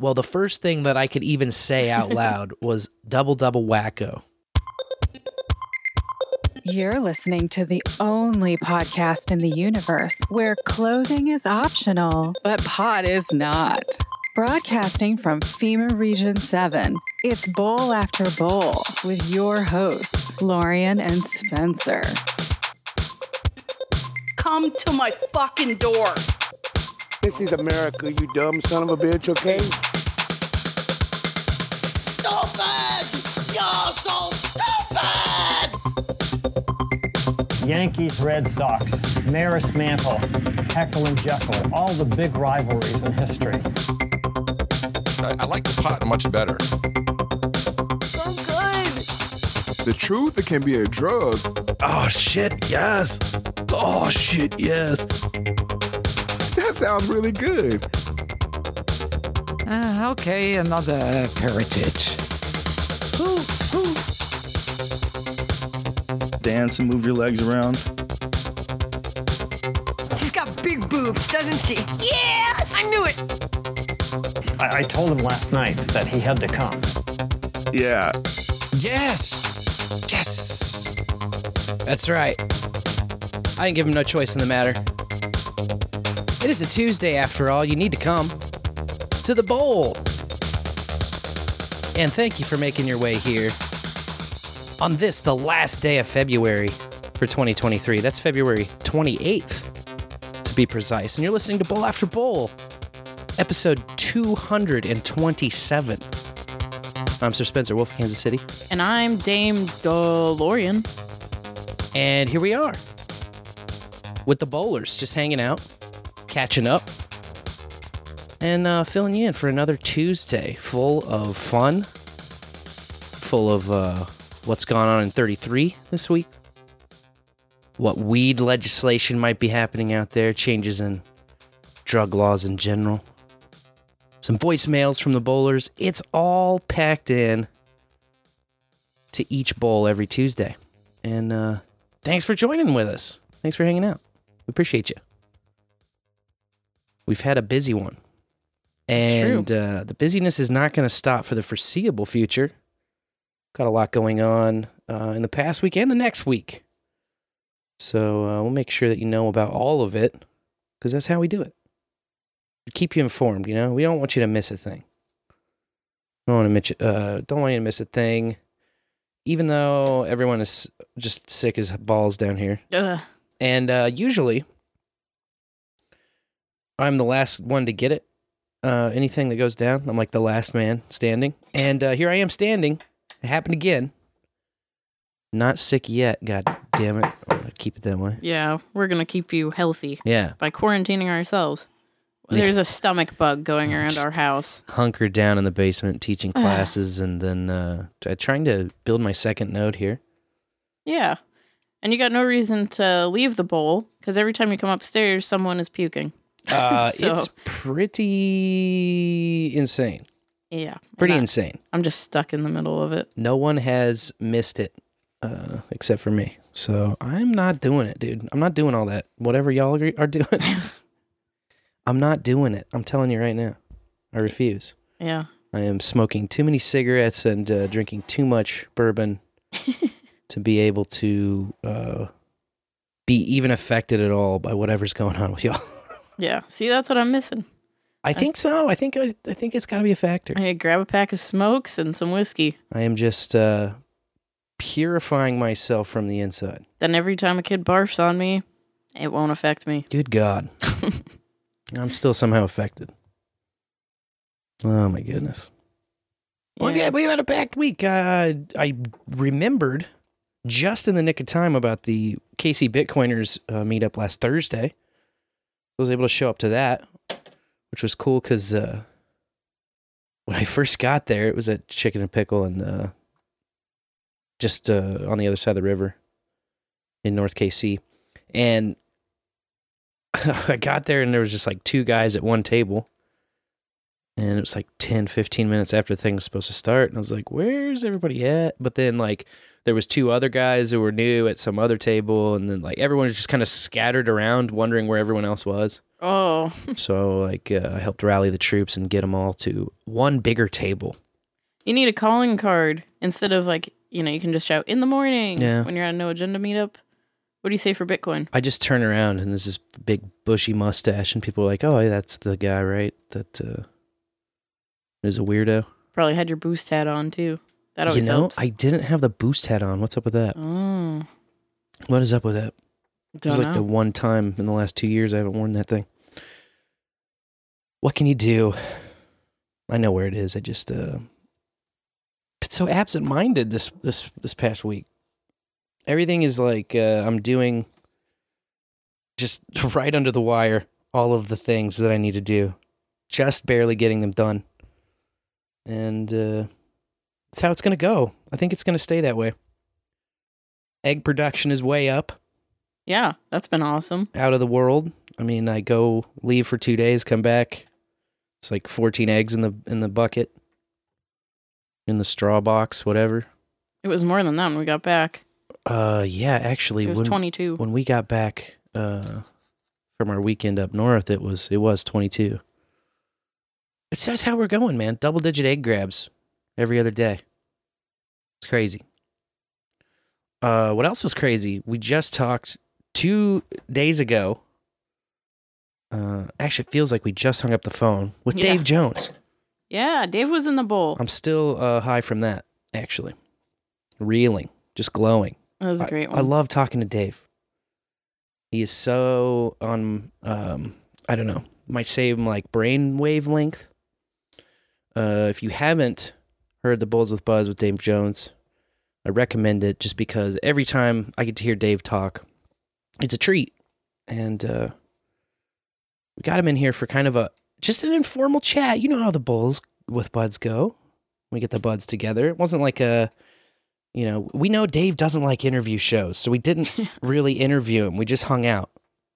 Well, the first thing that I could even say out loud was double, double wacko. You're listening to the only podcast in the universe where clothing is optional, but pot is not. Broadcasting from FEMA Region 7, it's Bowl After Bowl with your hosts, Lorian and Spencer. Come to my fucking door. This is America, you dumb son of a bitch, okay? Stupid! You're so stupid! Yankees, Red Sox, Maris Mantle, Heckle and Jekyll, all the big rivalries in history. I like the pot much better. So good! The truth, it can be a drug. Oh, shit, yes! Oh, shit, yes! That sounds really good. Okay, another heritage. Dance and move your legs around. She's got big boobs, doesn't she? Yeah, I knew it. I told him last night that he had to come. Yeah. Yes. Yes. That's right. I didn't give him no choice in the matter. It is a Tuesday, after all. You need to come to the bowl. And thank you for making your way here on this, the last day of February for 2023. That's February 28th, to be precise. And you're listening to Bowl After Bowl, episode 227. I'm Sir Spencer, Wolf of Kansas City. And I'm Dame DeLorean. And here we are with the bowlers, just hanging out, catching up, and filling you in for another Tuesday full of fun, full of what's gone on in 33 this week, what weed legislation might be happening out there, changes in drug laws in general, some voicemails from the bowlers. It's all packed in to each bowl every Tuesday. And thanks for joining with us. Thanks for hanging out. We appreciate you. We've had a busy one, and the busyness is not going to stop for the foreseeable future. Got a lot going on in the past week and the next week, so we'll make sure that you know about all of it, because that's how we do it. We keep you informed, you know? We don't want you to miss a thing. Don't want you to miss a thing, even though everyone is just sick as balls down here. And usually I'm the last one to get it. Anything that goes down, I'm like the last man standing. And here I am standing. It happened again. Not sick yet, god damn it. I'm gonna keep it that way. Yeah, we're going to keep you healthy. Yeah. By quarantining ourselves. There's a stomach bug going around our house. Hunkered down in the basement teaching classes and then trying to build my second node here. Yeah. And you got no reason to leave the bowl, because every time you come upstairs, someone is puking. So, it's pretty insane. Yeah. Pretty insane. I'm just stuck in the middle of it. No one has missed it except for me. So I'm not doing it, dude. I'm not doing all that. Whatever y'all are doing. I'm not doing it. I'm telling you right now. I refuse. Yeah. I am smoking too many cigarettes and drinking too much bourbon to be able to be even affected at all by whatever's going on with y'all. Yeah, see, that's what I'm missing. I think so. I think it's got to be a factor. I need to grab a pack of smokes and some whiskey. I am just purifying myself from the inside. Then every time a kid barfs on me, it won't affect me. Good God. I'm still somehow affected. Oh, my goodness. Yeah. Well, yeah, we had a packed week. I remembered just in the nick of time about the KC Bitcoiners meetup last Thursday. I was able to show up to that, which was cool because when I first got there, it was at Chicken and Pickle and just on the other side of the river in North KC. And I got there and there was just like two guys at one table. And it was like 10, 15 minutes after the thing was supposed to start. And I was like, where's everybody at? But then like there was two other guys who were new at some other table. And then like everyone was just kind of scattered around wondering where everyone else was. Oh. So like I helped rally the troops and get them all to one bigger table. You need a calling card instead of like, you know, you can just shout in the morning when you're on a No Agenda meetup. What do you say for Bitcoin? I just turn around and there's this big bushy mustache and people are like, oh, that's the guy, right? That... Is a weirdo. Probably had your Boost hat on too. That always helps. I didn't have the Boost hat on. What's up with that? Oh. What is up with that? It's like the one time in the last 2 years I haven't worn that thing. What can you do? I know where it is. I just been so absent-minded this past week. Everything is like I'm doing just right under the wire all of the things that I need to do. Just barely getting them done. And that's how it's going to go. I think it's going to stay that way. Egg production is way up. Yeah, that's been awesome. Out of the world. I mean, I go leave for 2 days, come back. It's like 14 eggs in the bucket, in the straw box, whatever. It was more than that when we got back. Yeah, actually. It was 22. When we got back from our weekend up north, it was 22. That's how we're going, man. Double-digit egg grabs every other day. It's crazy. What else was crazy? We just talked 2 days ago. Actually, it feels like we just hung up the phone with Dave Jones. Yeah, Dave was in the bowl. I'm still high from that, actually. Reeling, just glowing. That was a great one. I love talking to Dave. He is so on, I don't know, my same like brain wavelength. If you haven't heard the Bulls with Buzz with Dave Jones, I recommend it just because every time I get to hear Dave talk, it's a treat. And we got him in here for kind of an informal chat. You know how the Bulls with Buds go. We get the Buds together. It wasn't like we know Dave doesn't like interview shows, so we didn't really interview him. We just hung out,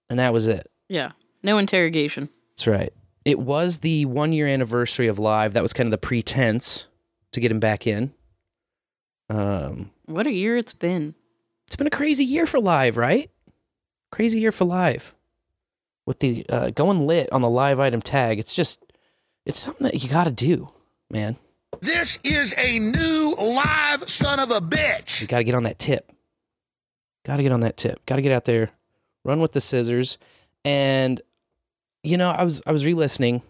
and that was it. Yeah, no interrogation. That's right. It was the 1 year anniversary of Live. That was kind of the pretense to get him back in. What a year it's been. It's been a crazy year for Live, right? Crazy year for Live. With the going lit on the Live item tag, it's something that you got to do, man. This is a new Live son of a bitch. You got to get on that tip. Got to get on that tip. Got to get out there, run with the scissors. And, you know, I was re-listening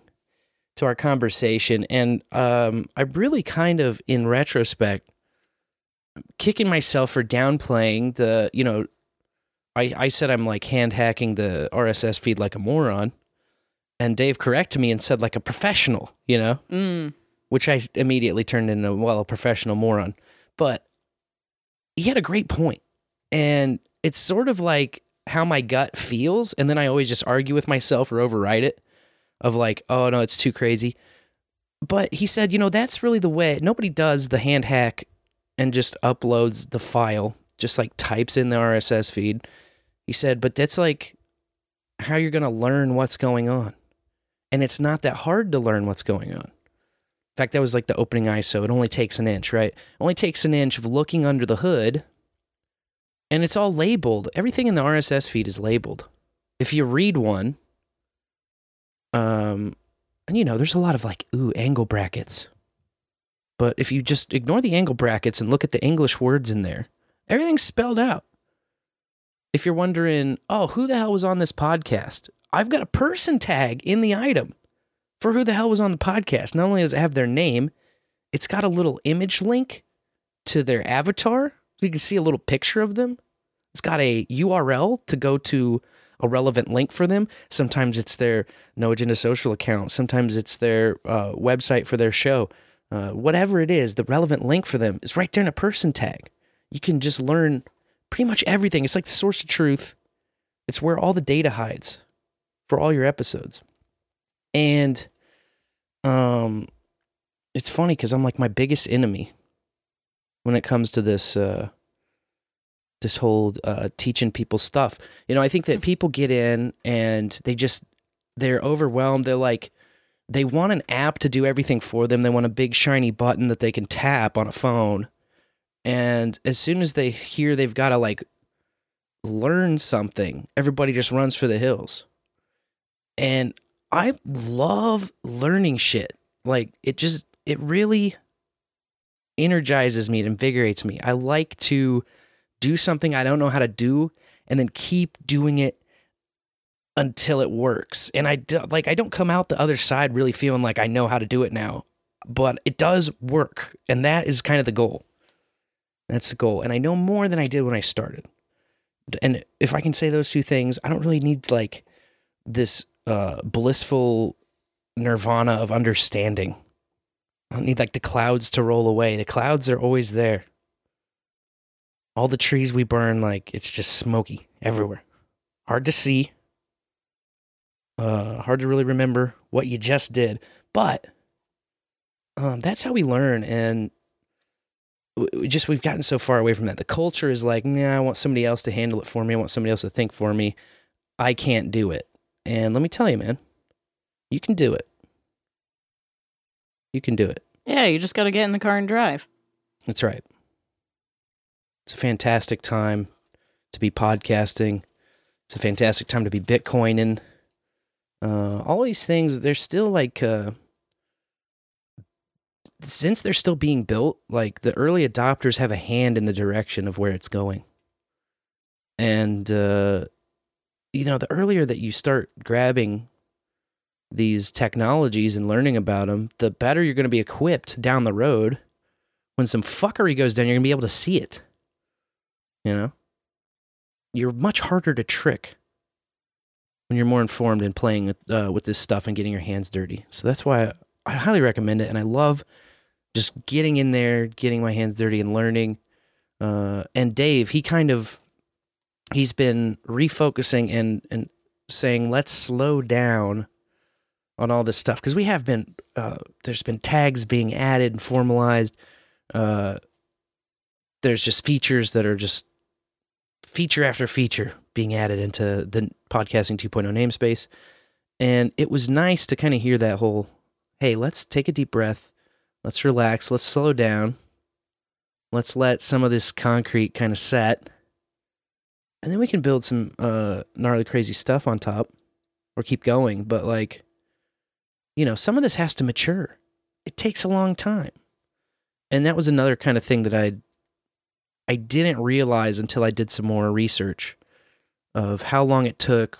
to our conversation, and I really kind of, in retrospect, kicking myself for downplaying the, you know, I said I'm like hand hacking the RSS feed like a moron, and Dave corrected me and said like a professional, you know, which I immediately turned into, well, a professional moron. But he had a great point, and it's sort of like how my gut feels, and then I always just argue with myself or override it of like, oh no, it's too crazy. But he said, you know, that's really the way. Nobody does the hand hack and just uploads the file, just like types in the RSS feed. He said, but that's like how you're going to learn what's going on. And it's not that hard to learn what's going on. In fact, that was like the opening ISO. It only takes an inch, right? It only takes an inch of looking under the hood. And it's all labeled. Everything in the RSS feed is labeled. If you read one, and you know, there's a lot of like, ooh, angle brackets. But if you just ignore the angle brackets and look at the English words in there, everything's spelled out. If you're wondering, oh, who the hell was on this podcast? I've got a person tag in the item for who the hell was on the podcast. Not only does it have their name, it's got a little image link to their avatar. You can see a little picture of them. It's got a URL to go to a relevant link for them. Sometimes it's their No Agenda social account. Sometimes it's their website for their show. Whatever it is, the relevant link for them is right there in a person tag. You can just learn pretty much everything. It's like the source of truth. It's where all the data hides for all your episodes. And it's funny because I'm like my biggest enemy when it comes to this this whole teaching people stuff. You know, I think that people get in and they're overwhelmed. They're like, They want an app to do everything for them. They want a big shiny button that they can tap on a phone. And as soon as they hear they've got to like learn something, everybody just runs for the hills. And I love learning shit. Like it really energizes me. It invigorates me. I like to do something I don't know how to do and then keep doing it until it works. And I don't come out the other side really feeling like I know how to do it now, but it does work. And that is kind of the goal. That's the goal. And I know more than I did when I started. And if I can say those two things, I don't really need like this blissful nirvana of understanding. I don't need like the clouds to roll away. The clouds are always there. All the trees we burn, like it's just smoky everywhere. Hard to see. Hard to really remember what you just did, but that's how we learn. And we've gotten so far away from that. The culture is like, nah, I want somebody else to handle it for me. I want somebody else to think for me. I can't do it. And let me tell you, man, you can do it. You can do it. Yeah, you just got to get in the car and drive. That's right. It's a fantastic time to be podcasting. It's a fantastic time to be Bitcoining. All these things, they're still like, since they're still being built, like the early adopters have a hand in the direction of where it's going. And, the earlier that you start grabbing these technologies and learning about them, the better you're going to be equipped down the road. When some fuckery goes down, you're going to be able to see it. You know? You're much harder to trick when you're more informed in playing with this stuff and getting your hands dirty. So that's why I highly recommend it. And I love just getting in there, getting my hands dirty and learning. And Dave, he's been refocusing and saying, let's slow down on all this stuff. Because we have been, there's been tags being added and formalized. There's just features that are just feature after feature being added into the Podcasting 2.0 namespace. And it was nice to kind of hear that whole, hey, let's take a deep breath. Let's relax. Let's slow down. Let's let some of this concrete kind of set. And then we can build some gnarly, crazy stuff on top or keep going. But like, some of this has to mature. It takes a long time. And that was another kind of thing that I didn't realize until I did some more research of how long it took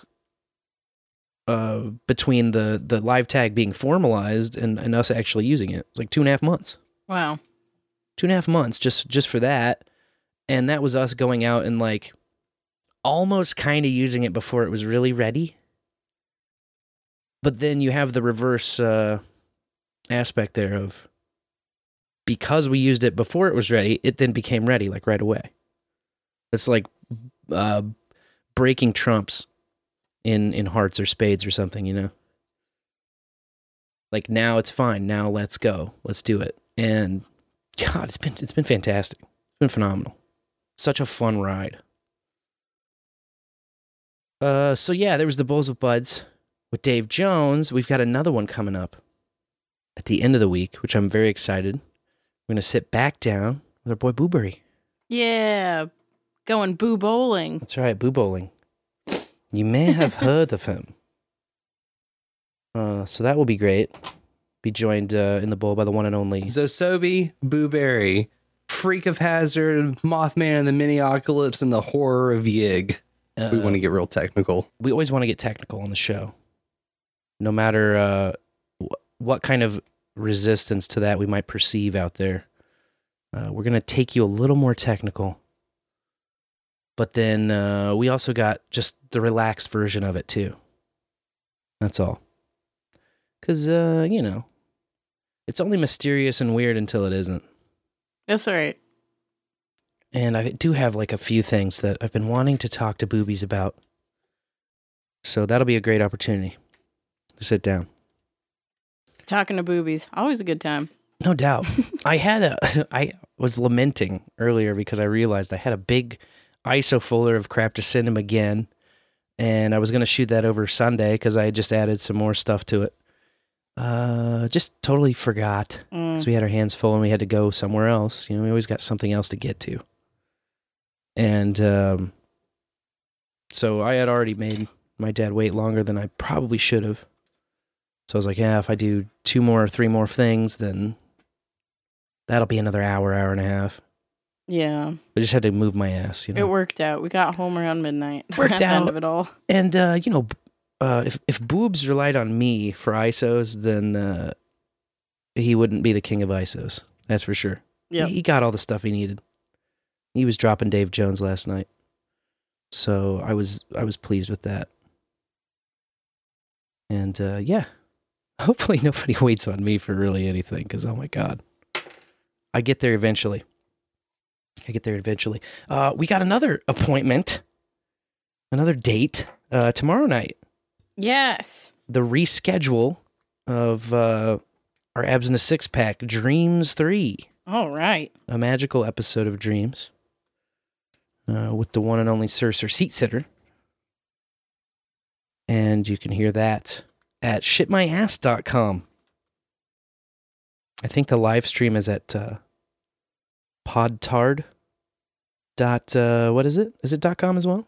between the live tag being formalized and us actually using it. It's like 2.5 months. Wow. 2.5 months just for that. And that was us going out and like almost kind of using it before it was really ready. But then you have the reverse aspect there of because we used it before it was ready, it then became ready like right away. It's like breaking trumps in hearts or spades or something, like now it's fine. Now let's go, let's do it. And God, it's been fantastic. It's been phenomenal. Such a fun ride. So yeah, there was the Bowls of Buds with Dave Jones. We've got another one coming up at the end of the week, which I'm very excited. We're going to sit back down with our boy Booberry. Yeah. Going boo bowling. That's right, boo bowling. You may have heard of him. So that will be great. Be joined in the bowl by the one and only Zosobi Booberry, Freak of Hazard, Mothman and the Miniocalypse, and the Horror of Yig. We want to get real technical. We always want to get technical on the show. No matter what kind of resistance to that we might perceive out there. We're going to take you a little more technical. But then we also got just the relaxed version of it, too. That's all. Because, it's only mysterious and weird until it isn't. That's all right. And I do have, like, a few things that I've been wanting to talk to Boobies about. So that'll be a great opportunity to sit down. Talking to Boobies. Always a good time. No doubt. I was lamenting earlier because I realized I had a big ISO folder of crap to send him again, and I was going to shoot that over Sunday because I had just added some more stuff to it, Just totally forgot because we had our hands full and we had to go somewhere else. You know, we always got something else to get to. And so I had already made my dad wait longer than I probably should have. So I was like, yeah, if I do two more or three more things, then that'll be another hour, hour and a half. Yeah. I just had to move my ass, you know. It worked out. We got home around midnight. Worked out. The end of it all. And, you know, if Boobs relied on me for ISOs, then he wouldn't be the king of ISOs. That's for sure. Yeah. He got all the stuff he needed. He was dropping Dave Jones last night. So I was pleased with that. And, yeah. Hopefully nobody waits on me for really anything because, oh, my God. I get there eventually. We got another appointment, another date tomorrow night. Yes. The reschedule of our Abs in a Six Pack, Dreams 3. All right. A magical episode of Dreams with the one and only Sir Seat Sitter. And you can hear that at shitmyass.com. I think the live stream is at podtard. What is it? Is it .com as well?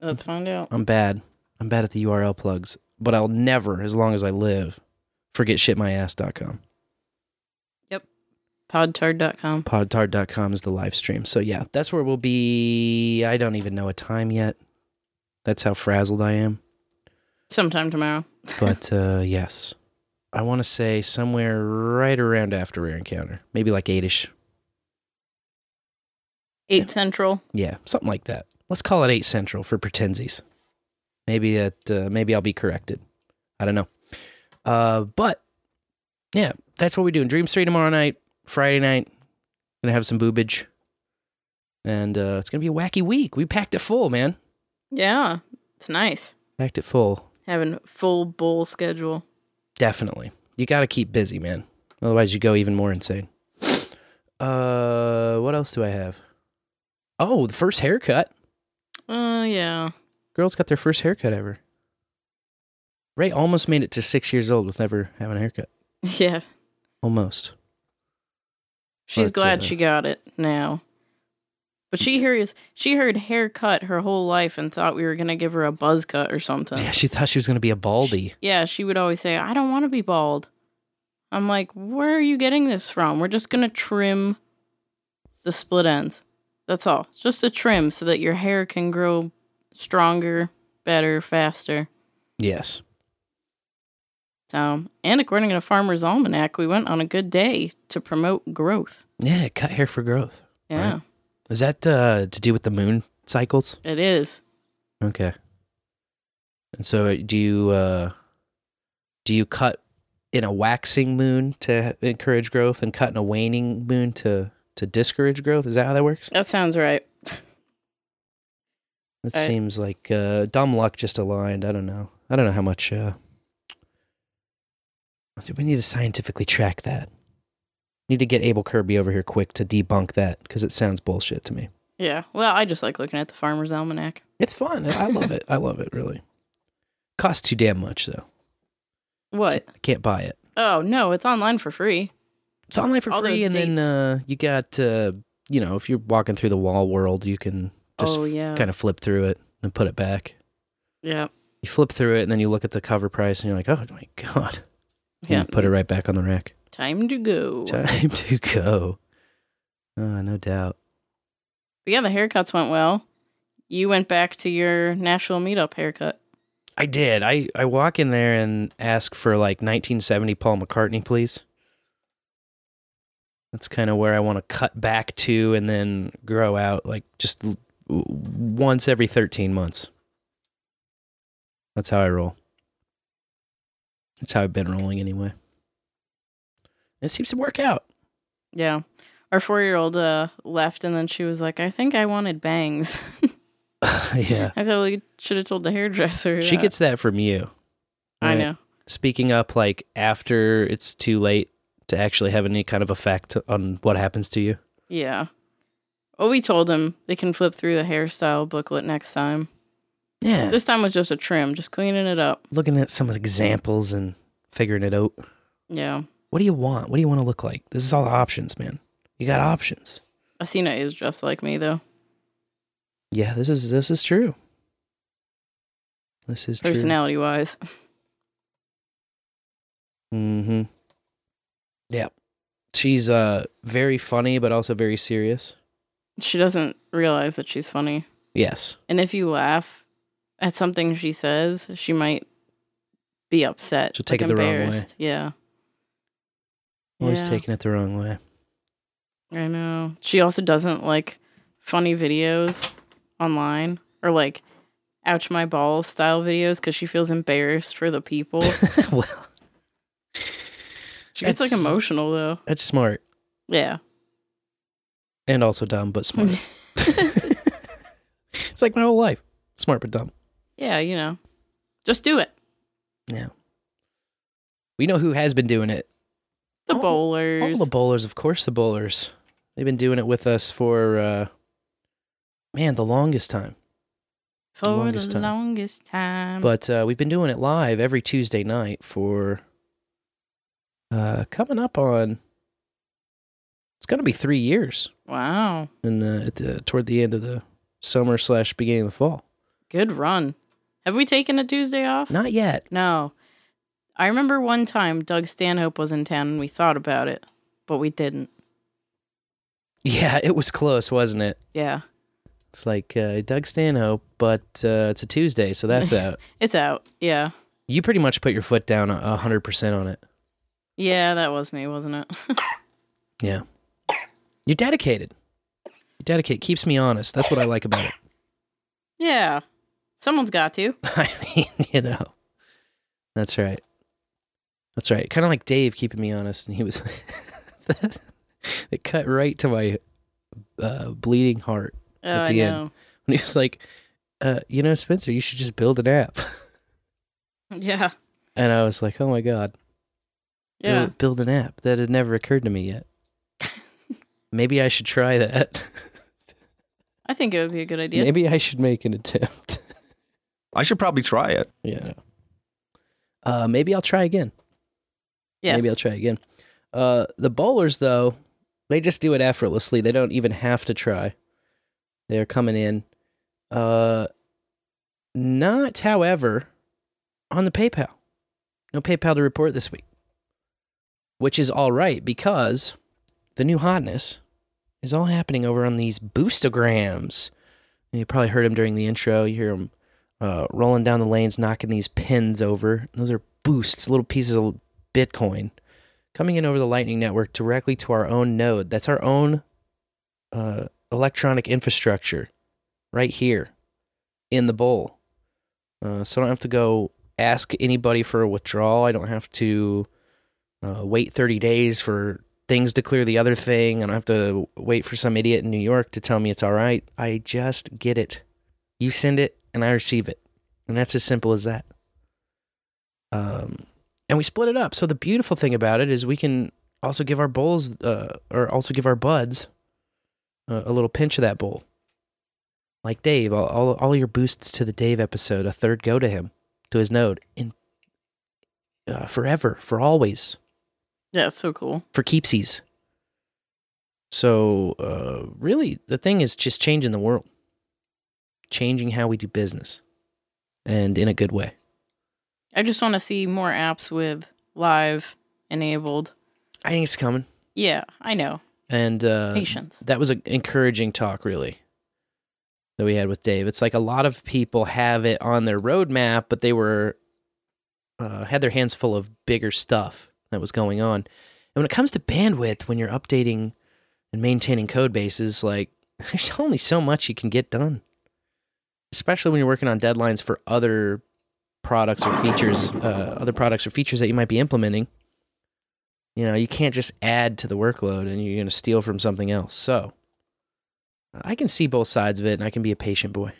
Let's find out. I'm bad at the URL plugs, but I'll never, as long as I live, forget shitmyass.com. Yep. Podtard.com. Podtard.com is the live stream. So yeah, that's where we'll be. I don't even know a time yet. That's how frazzled I am. Sometime tomorrow. But yes. I want to say somewhere right around after Rare Encounter. Maybe like 8-ish. 8 Central? Yeah, something like that. Let's call it 8 Central for pretensies. Maybe I'll be corrected. I don't know. But, yeah, that's what we're doing. Dreams 3 tomorrow night, Friday night. Going to have some boobage. And it's going to be a wacky week. We packed it full, man. Yeah, it's nice. Packed it full. Having a full bull schedule. Definitely. You got to keep busy, man. Otherwise, you go even more insane. What else do I have? Oh, the first haircut. Oh, yeah. Girls got their first haircut ever. Ray almost made it to 6 years old with never having a haircut. Yeah. Almost. She's glad she got it now. But she heard haircut her whole life and thought we were going to give her a buzz cut or something. Yeah, she thought she was going to be a baldy. She would always say, I don't want to be bald. I'm like, where are you getting this from? We're just going to trim the split ends. That's all. It's just a trim so that your hair can grow stronger, better, faster. Yes. So, and according to Farmer's Almanac, we went on a good day to promote growth. Yeah, cut hair for growth. Yeah. Right? Is that to do with the moon cycles? It is. Okay. And so do you cut in a waxing moon to encourage growth and cut in a waning moon to discourage growth? Is that how that works? That sounds right. Seems like dumb luck just aligned. I don't know how much. We need to scientifically track that. Need to get Abel Kirby over here quick to debunk that, because it sounds bullshit to me. Yeah, well, I just like looking at the Farmer's Almanac. It's fun. I love it. I love it, really. Costs too damn much, though. What? I can't buy it. Oh, no, it's online for free. It's online for free, and dates. Then you got, if you're walking through the wall world, you can just kind of flip through it and put it back. Yeah. You flip through it, and then you look at the cover price, and you're like, oh, my God. And you put it right back on the rack. Time to go. Oh, no doubt. But yeah, the haircuts went well. You went back to your national meetup haircut. I did. I walk in there and ask for like 1970 Paul McCartney, please. That's kind of where I want to cut back to and then grow out like just once every 13 months. That's how I roll. That's how I've been rolling anyway. It seems to work out. Yeah. Our 4-year-old left, and then she was like, I think I wanted bangs. Yeah. I said, well, you should have told the hairdresser. She gets that from you. Right? I know. Speaking up, like, after it's too late to actually have any kind of effect on what happens to you. Yeah. Well, we told him they can flip through the hairstyle booklet next time. Yeah. This time was just a trim, just cleaning it up. Looking at some examples and figuring it out. Yeah. What do you want? What do you want to look like? This is all the options, man. You got options. Asina is just like me, though. Yeah, this is true. This is true. Personality-wise. Mm-hmm. Yeah. She's very funny, but also very serious. She doesn't realize that she's funny. Yes. And if you laugh at something she says, she might be upset. She'll take it the wrong way. Yeah. Always taking it the wrong way. I know. She also doesn't like funny videos online or like ouch my balls style videos because she feels embarrassed for the people. Well, she gets like emotional though. That's smart. Yeah. And also dumb, but smart. It's like my whole life. Smart, but dumb. Yeah, you know. Just do it. Yeah. We know who has been doing it. The bowlers. All the bowlers. Of course the bowlers. They've been doing it with us for, the longest time. But we've been doing it live every Tuesday night for coming up on... It's going to be 3 years. Wow. And toward the end of the summer / beginning of the fall. Good run. Have we taken a Tuesday off? Not yet. No. I remember one time Doug Stanhope was in town and we thought about it, but we didn't. Yeah, it was close, wasn't it? Yeah. It's like Doug Stanhope, but it's a Tuesday, so that's out. It's out, yeah. You pretty much put your foot down 100% on it. Yeah, that was me, wasn't it? Yeah. You're dedicated. Keeps me honest. That's what I like about it. Yeah. Someone's got to. I mean, you know. That's right. Kind of like Dave keeping me honest, and he was... It cut right to my bleeding heart at the end. When he was like, Spencer, you should just build an app. Yeah. And I was like, oh my God. Yeah. Build an app. That had never occurred to me yet. Maybe I should try that. I think it would be a good idea. Maybe I should make an attempt. I should probably try it. Yeah. Maybe I'll try again. Yes. The bowlers, though, they just do it effortlessly. They don't even have to try. They're coming in. Not, however, on the PayPal. No PayPal to report this week. Which is all right, because the new hotness is all happening over on these boostograms. You probably heard them during the intro. You hear them rolling down the lanes, knocking these pins over. Those are boosts, little pieces of Bitcoin coming in over the Lightning Network directly to our own node. That's our own electronic infrastructure right here in the bowl. So I don't have to go ask anybody for a withdrawal. I don't have to wait 30 days for things to clear the other thing. I don't have to wait for some idiot in New York to tell me it's all right. I just get it. You send it, and I receive it. And that's as simple as that. And we split it up. So the beautiful thing about it is we can also give our bowls, buds a little pinch of that bowl. Like Dave, all your boosts to the Dave episode, a third go to him, to his node, in forever, for always. Yeah, so cool. For keepsies. So, really, the thing is just changing the world. Changing how we do business. And in a good way. I just want to see more apps with live enabled. I think it's coming. Yeah, I know. And patience. That was an encouraging talk, really, that we had with Dave. It's like a lot of people have it on their roadmap, but they were had their hands full of bigger stuff that was going on. And when it comes to bandwidth, when you're updating and maintaining code bases, like, there's only so much you can get done. Especially when you're working on deadlines for other products or features, that you might be implementing. You know, you can't just add to the workload and you're going to steal from something else. So I can see both sides of it, and I can be a patient boy.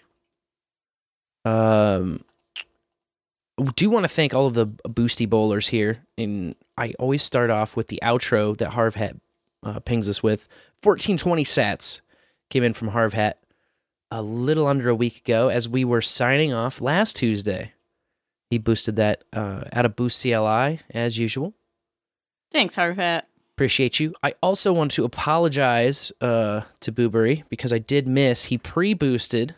I do want to thank all of the boosty bowlers here. And I always start off with the outro that Harv Hat pings us with. 1420 sats came in from Harv Hat a little under a week ago as we were signing off last Tuesday. He boosted that out of Boost CLI, as usual. Thanks, Harv Hat. Appreciate you. I also want to apologize to Booberry because I did miss. He pre-boosted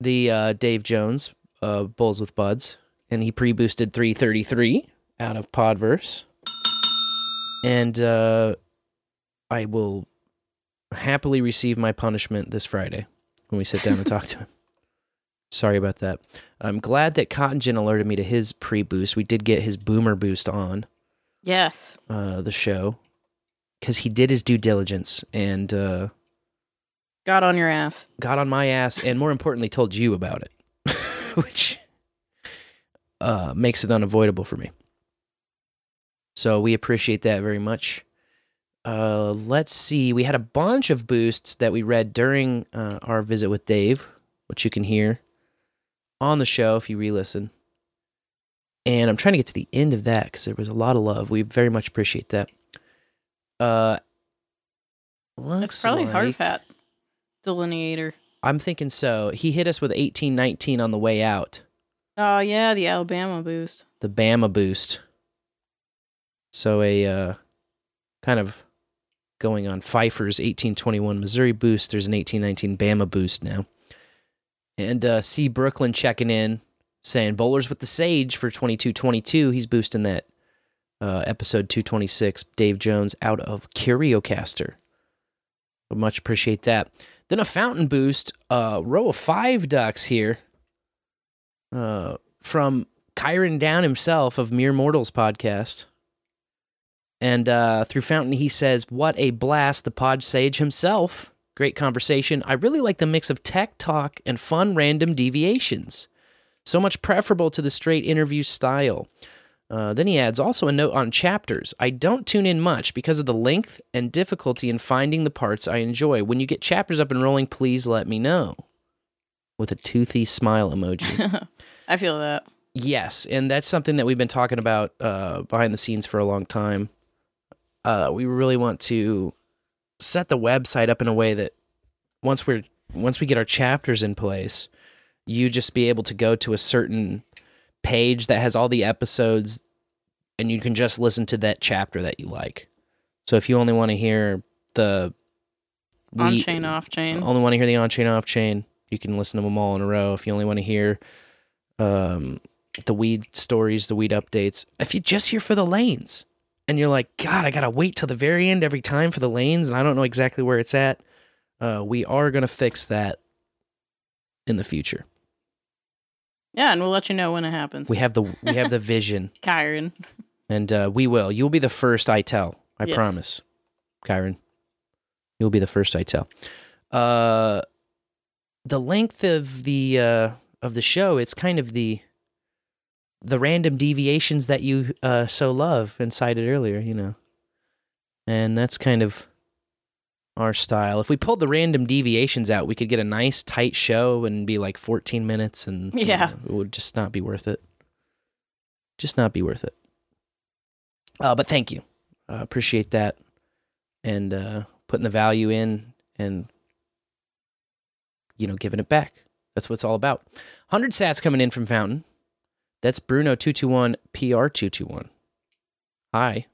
the Dave Jones Bulls with Buds, and he pre-boosted 333 out of Podverse. And I will happily receive my punishment this Friday when we sit down and talk to him. Sorry about that. I'm glad that Cotton Gin alerted me to his pre-boost. We did get his boomer boost on. Yes. The show. Because he did his due diligence and... got on your ass. Got on my ass, and more importantly, told you about it. Which makes it unavoidable for me. So we appreciate that very much. Let's see. We had a bunch of boosts that we read during our visit with Dave, which you can hear on the show if you re-listen. And I'm trying to get to the end of that because there was a lot of love. We very much appreciate that. That's probably like Harv Hat delineator. I'm thinking so. He hit us with 1819 on the way out. Oh, yeah, the Alabama boost. The Bama boost. So a kind of going on Pfeiffer's 1821 Missouri boost. There's an 1819 Bama boost now. And C Brooklyn checking in, saying Bowlers with the Sage for 2222. He's boosting that episode 226, Dave Jones, out of CurioCaster. Would much appreciate that. Then a Fountain boost, row of five ducks here from Kyron Down himself of Mere Mortals podcast. And through Fountain, he says, what a blast, the Pod Sage himself. Great conversation. I really like the mix of tech talk and fun random deviations. So much preferable to the straight interview style. Then he adds also a note on chapters. I don't tune in much because of the length and difficulty in finding the parts I enjoy. When you get chapters up and rolling, please let me know. With a toothy smile emoji. I feel that. Yes, and that's something that we've been talking about behind the scenes for a long time. We really want to set the website up in a way that once we get our chapters in place, you just be able to go to a certain page that has all the episodes and you can just listen to that chapter that you like. So if you only want to hear the on-chain, off-chain, you can listen to them all in a row. If you only want to hear the weed stories, the weed updates, if you just hear for the lanes and you're like, God, I got to wait till the very end every time for the lanes and I don't know exactly where it's at, we are going to fix that in the future. Yeah, and we'll let you know when it happens. We have the vision. Kyron. And we will. You'll be the first I tell. I promise. Kyron. You'll be the first I tell. The length of the show, it's kind of the random deviations that you so love and cited earlier, you know. And that's kind of our style. If we pulled the random deviations out, we could get a nice tight show and be like 14 minutes and it would just not be worth it. Just not be worth it. But thank you. Appreciate that. And putting the value in and, you know, giving it back. That's what it's all about. 100 sats coming in from Fountain. That's Bruno221, PR221. Hi.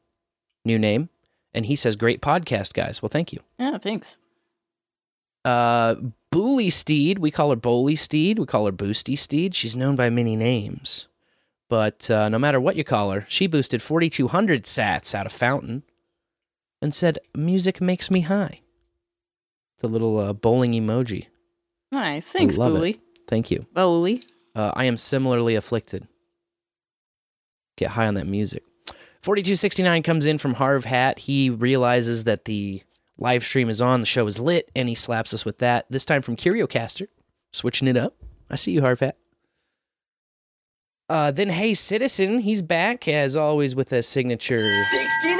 New name. And he says, great podcast, guys. Well, thank you. Yeah, thanks. Boolysteed, we call her Boolysteed. We call her Boostysteed. She's known by many names. But no matter what you call her, she boosted 4,200 sats out of Fountain and said, music makes me high. The little bowling emoji. Nice. Thanks, Booly. Thank you. Booly. I am similarly afflicted. Get high on that music. 4269 comes in from Harv Hat. He realizes that the live stream is on, the show is lit, and he slaps us with that. This time from CurioCaster, switching it up. I see you, Harv Hat. Then, hey, Citizen, he's back, as always, with a signature... 69,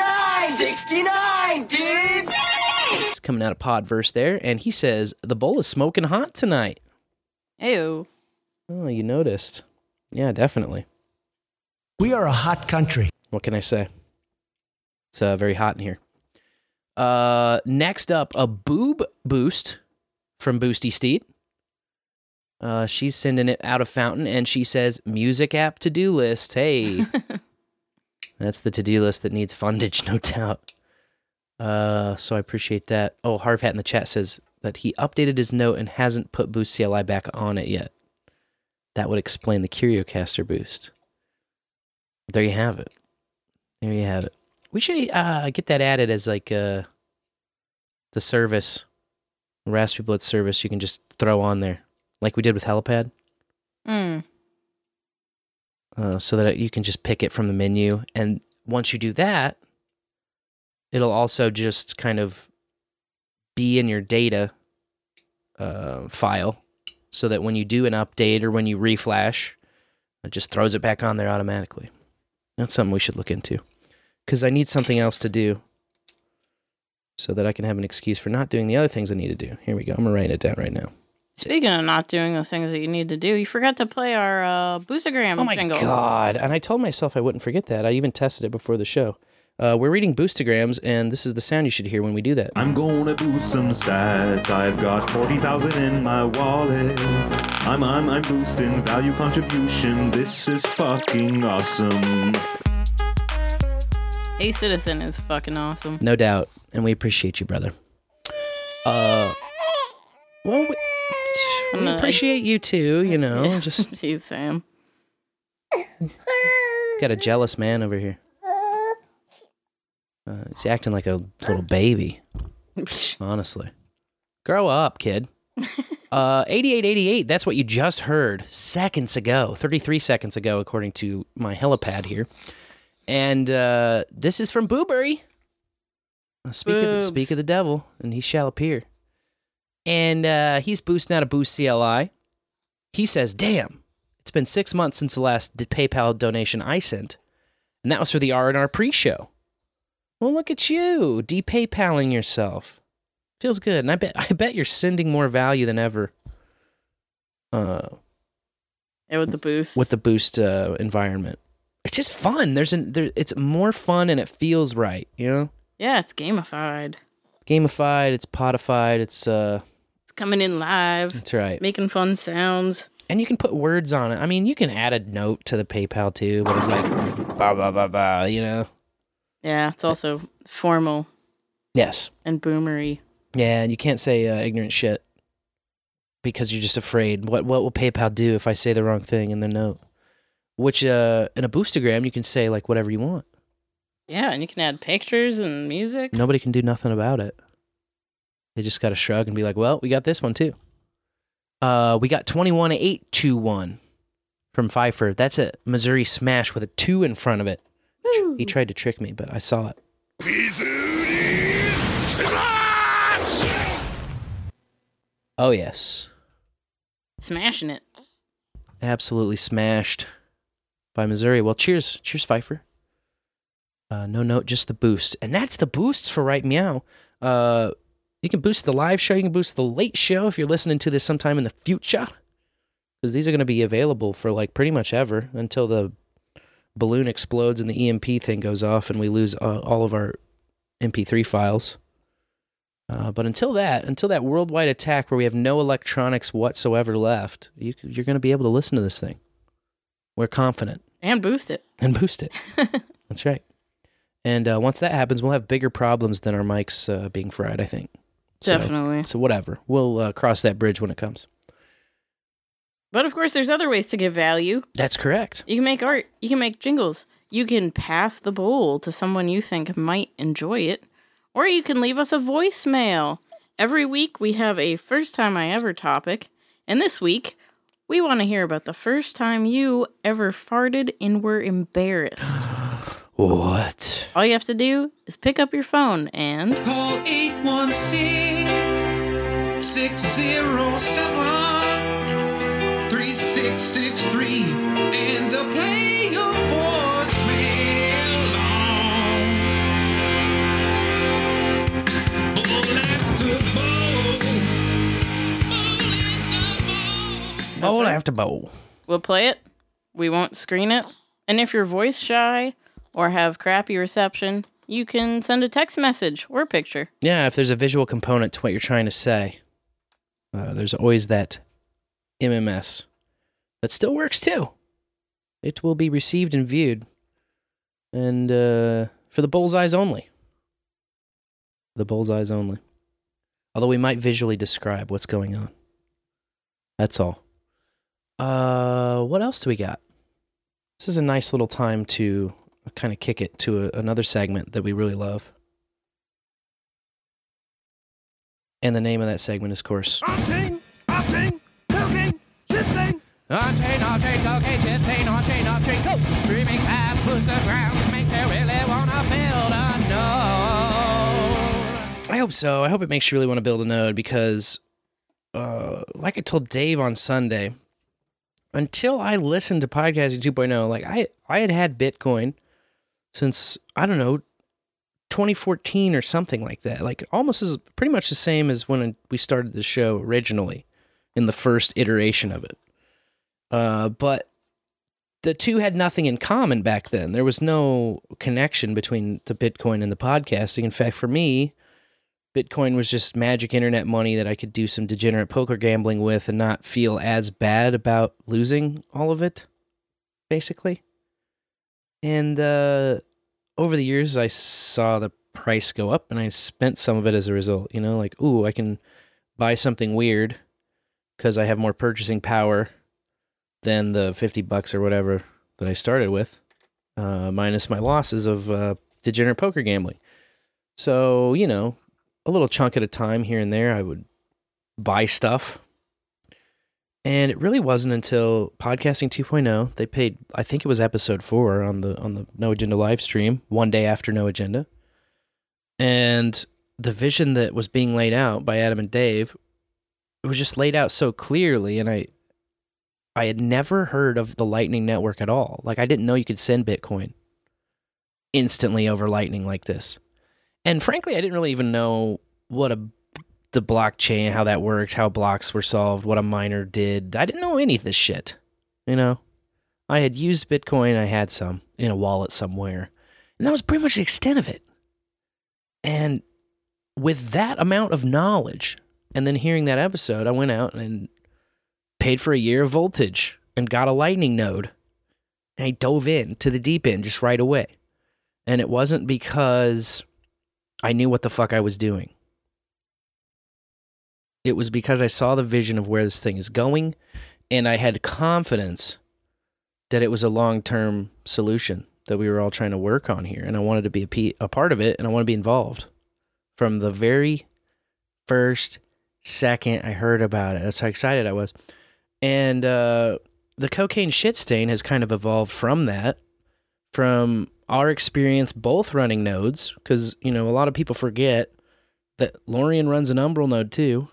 dudes! It's coming out of Podverse there, and he says, the bowl is smoking hot tonight. Ew. Oh, you noticed. Yeah, definitely. We are a hot country. What can I say? It's very hot in here. Next up, a boob boost from Boostysteed. She's sending it out of Fountain, and she says, music app to-do list. Hey. That's the to-do list that needs fundage, no doubt. So I appreciate that. Oh, Harv Hat in the chat says that he updated his note and hasn't put Boost CLI back on it yet. That would explain the CurioCaster boost. There you have it. There you have it. We should get that added as like the service, RaspiBlitz service you can just throw on there, like we did with Helipad. So that you can just pick it from the menu. And once you do that, it'll also just kind of be in your data file so that when you do an update or when you reflash, it just throws it back on there automatically. That's something we should look into, because I need something else to do so that I can have an excuse for not doing the other things I need to do. Here we go. I'm going to write it down right now. Speaking of not doing the things that you need to do, you forgot to play our Boostagram jingle. Oh, my God. And I told myself I wouldn't forget that. I even tested it before the show. We're reading Boostagrams, and this is the sound you should hear when we do that. I'm gonna boost some sats. I've got 40,000 in my wallet. I'm boosting value contribution. This is fucking awesome. A Citizen is fucking awesome. No doubt. And we appreciate you, brother. Well, we appreciate you too, you know. Yeah, just jeez, Sam. Got a jealous man over here. He's acting like a little baby. Honestly. Grow up, kid. 8888, that's what you just heard seconds ago, 33 seconds ago, according to my Helipad here. And this is from Booberry. Speak of the devil, and he shall appear. And he's boosting out a Boost CLI. He says, damn, it's been 6 months since the last PayPal donation I sent. And that was for the R&R pre-show. Well, look at you, de-PayPaling yourself. Feels good. And I bet you're sending more value than ever. And with the boost. With the boost environment. It's just fun. It's more fun and it feels right, you know? Yeah, it's gamified. It's podified, it's coming in live. That's right. Making fun sounds. And you can put words on it. I mean, you can add a note to the PayPal too, but it's like blah blah blah blah, you know. Yeah, it's also formal. Yes. And boomery. Yeah, and you can't say ignorant shit because you're just afraid. What will PayPal do if I say the wrong thing in the note? Which in a boostagram you can say like whatever you want. Yeah, and you can add pictures and music. Nobody can do nothing about it. They just got to shrug and be like, well, we got this one too. We got 21821 from Pfeiffer. That's a Missouri smash with a 2 in front of it. He tried to trick me, but I saw it. Oh, yes. Smashing it. Absolutely smashed by Missouri. Well, cheers. Cheers, Pfeiffer. No note, just the boost. And that's the boosts for right meow. You can boost the live show. You can boost the late show if you're listening to this sometime in the future. Because these are going to be available for like pretty much ever until the balloon explodes and the EMP thing goes off and we lose all of our MP3 files. But until that worldwide attack where we have no electronics whatsoever left, you're going to be able to listen to this thing. We're confident. And boost it. That's right. And once that happens, we'll have bigger problems than our mics being fried, I think. Definitely. So whatever. We'll cross that bridge when it comes. But, of course, there's other ways to give value. That's correct. You can make art. You can make jingles. You can pass the bowl to someone you think might enjoy it. Or you can leave us a voicemail. Every week, we have a first time I ever topic. And this week, we want to hear about the first time you ever farted and were embarrassed. What? All you have to do is pick up your phone and call 816-607. 3663 and the play of voice belong. Bowl after bowl. We'll play it. We won't screen it. And if you're voice shy or have crappy reception, you can send a text message or a picture. Yeah, if there's a visual component to what you're trying to say, there's always that MMS. That still works too. It will be received and viewed. And for the bullseyes only. The bullseyes only. Although we might visually describe what's going on. That's all. What else do we got? This is a nice little time to kind of kick it to another segment that we really love. And the name of that segment is, of course, on-chain, token, shit-chain. On-chain, token, shit-chain, on-chain, go! Streaming apps, booster grounds, make they really want to build a node. I hope so. I hope it makes you really want to build a node because, like I told Dave on Sunday, until I listened to Podcasting 2.0, like I had Bitcoin since, I don't know, 2014 or something like that. Like almost as pretty much the same as when we started the show originally in the first iteration of it. But the two had nothing in common back then. There was no connection between the Bitcoin and the podcasting. In fact, for me, Bitcoin was just magic internet money that I could do some degenerate poker gambling with and not feel as bad about losing all of it, basically. And over the years, I saw the price go up, and I spent some of it as a result. You know, like, ooh, I can buy something weird because I have more purchasing power than the $50 or whatever that I started with, minus my losses of degenerate poker gambling. So, you know, a little chunk at a time here and there, I would buy stuff. And it really wasn't until Podcasting 2.0, they paid, I think it was episode 4 on the No Agenda live stream, one day after No Agenda. And the vision that was being laid out by Adam and Dave, it was just laid out so clearly, and I had never heard of the Lightning Network at all. Like, I didn't know you could send Bitcoin instantly over Lightning like this. And frankly, I didn't really even know what the blockchain, how that worked, how blocks were solved, what a miner did. I didn't know any of this shit, you know? I had used Bitcoin, I had some in a wallet somewhere, and that was pretty much the extent of it. And with that amount of knowledge, and then hearing that episode, I went out and paid for a year of voltage and got a Lightning node. And I dove in to the deep end just right away. And it wasn't because I knew what the fuck I was doing. It was because I saw the vision of where this thing is going, and I had confidence that it was a long-term solution that we were all trying to work on here, and I wanted to be a part of it, and I want to be involved. From the very first second I heard about it, that's how excited I was. And the cocaine shit stain has kind of evolved from that, from our experience both running nodes, because, you know, a lot of people forget that Lorian runs an Umbrel node too.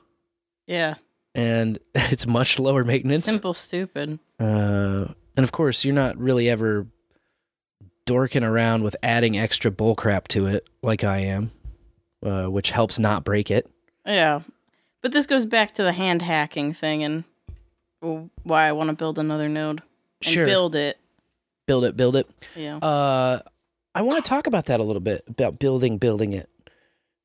Yeah. And it's much lower maintenance. Simple, stupid. And of course, you're not really ever dorking around with adding extra bullcrap to it like I am, which helps not break it. Yeah. But this goes back to the hand hacking thing and why I want to build another node. And sure. Build it. Yeah. I want to talk about that a little bit, about building it,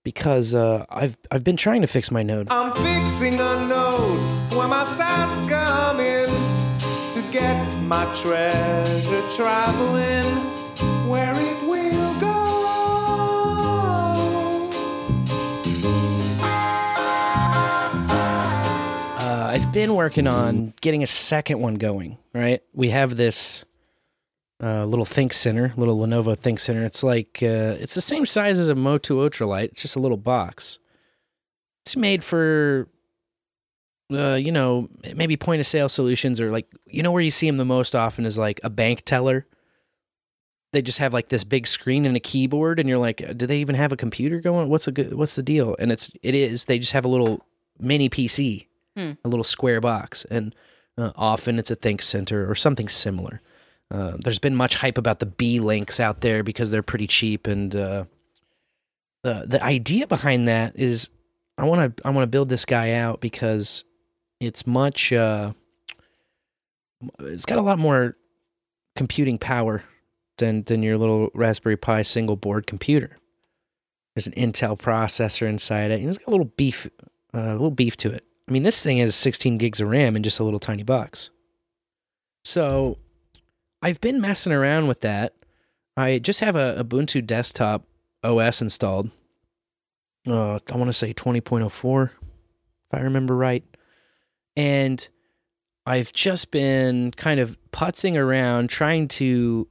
because I've been trying to fix my node. I'm fixing a node where my side's coming to get my treasure traveling where it will go. I've been working on getting a second one going, right? We have this little Think Center, little Lenovo Think Center. It's like, it's the same size as a Motu Ultralight. It's just a little box. It's made for, you know, maybe point of sale solutions, or like, you know, where you see them the most often is like a bank teller. They just have like this big screen and a keyboard, and you're like, do they even have a computer going? What's the deal? And it is, they just have a little mini PC, a little square box. And often it's a Think Center or something similar. There's been much hype about the B-Links out there because they're pretty cheap, and the idea behind that is I want to build this guy out because it's much it's got a lot more computing power than your little Raspberry Pi single board computer. There's an Intel processor inside it, and it's got a little beef to it. I mean, this thing has 16 gigs of RAM in just a little tiny box. So I've been messing around with that. I just have a Ubuntu desktop OS installed. I want to say 20.04, if I remember right. And I've just been kind of putzing around trying to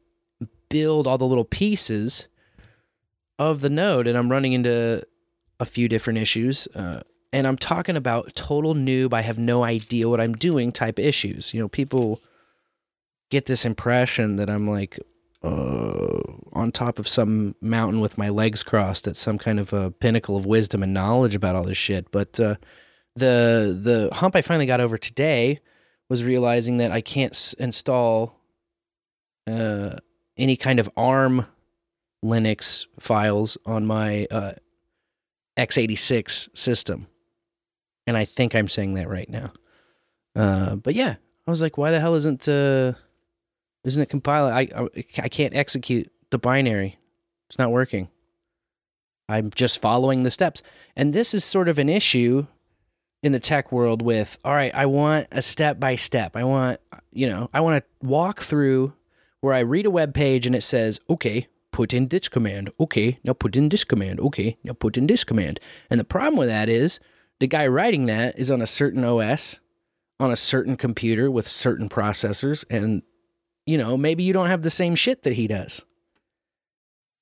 build all the little pieces of the node, and I'm running into a few different issues. And I'm talking about total noob, I have no idea what I'm doing type issues. You know, people get this impression that I'm like on top of some mountain with my legs crossed at some kind of a pinnacle of wisdom and knowledge about all this shit. But the hump I finally got over today was realizing that I can't install any kind of ARM Linux files on my x86 system. And I think I'm saying that right now. But yeah, I was like, why the hell isn't it compiling? I can't execute the binary. It's not working. I'm just following the steps. And this is sort of an issue in the tech world with, all right, I want a step-by-step. I want to walk through where I read a web page and it says, okay, put in this command. Okay, now put in this command. Okay, now put in this command. And the problem with that is the guy writing that is on a certain OS, on a certain computer with certain processors, and, you know, maybe you don't have the same shit that he does.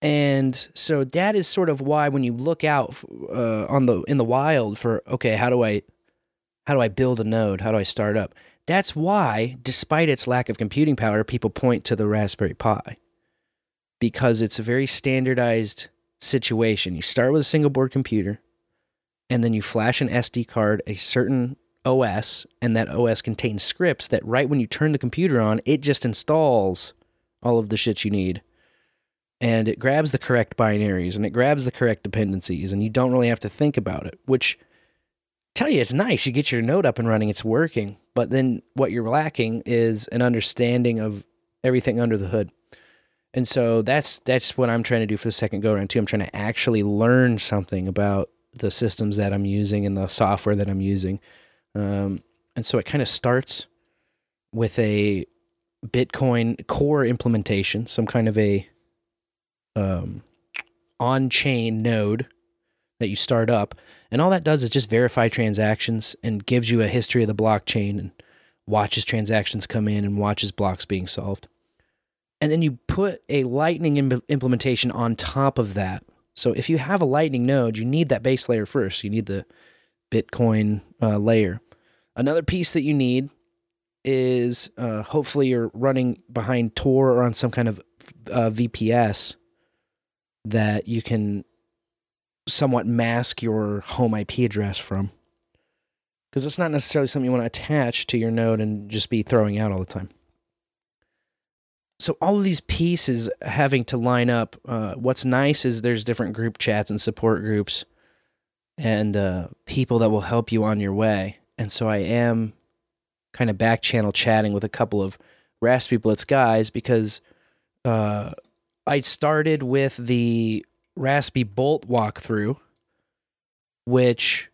And so that is sort of why when you look out in the wild for, okay, how do I build a node? How do I start up? That's why, despite its lack of computing power, people point to the Raspberry Pi, because it's a very standardized situation. You start with a single board computer, and then you flash an SD card, a certain OS, and that OS contains scripts that right when you turn the computer on, it just installs all of the shit you need. And it grabs the correct binaries, and it grabs the correct dependencies, and you don't really have to think about it, which, tell you, it's nice. You get your node up and running, it's working, but then what you're lacking is an understanding of everything under the hood. And so that's what I'm trying to do for the second go-around, too. I'm trying to actually learn something about the systems that I'm using and the software that I'm using. And so it kind of starts with a Bitcoin core implementation, some kind of a on-chain node that you start up. And all that does is just verify transactions and gives you a history of the blockchain and watches transactions come in and watches blocks being solved. And then you put a Lightning implementation on top of that. So if you have a Lightning node, you need that base layer first. You need the Bitcoin layer. Another piece that you need is hopefully you're running behind Tor or on some kind of VPS that you can somewhat mask your home IP address from. Because it's not necessarily something you want to attach to your node and just be throwing out all the time. So all of these pieces having to line up, what's nice is there's different group chats and support groups and people that will help you on your way. And so I am kind of back channel chatting with a couple of RaspiBlitz guys because I started with the Raspi Bolt walkthrough, which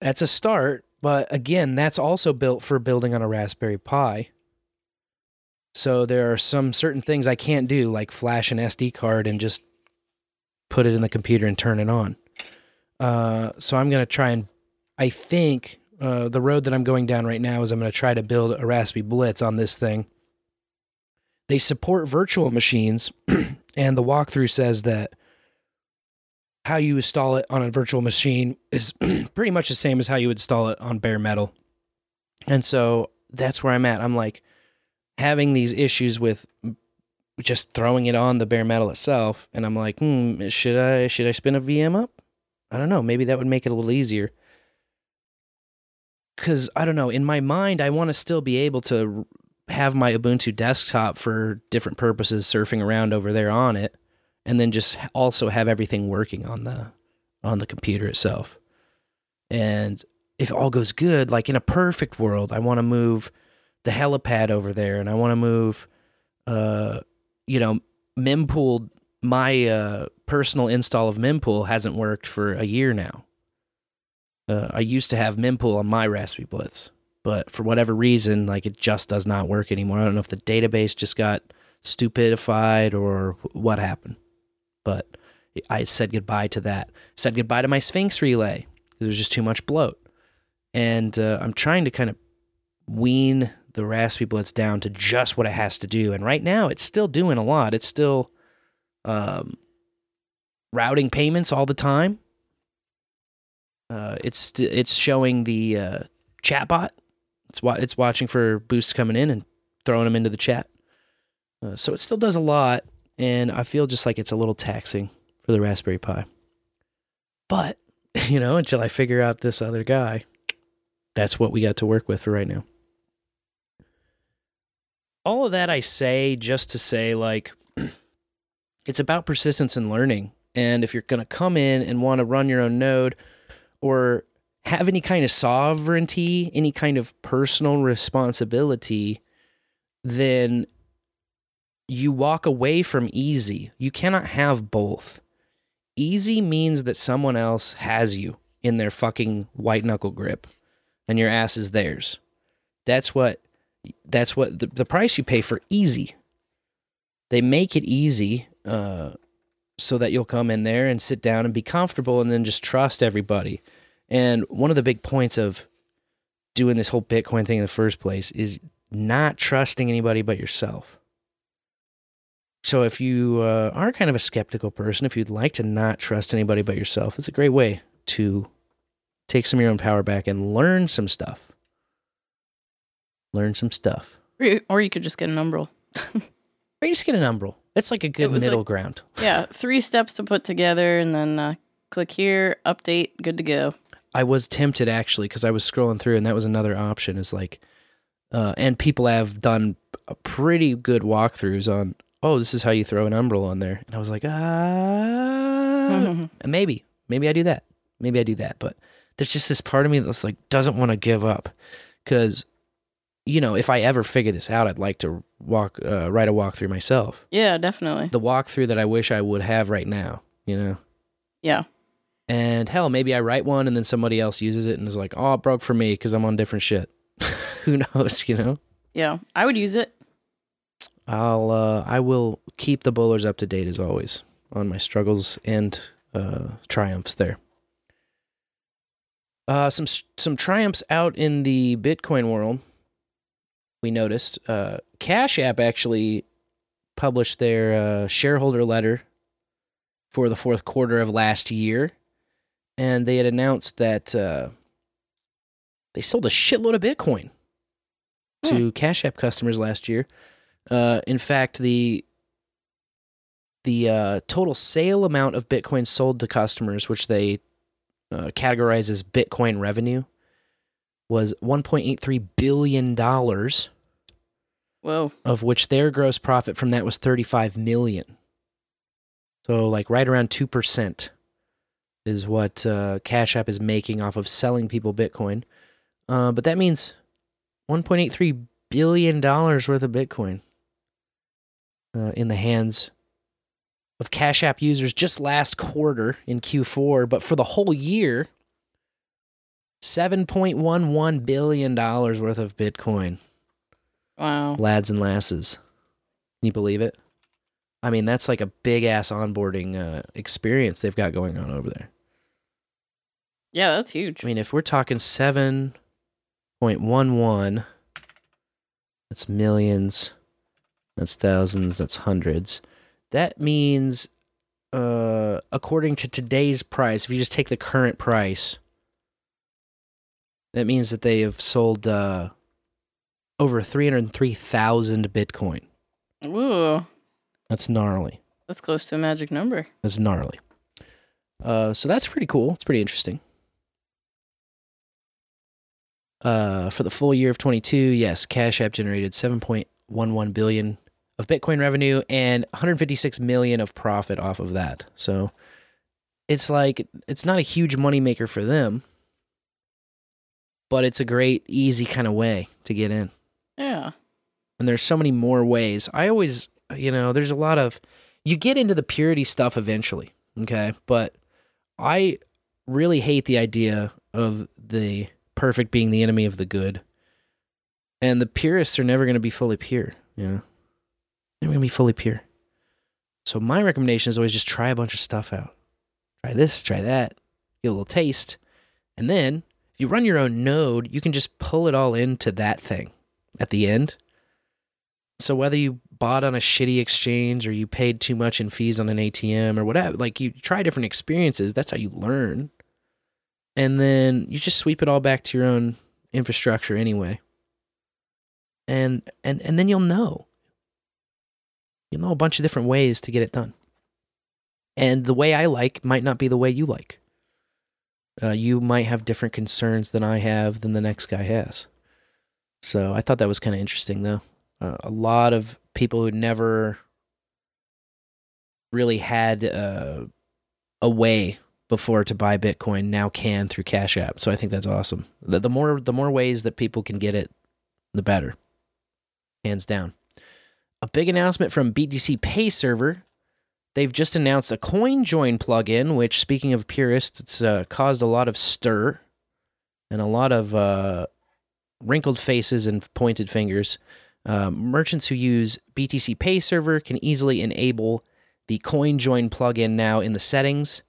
that's a start, but again, that's also built for building on a Raspberry Pi. So there are some certain things I can't do, like flash an SD card and just put it in the computer and turn it on. So I'm going to try and, I think the road that I'm going down right now is I'm going to try to build a RaspiBlitz on this thing. They support virtual machines, and the walkthrough says that how you install it on a virtual machine is pretty much the same as how you would install it on bare metal. And so that's where I'm at. I'm like, having these issues with just throwing it on the bare metal itself, and I'm like, should I spin a VM up? I don't know, maybe that would make it a little easier. Because, I don't know, in my mind, I want to still be able to have my Ubuntu desktop for different purposes, surfing around over there on it, and then just also have everything working on the computer itself. And if all goes good, like in a perfect world, I want to move the helipad over there, and I want to move, mempool. My personal install of mempool hasn't worked for a year now. I used to have mempool on my RaspiBlitz, but for whatever reason, like, it just does not work anymore. I don't know if the database just got stupidified or what happened, but I said goodbye to that. Said goodbye to my Sphinx relay because there was just too much bloat. And I'm trying to kind of wean the RaspiBlitz down to just what it has to do. And right now, it's still doing a lot. It's still routing payments all the time. It's showing the chatbot. It's watching for boosts coming in and throwing them into the chat. So it still does a lot, and I feel just like it's a little taxing for the Raspberry Pi. But, you know, until I figure out this other guy, that's what we got to work with for right now. All of that I say just to say, like, it's about persistence and learning. And if you're going to come in and want to run your own node or have any kind of sovereignty, any kind of personal responsibility, then you walk away from easy. You cannot have both. Easy means that someone else has you in their fucking white knuckle grip and your ass is theirs. That's what the price you pay for easy. They make it easy so that you'll come in there and sit down and be comfortable and then just trust everybody. And one of the big points of doing this whole Bitcoin thing in the first place is not trusting anybody but yourself. So if you are kind of a skeptical person, if you'd like to not trust anybody but yourself, it's a great way to take some of your own power back and learn some stuff. Or you could just get an Umbrel. It's like a good middle ground. Yeah, 3 steps to put together, and then click here, update, good to go. I was tempted, actually, because I was scrolling through, and that was another option. Is like, and people have done a pretty good walkthroughs on, oh, this is how you throw an Umbrel on there. And I was like, maybe I do that. But there's just this part of me that's like, doesn't want to give up, because, you know, if I ever figure this out, I'd like to write a walkthrough myself. Yeah, definitely. The walkthrough that I wish I would have right now, you know? Yeah. And hell, maybe I write one and then somebody else uses it and is like, oh, it broke for me because I'm on different shit. Who knows, you know? Yeah, I would use it. I will keep the bowlers up to date, as always, on my struggles and triumphs there. Some triumphs out in the Bitcoin world. We noticed Cash App actually published their shareholder letter for the fourth quarter of last year, and they had announced that they sold a shitload of Bitcoin to Cash App customers last year. In fact, the total sale amount of Bitcoin sold to customers, which they categorize as Bitcoin revenue, was $1.83 billion. Whoa. Of which their gross profit from that was $35 million. So, like, right around 2% is what Cash App is making off of selling people Bitcoin. But that means $1.83 billion worth of Bitcoin in the hands of Cash App users just last quarter in Q4. But for the whole year, $7.11 billion worth of Bitcoin. Wow. Lads and lasses. Can you believe it? I mean, that's like a big-ass onboarding experience they've got going on over there. Yeah, that's huge. I mean, if we're talking 7.11, that's millions, that's thousands, that's hundreds. That means, according to today's price, if you just take the current price, that means that they have sold over 303,000 Bitcoin. Ooh. That's gnarly. That's close to a magic number. That's gnarly. So that's pretty cool. It's pretty interesting. For the full year of 22, yes, Cash App generated $7.11 billion of Bitcoin revenue and $156 million of profit off of that. So it's like, it's not a huge moneymaker for them, but it's a great, easy kind of way to get in. Yeah. And there's so many more ways. I always, you know, there's a lot of, you get into the purity stuff eventually, okay? But I really hate the idea of the perfect being the enemy of the good. And the purists are never going to be fully pure, you know? Never going to be fully pure. So my recommendation is always just try a bunch of stuff out. Try this, try that, get a little taste. And then if you run your own node, you can just pull it all into that thing at the end. So whether you bought on a shitty exchange or you paid too much in fees on an ATM or whatever, like you try different experiences, that's how you learn. And then you just sweep it all back to your own infrastructure anyway. And then you'll know. You'll know a bunch of different ways to get it done. And the way I like might not be the way you like. You might have different concerns than I have, than the next guy has. So I thought that was kind of interesting, though. A lot of people who never really had a way before to buy Bitcoin now can through Cash App. So I think that's awesome. The more ways that people can get it, the better. Hands down. A big announcement from BTC Pay Server. They've just announced a CoinJoin plugin, which, speaking of purists, it's caused a lot of stir and a lot of wrinkled faces and pointed fingers. Merchants who use BTC Pay Server can easily enable the CoinJoin plugin now in the settings,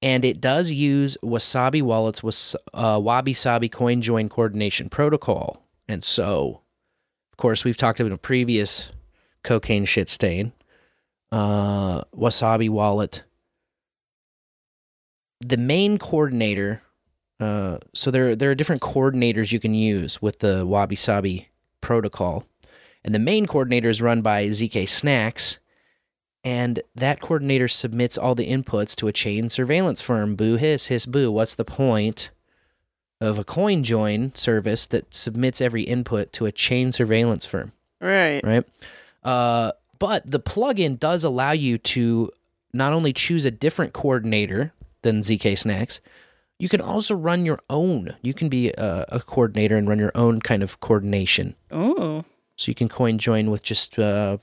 and it does use Wasabi Wallet's Wabi Sabi CoinJoin coordination protocol. And so, of course, we've talked about a previous cocaine shit stain. Wasabi Wallet, the main coordinator, so there are different coordinators you can use with the Wabi Sabi protocol, and the main coordinator is run by ZK Snacks, and that coordinator submits all the inputs to a chain surveillance firm. Boo hiss hiss boo. What's the point of a CoinJoin service that submits every input to a chain surveillance firm? Right. But the plugin does allow you to not only choose a different coordinator than ZK Snacks, you can also run your own. You can be a coordinator and run your own kind of coordination. Oh. So you can CoinJoin with just, your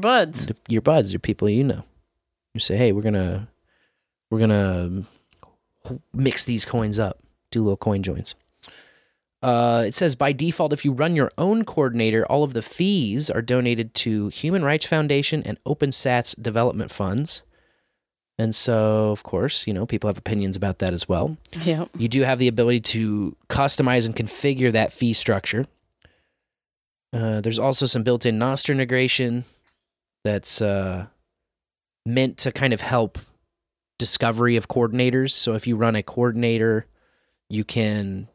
buds. Your buds, your people you know. You say, hey, we're gonna mix these coins up, do little CoinJoins. It says, by default, if you run your own coordinator, all of the fees are donated to Human Rights Foundation and OpenSats development funds. And so, of course, people have opinions about that as well. Yeah. You do have the ability to customize and configure that fee structure. There's also some built-in Nostr integration that's meant to kind of help discovery of coordinators. So if you run a coordinator, you can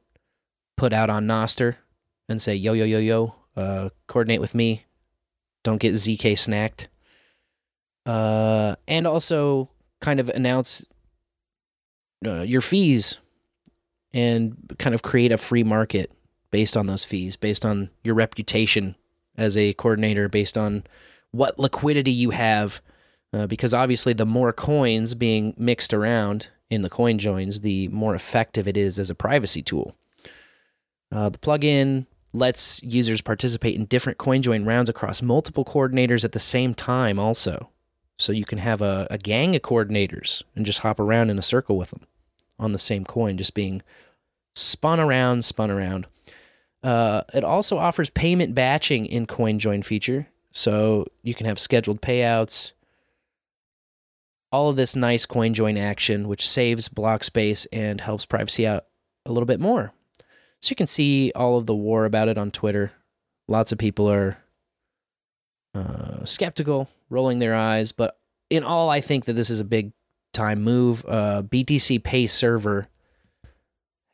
put out on Nostr and say, yo, coordinate with me. Don't get ZK snacked. And also kind of announce your fees and kind of create a free market based on those fees, based on your reputation as a coordinator, based on what liquidity you have. Because obviously the more coins being mixed around in the CoinJoins, the more effective it is as a privacy tool. The plugin lets users participate in different CoinJoin rounds across multiple coordinators at the same time also. So you can have a gang of coordinators and just hop around in a circle with them on the same coin, just being spun around. It also offers payment batching in CoinJoin feature, so you can have scheduled payouts. All of this nice CoinJoin action, which saves block space and helps privacy out a little bit more. So you can see all of the war about it on Twitter. Lots of people are skeptical, rolling their eyes. But in all, I think that this is a big-time move. BTC Pay Server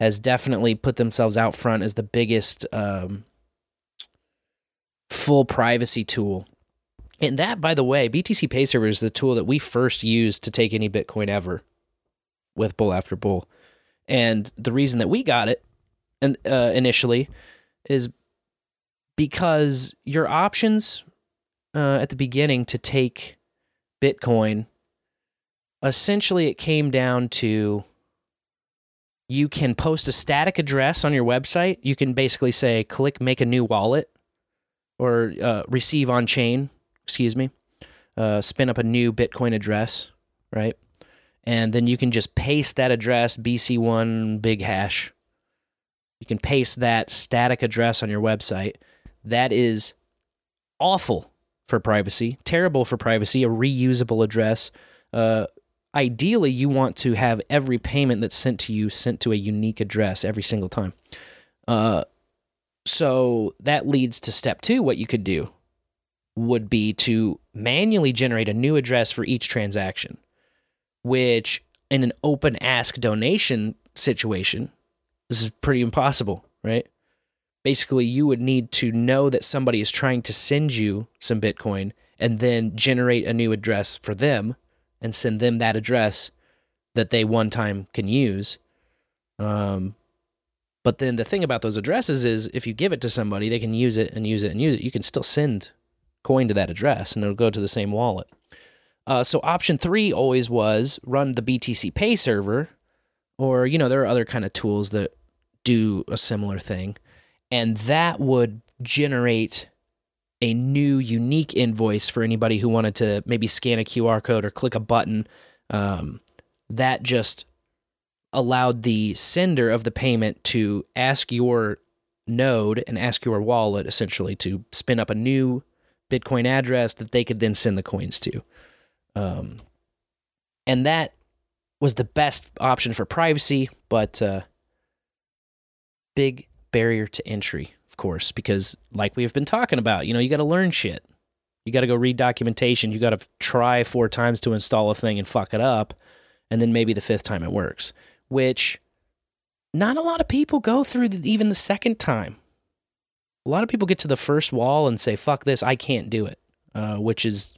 has definitely put themselves out front as the biggest full privacy tool. And that, by the way, BTC Pay Server is the tool that we first used to take any Bitcoin ever with bull after bull. And the reason that we got it initially is because your options at the beginning to take Bitcoin, essentially it came down to you can post a static address on your website. You can basically say, click make a new wallet or receive on chain, spin up a new Bitcoin address, right? and then you can just paste that address, BC1 big hash. You can paste that static address on your website. That is awful for privacy, terrible for privacy, a reusable address. Ideally, you want to have every payment that's sent to you sent to a unique address every single time. So that leads to step two. What you could do would be to manually generate a new address for each transaction, which in an open ask donation situation, this is pretty impossible, right? Basically, you would need to know that somebody is trying to send you some Bitcoin and then generate a new address for them and send them that address that they one time can use. But then the thing about those addresses is if you give it to somebody, they can use it and use it and use it. You can still send coin to that address and it'll go to the same wallet. So option three always was run the BTC Pay Server, or, you know, there are other kind of tools that do a similar thing. And that would generate a new unique invoice for anybody who wanted to maybe scan a QR code or click a button. That just allowed the sender of the payment to ask your node and ask your wallet, essentially, to spin up a new Bitcoin address that they could then send the coins to. And that was the best option for privacy, but big barrier to entry, of course, because like we've been talking about, you know, you got to learn shit. You got to go read documentation. You got to try 4 times to install a thing and fuck it up. And then maybe the 5th time it works, which not a lot of people go through even the 2nd time. A lot of people get to the 1st wall and say, fuck this, I can't do it, which is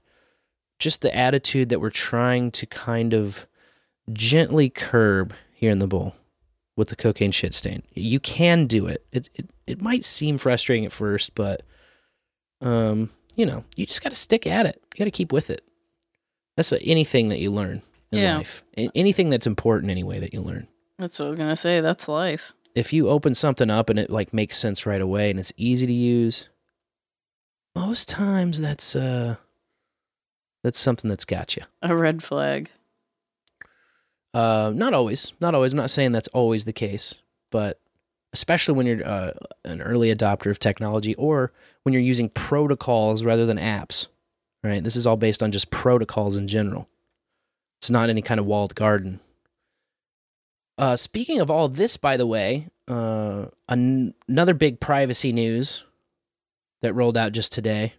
just the attitude that we're trying to kind of gently curb here in the bowl with the cocaine shit stain. You can do it. It might seem frustrating at first, but, you know, you just got to stick at it. You got to keep with it. That's anything that you learn in life. Anything that's important anyway that you learn. That's what I was going to say. That's life. If you open something up and it like makes sense right away and it's easy to use, most times that's something that's got you. A red flag. Not always. I'm not saying that's always the case, but especially when you're an early adopter of technology or when you're using protocols rather than apps, right? This is all based on just protocols in general. It's not any kind of walled garden. Speaking of all this, by the way, another big privacy news that rolled out just today,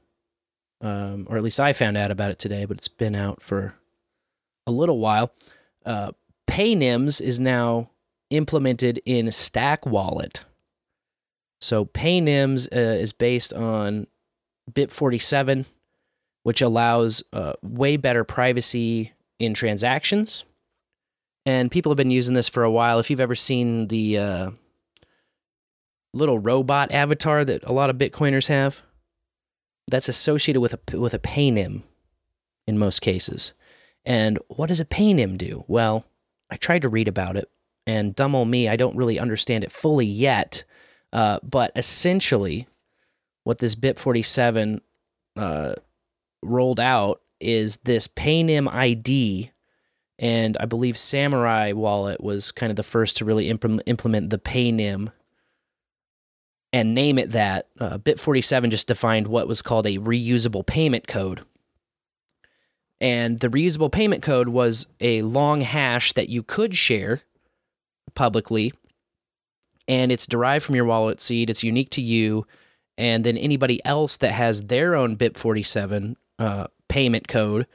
or at least I found out about it today, but it's been out for a little while. PayNyms is now implemented in Stack Wallet. So PayNyms is based on BIP47, which allows way better privacy in transactions. And people have been using this for a while. If you've ever seen the little robot avatar that a lot of Bitcoiners have, that's associated with a PayNym in most cases. And what does a PayNym do? Well, I tried to read about it, and dumb old me, I don't really understand it fully yet. But essentially, what this BIP47 rolled out is this PayNym ID, and I believe Samurai Wallet was kind of the first to really implement the PayNym and name it that. BIP47 just defined what was called a reusable payment code. And the reusable payment code was a long hash that you could share publicly, and it's derived from your wallet seed. It's unique to you, and then anybody else that has their own BIP47 payment code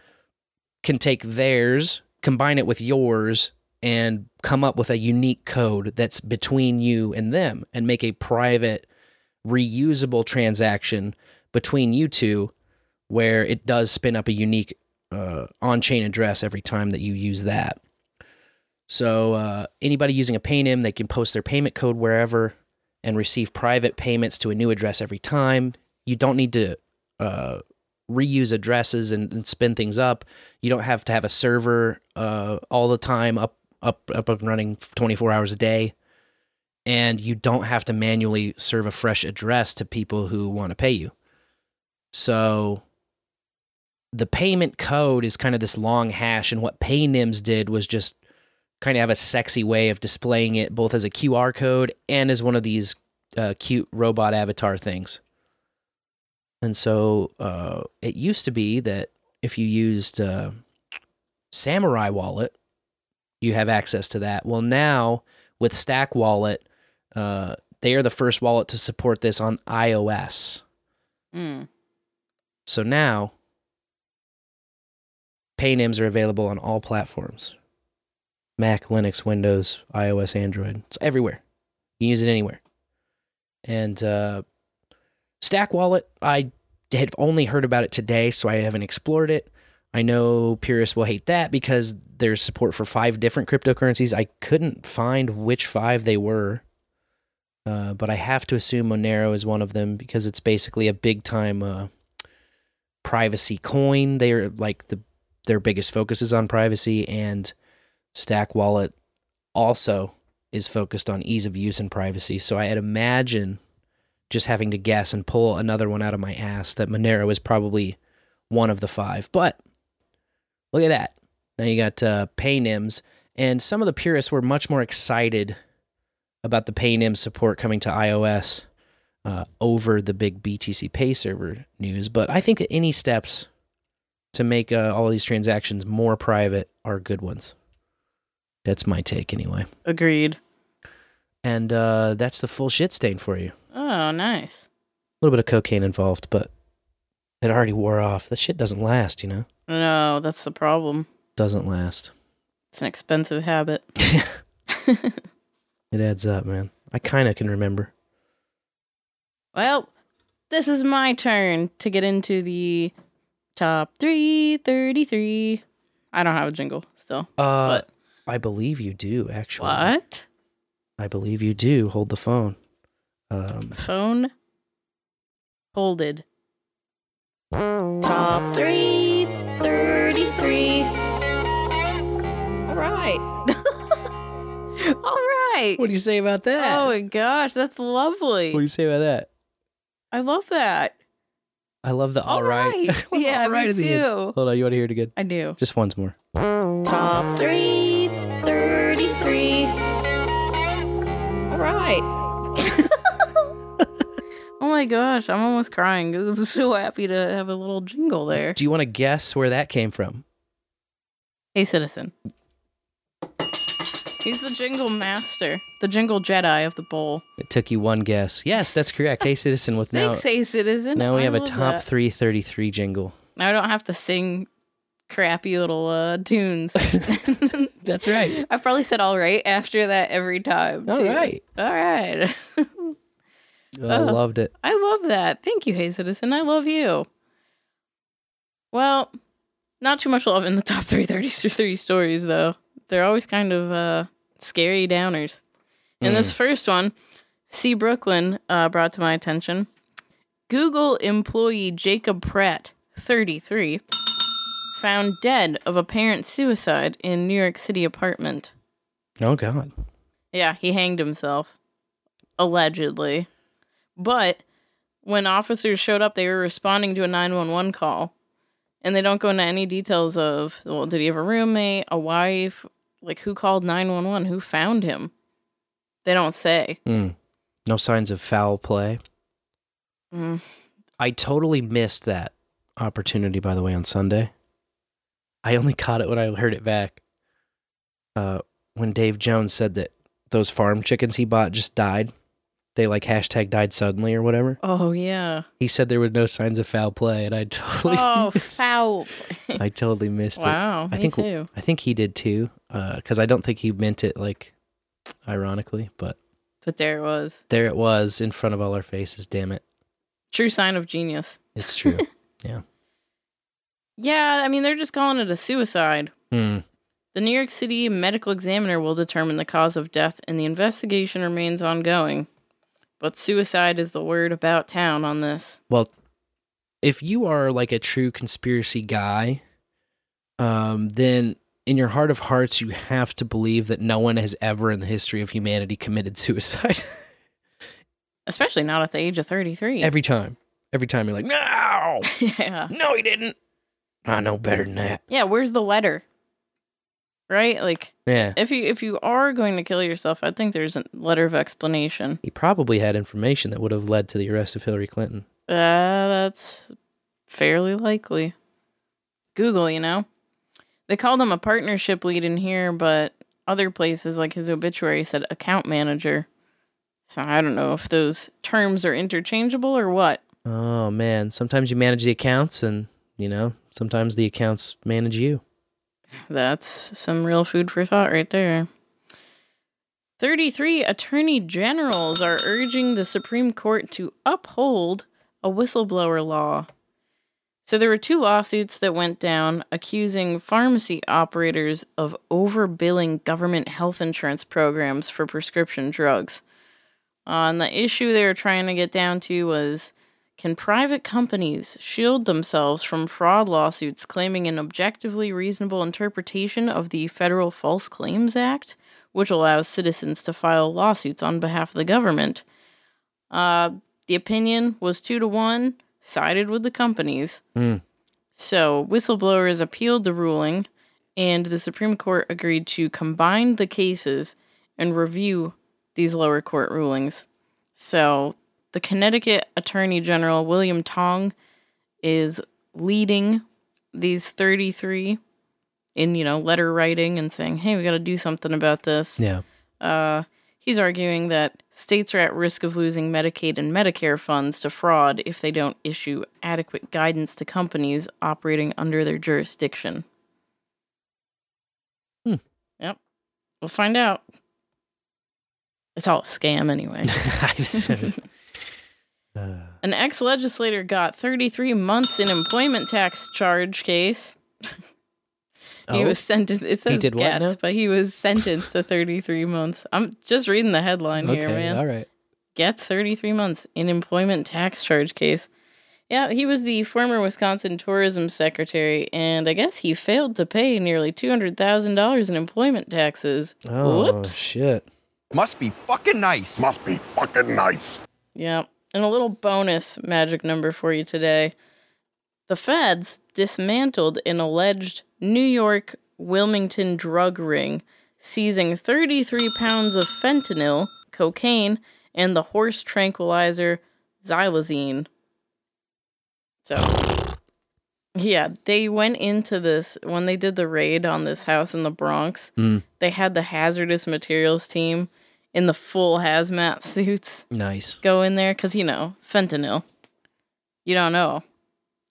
can take theirs, combine it with yours, and come up with a unique code that's between you and them and make a private, reusable transaction between you two where it does spin up a unique on-chain address every time that you use that. So anybody using a PayNym, they can post their payment code wherever and receive private payments to a new address every time. You don't need to reuse addresses and spin things up. You don't have to have a server all the time up and running 24 hours a day. And you don't have to manually serve a fresh address to people who want to pay you. So the payment code is kind of this long hash, and what PayNyms did was just kind of have a sexy way of displaying it both as a QR code and as one of these cute robot avatar things. And so it used to be that if you used Samurai Wallet, you have access to that. Well, now with Stack Wallet, they are the first wallet to support this on iOS. Mm. So now PayNyms are available on all platforms. Mac, Linux, Windows, iOS, Android. It's everywhere. You can use it anywhere. And Stack Wallet, I had only heard about it today, so I haven't explored it. I know purists will hate that because there's support for 5 different cryptocurrencies. I couldn't find which 5 they were, but I have to assume Monero is one of them because it's basically a big-time privacy coin. They're like their biggest focus is on privacy, and Stack Wallet also is focused on ease of use and privacy. So I'd imagine, just having to guess and pull another one out of my ass, that Monero is probably one of the 5. But look at that. Now you got PayNyms, and some of the purists were much more excited about the PayNyms support coming to iOS over the big BTC Pay Server news. But I think that any steps to make all these transactions more private are good ones. That's my take anyway. Agreed. And that's the full shit stain for you. Oh, nice. A little bit of cocaine involved, but it already wore off. The shit doesn't last, you know? No, that's the problem. Doesn't last. It's an expensive habit. It adds up, man. I kind of can remember. Well, this is my turn to get into the top 333. I don't have a jingle still. But I believe you do, actually. What? I believe you do. Hold the phone. Phone holded. Top 333. All right. All right. What do you say about that? Oh my gosh, that's lovely. What do you say about that? I love that. I love the all right. Yeah, all right, me too. Hold on, you want to hear it again? I do. Just once more. Top 333. All right. Oh my gosh, I'm almost crying. I'm so happy to have a little jingle there. Do you want to guess where that came from? Hey, Citizen. He's the jingle master, the jingle Jedi of the bowl. It took you one guess. Yes, that's correct. Hey, Citizen with now. Thanks, Hey, Citizen. Now we have a top 333 jingle. Now I don't have to sing crappy little tunes. That's right. I probably said all right after that every time. All too. Right. All right. I loved it. I love that. Thank you, Hey Citizen. I love you. Well, not too much love in the top 333 stories, though. They're always kind of scary downers. And this first one, C Brooklyn brought to my attention. Google employee Jacob Pratt, 33, found dead of apparent suicide in New York City apartment. Oh, God. Yeah, he hanged himself. Allegedly. But when officers showed up, they were responding to a 911 call, and they don't go into any details of, well, did he have a roommate, a wife, like who called 911, who found him? They don't say. No signs of foul play. I totally missed that opportunity, by the way, on Sunday. I only caught it when I heard it back. When Dave Jones said that those farm chickens he bought just died. They like hashtag died suddenly or whatever. Oh, yeah. He said there were no signs of foul play, and I totally missed foul play. I totally missed it. Wow, me too. I think he did too, because I don't think he meant it, like, ironically, but... But there it was. There it was, in front of all our faces, damn it. True sign of genius. It's true, yeah. Yeah, I mean, they're just calling it a suicide. The New York City medical examiner will determine the cause of death, and the investigation remains ongoing. But suicide is the word about town on this. Well, if you are like a true conspiracy guy, then in your heart of hearts, you have to believe that no one has ever in the history of humanity committed suicide. Especially not at the age of 33. Every time. Every time you're like, no! Yeah. No, he didn't. I know better than that. Yeah, where's the letter? Right? Like, yeah. If you are going to kill yourself, I think there's a letter of explanation. He probably had information that would have led to the arrest of Hillary Clinton. That's fairly likely. Google, you know? They called him a partnership lead in here, but other places, like his obituary, said account manager. So I don't know if those terms are interchangeable or what. Oh, man. Sometimes you manage the accounts and, you know, sometimes the accounts manage you. That's some real food for thought right there. 33 attorney generals are urging the Supreme Court to uphold a whistleblower law. So there were two lawsuits that went down accusing pharmacy operators of overbilling government health insurance programs for prescription drugs. And the issue they were trying to get down to was, can private companies shield themselves from fraud lawsuits claiming an objectively reasonable interpretation of the Federal False Claims Act, which allows citizens to file lawsuits on behalf of the government? The opinion was 2-1. Sided with the companies. Mm. So whistleblowers appealed the ruling, and the Supreme Court agreed to combine the cases and review these lower court rulings. So the Connecticut Attorney General, William Tong, is leading these 33 in, you know, letter writing and saying, hey, we got to do something about this. Yeah. He's arguing that states are at risk of losing Medicaid and Medicare funds to fraud if they don't issue adequate guidance to companies operating under their jurisdiction. Hmm. Yep. We'll find out. It's all a scam anyway. An ex-legislator got 33 months in employment tax charge case. He was sentenced. It says Gats, but he was sentenced to 33 months. I'm just reading the headline here, man. All right. Gets 33 months in employment tax charge case. Yeah, he was the former Wisconsin tourism secretary, and I guess he failed to pay nearly $200,000 in employment taxes. Oh, whoops. Shit. Must be fucking nice. Must be fucking nice. Yeah. And a little bonus magic number for you today. The feds dismantled an alleged New York Wilmington drug ring, seizing 33 pounds of fentanyl, cocaine, and the horse tranquilizer xylazine. So, yeah, they went into this when they did the raid on this house in the Bronx. Mm. They had the hazardous materials team in the full hazmat suits. Nice. Go in there because, you know, fentanyl. You don't know.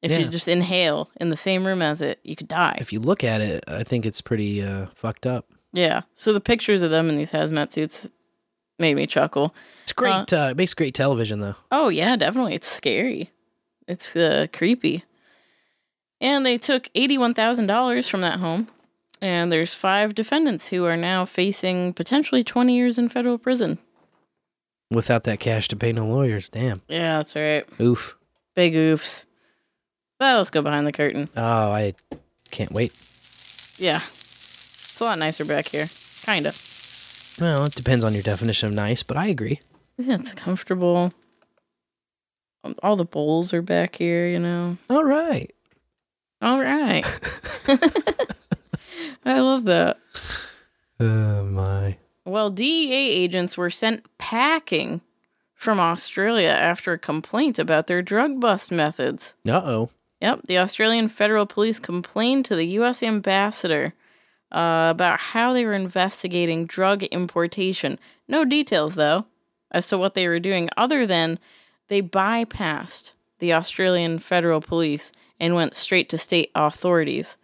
If you just inhale in the same room as it, you could die. If you look at it, I think it's pretty fucked up. Yeah. So the pictures of them in these hazmat suits made me chuckle. It's great. It makes great television, though. Oh, yeah, definitely. It's scary. It's creepy. And they took $81,000 from that home. And there's 5 defendants who are now facing potentially 20 years in federal prison. Without that cash to pay no lawyers. Damn. Yeah, that's right. Oof. Big oofs. Well, let's go behind the curtain. Oh, I can't wait. Yeah. It's a lot nicer back here. Kind of. Well, it depends on your definition of nice, but I agree. Yeah, it's comfortable. All the bowls are back here, you know. All right. I love that. Oh, my. Well, DEA agents were sent packing from Australia after a complaint about their drug bust methods. Uh-oh. Yep, the Australian Federal Police complained to the U.S. ambassador about how they were investigating drug importation. No details, though, as to what they were doing, other than they bypassed the Australian Federal Police and went straight to state authorities.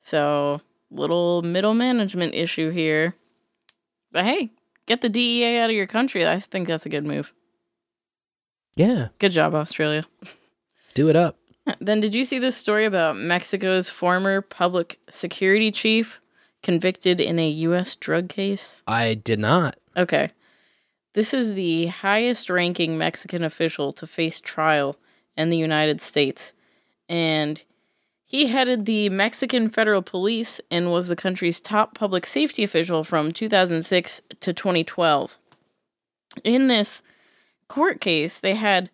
So, little middle management issue here. But hey, get the DEA out of your country. I think that's a good move. Yeah. Good job, Australia. Do it up. Then did you see this story about Mexico's former public security chief convicted in a U.S. drug case? I did not. Okay. This is the highest-ranking Mexican official to face trial in the United States. And he headed the Mexican Federal Police and was the country's top public safety official from 2006 to 2012. In this court case, they had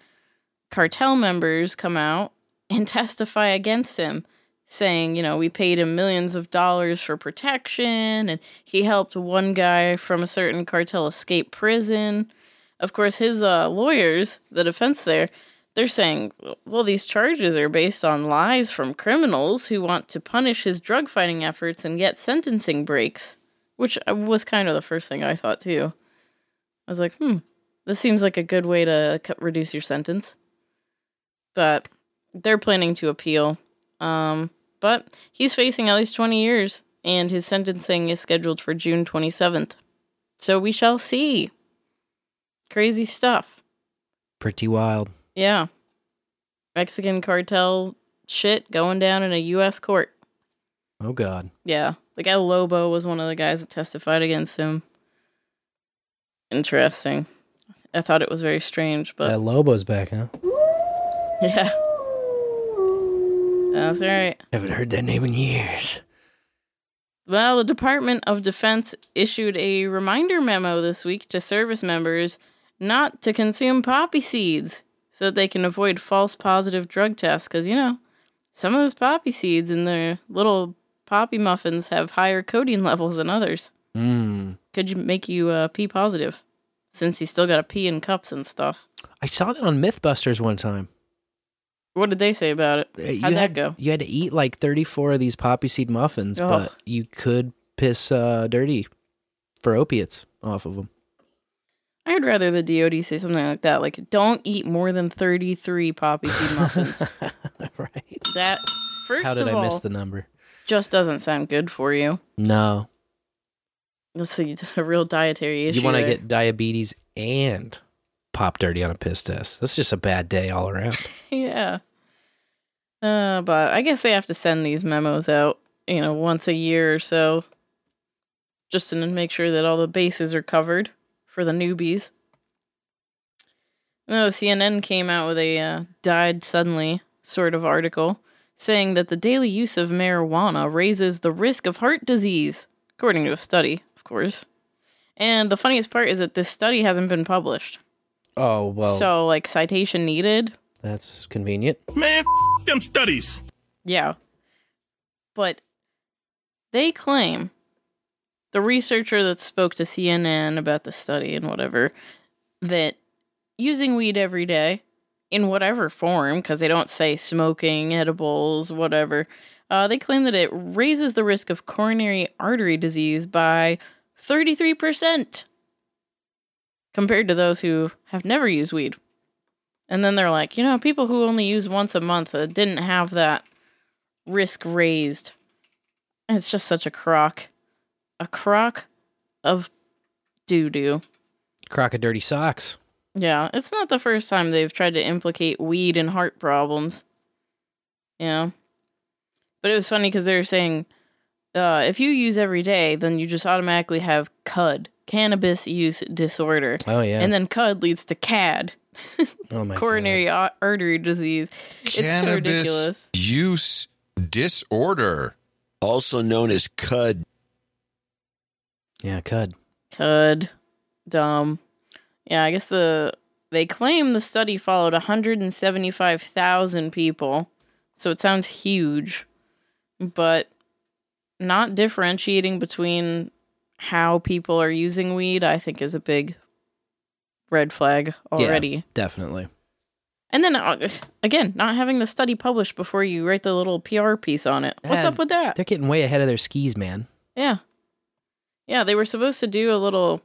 cartel members come out and testify against him, saying, you know, we paid him millions of dollars for protection, and he helped one guy from a certain cartel escape prison. Of course, his lawyers, the defense there, they're saying, well, these charges are based on lies from criminals who want to punish his drug-fighting efforts and get sentencing breaks, which was kind of the first thing I thought, too. I was like, this seems like a good way to reduce your sentence. But they're planning to appeal. But he's facing at least 20 years, and his sentencing is scheduled for June 27th. So we shall see. Crazy stuff. Pretty wild. Yeah. Mexican cartel shit going down in a U.S. court. Oh, God. Yeah. The guy Lobo was one of the guys that testified against him. Interesting. I thought it was very strange, but... That Lobo's back, huh? Yeah. That's right. Haven't heard that name in years. Well, the Department of Defense issued a reminder memo this week to service members not to consume poppy seeds so that they can avoid false positive drug tests. Because, you know, some of those poppy seeds in their little poppy muffins have higher codeine levels than others. Could make you pee positive, since you still got to pee in cups and stuff. I saw that on Mythbusters one time. What did they say about it? How'd that go? You had to eat like 34 of these poppy seed muffins, but you could piss dirty for opiates off of them. I would rather the DOD say something like that, like, don't eat more than 33 poppy seed muffins. Right. That, first How did of I all, miss the number? Just doesn't sound good for you. No. That's a real dietary issue. You want to get diabetes and pop dirty on a piss test. That's just a bad day all around. Yeah. But I guess they have to send these memos out, you know, once a year or so, just to make sure that all the bases are covered for the newbies. No, CNN came out with a died suddenly sort of article saying that the daily use of marijuana raises the risk of heart disease, according to a study, of course. And the funniest part is that this study hasn't been published. Oh, well. So, like, citation needed. That's convenient. Man, them studies. Yeah. But they claim, the researcher that spoke to CNN about the study and whatever, that using weed every day, in whatever form, because they don't say smoking, edibles, whatever, they claim that it raises the risk of coronary artery disease by 33%. Compared to those who have never used weed. And then they're like, you know, people who only use once a month didn't have that risk raised. And it's just such a crock. A crock of doo-doo. Crock of dirty socks. Yeah, it's not the first time they've tried to implicate weed in heart problems. You know? But it was funny because they were saying, if you use every day, then you just automatically have CUD. Cannabis use disorder. Oh, yeah. And then CUD leads to CAD. Oh, my coronary artery disease. Cannabis it's so ridiculous. Use disorder. Also known as CUD. Yeah, CUD. CUD. Dumb. Yeah, I guess they claim the study followed 175,000 people. So it sounds huge. But not differentiating between how people are using weed, I think, is a big red flag already. Yeah, definitely. And then, again, not having the study published before you write the little PR piece on it. What's up with that? They're getting way ahead of their skis, man. Yeah. Yeah, they were supposed to do a little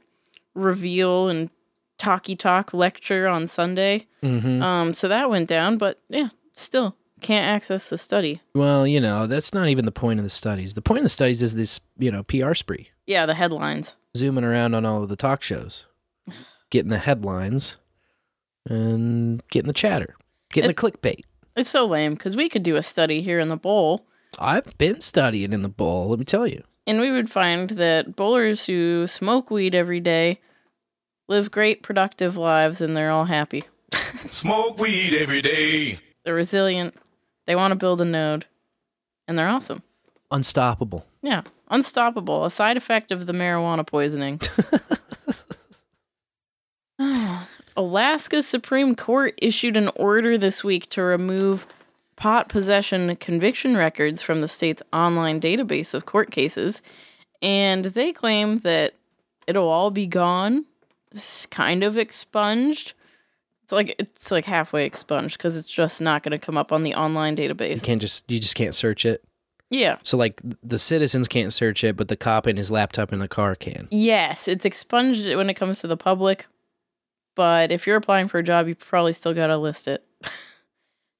reveal and talky talk lecture on Sunday. So that went down, but yeah, still can't access the study. Well, you know, that's not even the point of the studies. The point of the studies is this, you know, PR spree. Yeah, the headlines. Zooming around on all of the talk shows. Getting the headlines and getting the chatter. Getting the clickbait. It's so lame, because we could do a study here in the bowl. I've been studying in the bowl, let me tell you. And we would find that bowlers who smoke weed every day live great, productive lives, and they're all happy. Smoke weed every day. They're resilient. They want to build a node. And they're awesome. Unstoppable. Yeah. Unstoppable, a side effect of the marijuana poisoning. Alaska's Supreme Court issued an order this week to remove pot possession conviction records from the state's online database of court cases, and they claim that it'll all be gone. It's kind of expunged. It's like halfway expunged because it's just not going to come up on the online database. You just can't search it. Yeah. So like the citizens can't search it, but the cop and his laptop in the car can. Yes, it's expunged when it comes to the public. But if you're applying for a job, you probably still got to list it.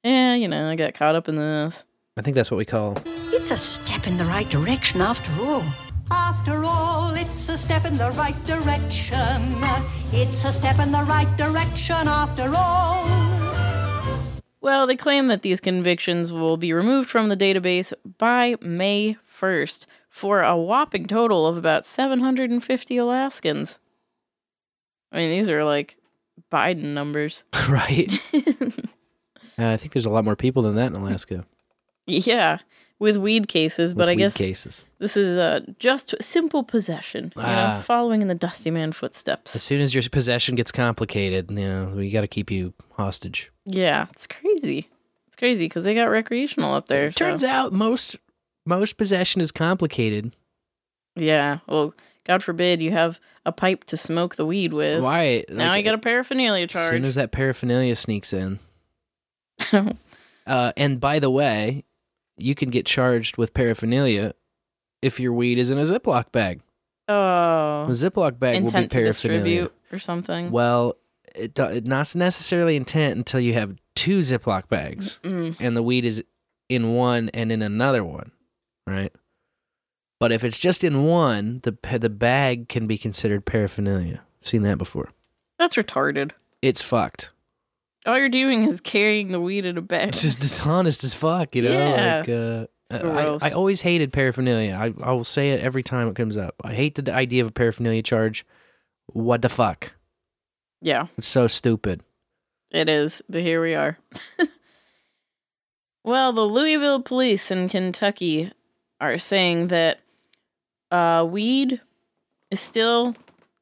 Yeah, you know, I got caught up in this. I think that's what we call... It's a step in the right direction after all. After all, it's a step in the right direction. It's a step in the right direction after all. Well, they claim that these convictions will be removed from the database by May 1st for a whopping total of about 750 Alaskans. I mean, these are like Biden numbers. Right. I think there's a lot more people than that in Alaska. Yeah, with weed cases, but I guess this is just simple possession, you know, following in the Dusty Man footsteps. As soon as your possession gets complicated, you know, we got to keep you hostage. Yeah, it's crazy. It's crazy because they got recreational up there. Turns out most possession is complicated. Yeah, well... God forbid you have a pipe to smoke the weed with. Right. Now you got a paraphernalia charge. As soon as that paraphernalia sneaks in. And by the way, you can get charged with paraphernalia if your weed is in a Ziploc bag. Oh. A Ziploc bag will be paraphernalia. Intent to distribute or something? Well, it's not necessarily intent until you have two Ziploc bags. Mm-hmm. And the weed is in one and in another one. Right? But if it's just in one, the bag can be considered paraphernalia. I've seen that before. That's retarded. It's fucked. All you're doing is carrying the weed in a bag. It's just dishonest as fuck, you know? Yeah. I always hated paraphernalia. I will say it every time it comes up. I hate the idea of a paraphernalia charge. What the fuck? Yeah. It's so stupid. It is, but here we are. Well, the Louisville police in Kentucky are saying that weed is still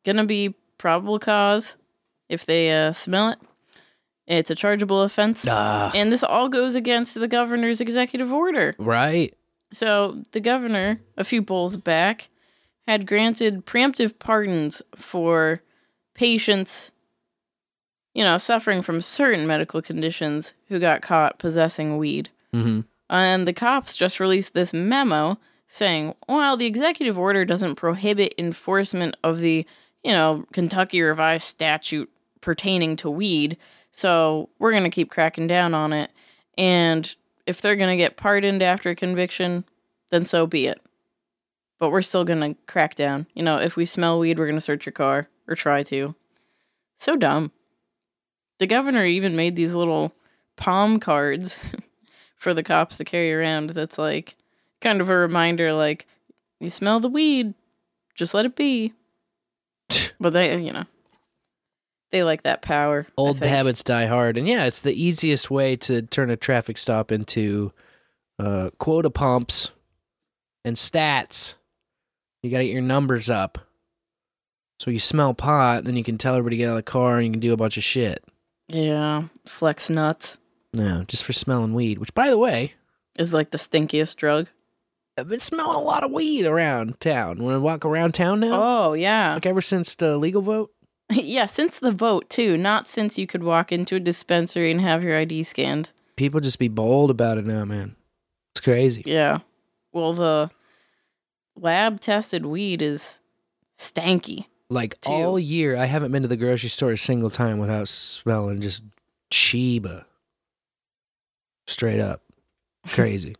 gonna be probable cause if they smell it. It's a chargeable offense. And this all goes against the governor's executive order. Right. So the governor, a few polls back, had granted preemptive pardons for patients, you know, suffering from certain medical conditions who got caught possessing weed. Mm-hmm. And the cops just released this memo saying, well, the executive order doesn't prohibit enforcement of the, you know, Kentucky revised statute pertaining to weed, so we're going to keep cracking down on it, and if they're going to get pardoned after conviction, then so be it. But we're still going to crack down. You know, if we smell weed, we're going to search your car, or try to. So dumb. The governor even made these little palm cards for the cops to carry around that's like, kind of a reminder, like, you smell the weed, just let it be. But they, you know, they like that power. Old habits die hard. And yeah, it's the easiest way to turn a traffic stop into quota pumps and stats. You got to get your numbers up. So you smell pot, then you can tell everybody to get out of the car and you can do a bunch of shit. Yeah, flex nuts. No, just for smelling weed, which, by the way... is like the stinkiest drug. I've been smelling a lot of weed around town. When I walk around town now? Oh, yeah. Like ever since the legal vote? Yeah, since the vote, too. Not since you could walk into a dispensary and have your ID scanned. People just be bold about it now, man. It's crazy. Yeah. Well, the lab-tested weed is stanky. Like, too. All year, I haven't been to the grocery store a single time without smelling just Chiba. Straight up. Crazy.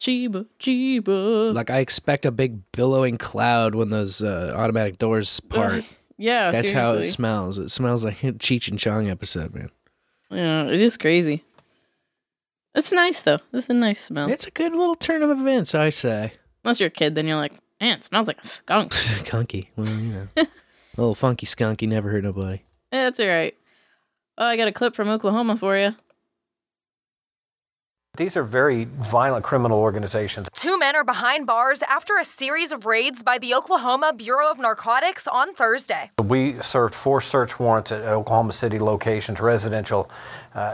Chiba, Chiba. Like, I expect a big billowing cloud when those automatic doors part. Yeah, that's seriously how it smells. It smells like a Cheech and Chong episode, man. Yeah, it is crazy. It's nice, though. It's a nice smell. It's a good little turn of events, I say. Unless you're a kid, then you're like, man, it smells like a skunk. Skunky. Well, you know. A little funky skunky, never hurt nobody. Yeah, that's all right. Oh, I got a clip from Oklahoma for you. These are very violent criminal organizations. Two men are behind bars after a series of raids by the Oklahoma Bureau of Narcotics on Thursday. We served 4 search warrants at Oklahoma City locations, residential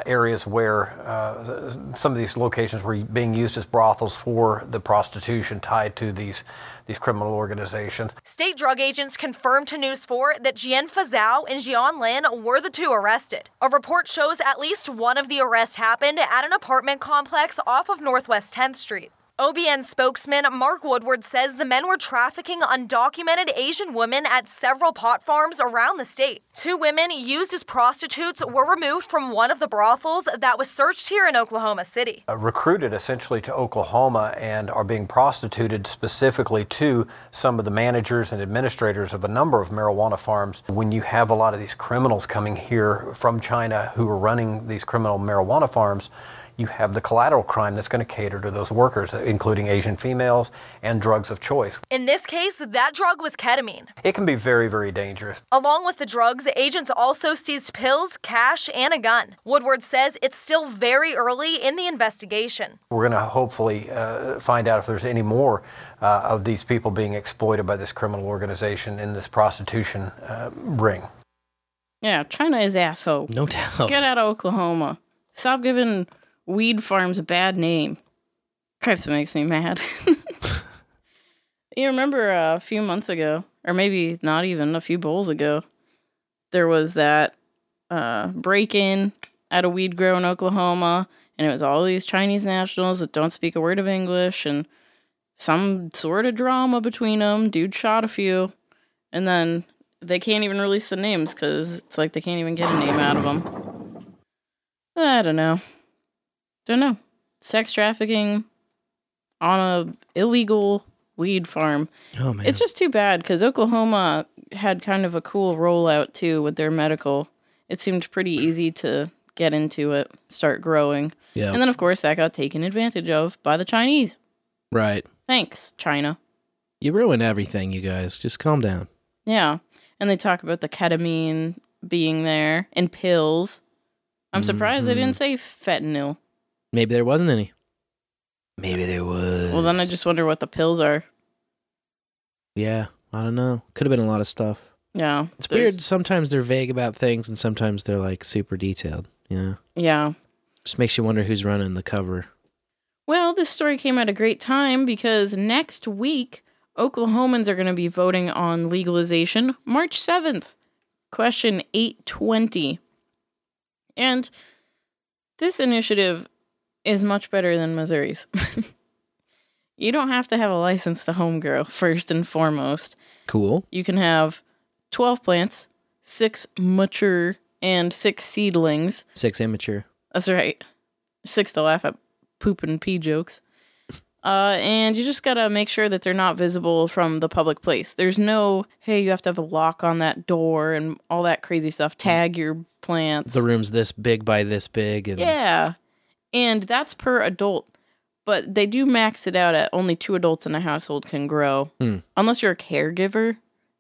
areas where some of these locations were being used as brothels for the prostitution tied to these criminal organizations. State drug agents confirmed to News 4 that Jian Fazao and Jian Lin were the two arrested. A report shows at least one of the arrests happened at an apartment complex off of Northwest 10th Street. OBN spokesman Mark Woodward says the men were trafficking undocumented Asian women at several pot farms around the state. 2 women used as prostitutes were removed from one of the brothels that was searched here in Oklahoma City. Recruited essentially to Oklahoma and are being prostituted specifically to some of the managers and administrators of a number of marijuana farms. When you have a lot of these criminals coming here from China who are running these criminal marijuana farms, you have the collateral crime that's going to cater to those workers, including Asian females and drugs of choice. In this case, that drug was ketamine. It can be very, very dangerous. Along with the drugs, agents also seized pills, cash, and a gun. Woodward says it's still very early in the investigation. We're going to hopefully find out if there's any more of these people being exploited by this criminal organization in this prostitution ring. Yeah, China is asshole. No doubt. Get out of Oklahoma. Stop giving weed farm's a bad name. Cripes, it makes me mad. You remember a few months ago, or maybe not even a few bowls ago, there was that break-in at a weed grow in Oklahoma, and it was all these Chinese nationals that don't speak a word of English, and some sort of drama between them. Dude shot a few, and then they can't even release the names because it's like they can't even get a name out of them. I don't know. Sex trafficking on a illegal weed farm. Oh, man. It's just too bad because Oklahoma had kind of a cool rollout, too, with their medical. It seemed pretty easy to get into it, start growing. Yeah. And then, of course, that got taken advantage of by the Chinese. Right. Thanks, China. You ruin everything, you guys. Just calm down. Yeah. And they talk about the ketamine being there and pills. I'm surprised they didn't say fentanyl. Maybe there wasn't any. Maybe there was. Well, then I just wonder what the pills are. Yeah, I don't know. Could have been a lot of stuff. Yeah. It's weird. Sometimes they're vague about things, and sometimes they're, like, super detailed, you know? Yeah. Just makes you wonder who's running the cover. Well, this story came at a great time because next week, Oklahomans are going to be voting on legalization March 7th. Question 820. And this initiative is much better than Missouri's. You don't have to have a license to homegrow, first and foremost. Cool. You can have 12 plants, 6 mature, and 6 seedlings. 6 immature. That's right. 6 to laugh at poop and pee jokes. And you just got to make sure that they're not visible from the public place. There's no, hey, you have to have a lock on that door and all that crazy stuff. Tag your plants. The room's this big by this big. And yeah. And that's per adult. But they do max it out at only 2 adults in a household can grow. Mm. Unless you're a caregiver,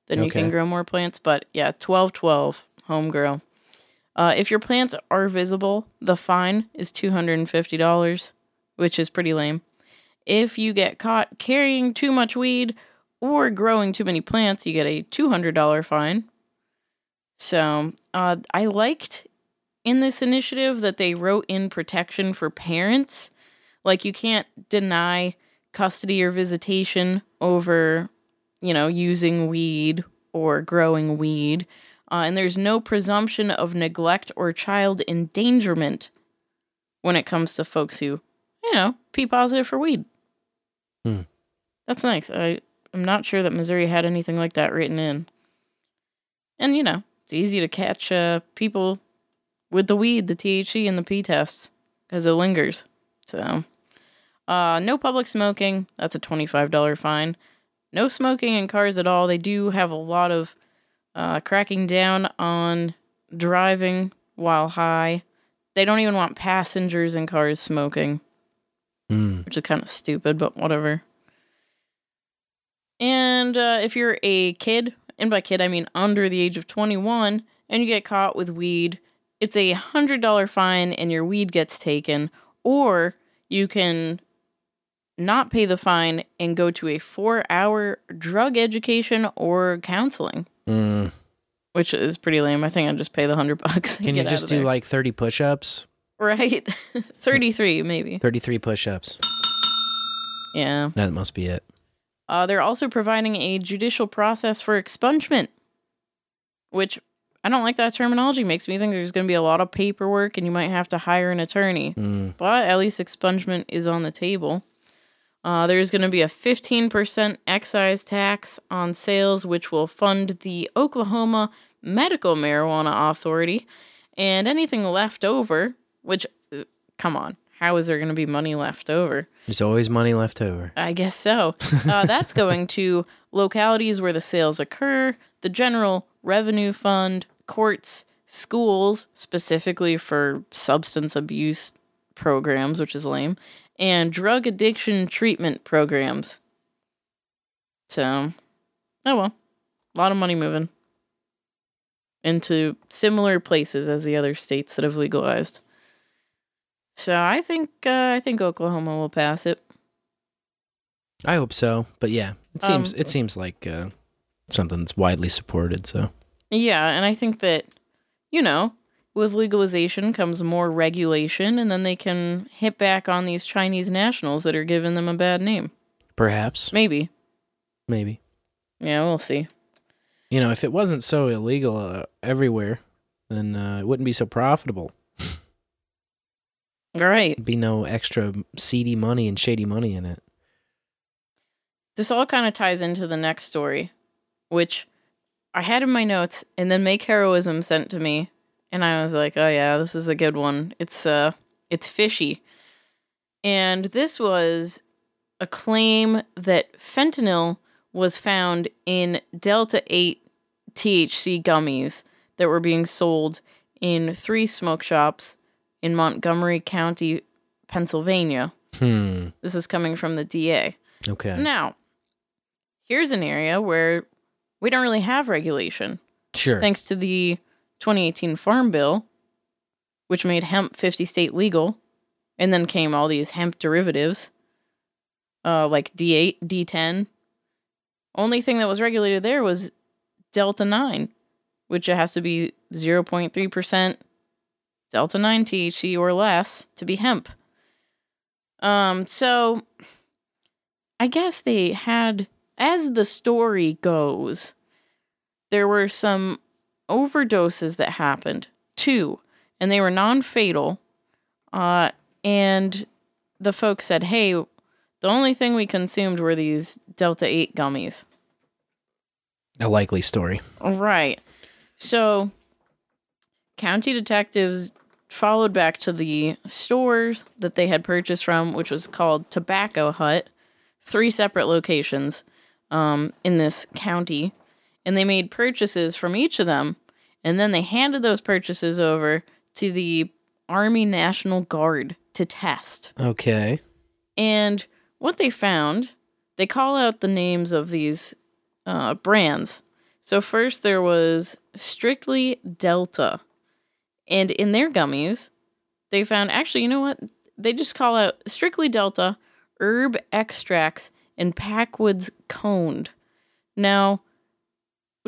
then you can grow more plants. But yeah, 12-12, home grow. If your plants are visible, the fine is $250, which is pretty lame. If you get caught carrying too much weed or growing too many plants, you get a $200 fine. So I liked in this initiative that they wrote in protection for parents. Like, you can't deny custody or visitation over, you know, using weed or growing weed. And there's no presumption of neglect or child endangerment when it comes to folks who, you know, pee positive for weed. Hmm. That's nice. I'm not sure that Missouri had anything like that written in. And, you know, it's easy to catch people with the weed, the THC, and the pee tests because it lingers. So, no public smoking. That's a $25 fine. No smoking in cars at all. They do have a lot of cracking down on driving while high. They don't even want passengers in cars smoking. Mm. Which is kind of stupid, but whatever. And if you're a kid, and by kid I mean under the age of 21, and you get caught with weed, it's a $100 fine and your weed gets taken, or you can not pay the fine and go to a 4-hour drug education or counseling, which is pretty lame. I think I'd just pay the $100. Can you just do there. Like 30 push-ups? Right. 33, maybe. 33 push-ups. Yeah. That must be it. They're also providing a judicial process for expungement, which I don't like that terminology. Makes me think there's going to be a lot of paperwork and you might have to hire an attorney. But at least expungement is on the table. There's going to be a 15% excise tax on sales, which will fund the Oklahoma Medical Marijuana Authority. And anything left over, which, come on, how is there going to be money left over? There's always money left over. I guess so. That's going to localities where the sales occur, the General Revenue Fund, courts, schools, specifically for substance abuse programs, which is lame, and drug addiction treatment programs. So, oh well. A lot of money moving into similar places as the other states that have legalized. So I think Oklahoma will pass it. I hope so, but yeah, it seems like something that's widely supported. So yeah, and I think that, you know, with legalization comes more regulation, and then they can hit back on these Chinese nationals that are giving them a bad name. Perhaps. Maybe. Yeah, we'll see. You know, if it wasn't so illegal everywhere, then it wouldn't be so profitable. Right. There'd be no extra seedy money and shady money in it. This all kind of ties into the next story, which I had in my notes, and then Make Heroism sent to me. And I was like, oh yeah, this is a good one. It's fishy. And this was a claim that fentanyl was found in Delta 8 THC gummies that were being sold in 3 smoke shops in Montgomery County, Pennsylvania. This is coming from the DA. Okay. Now, here's an area where we don't really have regulation. Sure. Thanks to the 2018 Farm Bill, which made hemp 50-state legal, and then came all these hemp derivatives, like D8, D10. Only thing that was regulated there was Delta 9, which it has to be 0.3% Delta 9 THC or less to be hemp. So I guess they had, as the story goes, there were some overdoses that happened, 2, and they were non-fatal, and the folks said, hey, the only thing we consumed were these Delta 8 gummies. A likely story. Right. So, county detectives followed back to the stores that they had purchased from, which was called Tobacco Hut, 3 separate locations in this county. And they made purchases from each of them, and then they handed those purchases over to the Army National Guard to test. Okay. And what they found, they call out the names of these brands. So first there was Strictly Delta. And in their gummies, they found, actually, you know what? They just call out Strictly Delta, Herb Extracts, and Packwood's Coned. Now,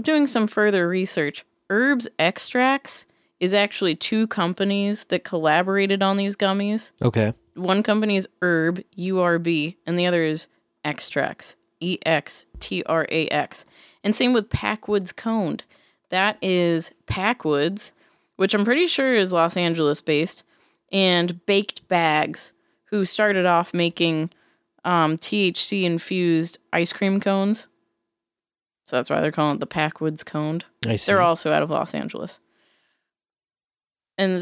doing some further research, Herbs Extracts is actually 2 companies that collaborated on these gummies. Okay. One company is Herb, URB, and the other is Extracts, EXTRAX. And same with Packwood's Coned. That is Packwoods, which I'm pretty sure is Los Angeles-based, and Baked Bags, who started off making THC-infused ice cream cones. So that's why they're calling it the Packwoods Coned. I see. They're also out of Los Angeles. And,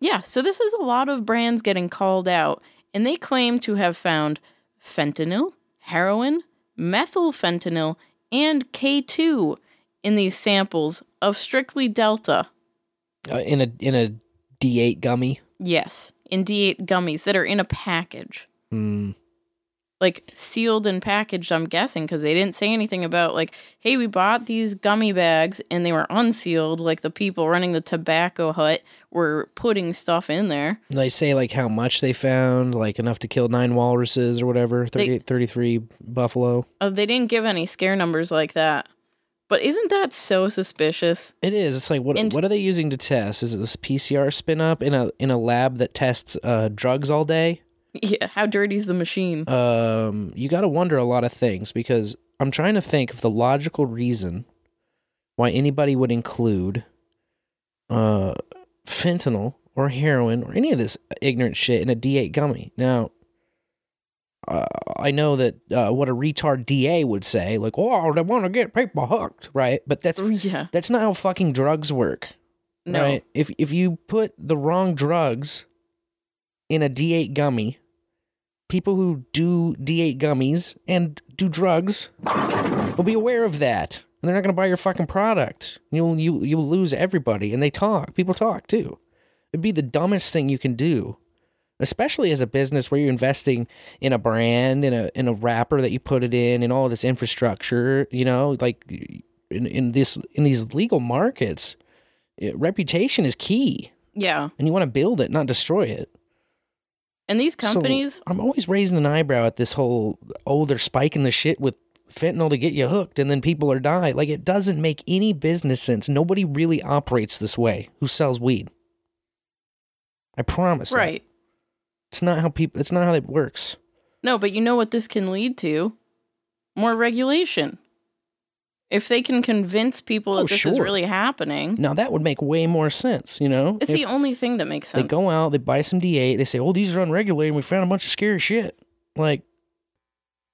yeah, so this is a lot of brands getting called out, and they claim to have found fentanyl, heroin, methylfentanyl, and K2 in these samples of Strictly Delta. In a D8 gummy? Yes, in D8 gummies that are in a package. like sealed and packaged, I'm guessing, because they didn't say anything about like, hey, we bought these gummy bags and they were unsealed, like the people running the tobacco hut were putting stuff in there. They say like how much they found, like enough to kill 9 walruses or whatever, 33 buffalo. Oh, they didn't give any scare numbers like that. But isn't that so suspicious? It is. It's like, what are they using to test? Is it this PCR spin up in a lab that tests drugs all day? Yeah, how dirty's the machine? You got to wonder a lot of things, because I'm trying to think of the logical reason why anybody would include fentanyl or heroin or any of this ignorant shit in a D8 gummy. Now, I know that what a retard DA would say, like, oh, they want to get people hooked, right? But that's not how fucking drugs work. No. Right? If you put the wrong drugs in a D8 gummy, people who do D8 gummies and do drugs will be aware of that, and they're not going to buy your fucking product. You'll lose everybody, and people talk too. It'd be the dumbest thing you can do, especially as a business where you're investing in a brand, in a wrapper that you put it in all this infrastructure. You know, like in these legal markets, reputation is key. Yeah, and you want to build it, not destroy it. And these companies... So I'm always raising an eyebrow at this whole, oh, they're spiking the shit with fentanyl to get you hooked and then people are dying. Like, it doesn't make any business sense. Nobody really operates this way who sells weed. I promise. Right. It's not how it works. No, but you know what this can lead to? More regulation. If they can convince people that this is really happening. Now, that would make way more sense, you know? It's the only thing that makes sense. They go out, they buy some D8, they say, oh, these are unregulated, and we found a bunch of scary shit. Like,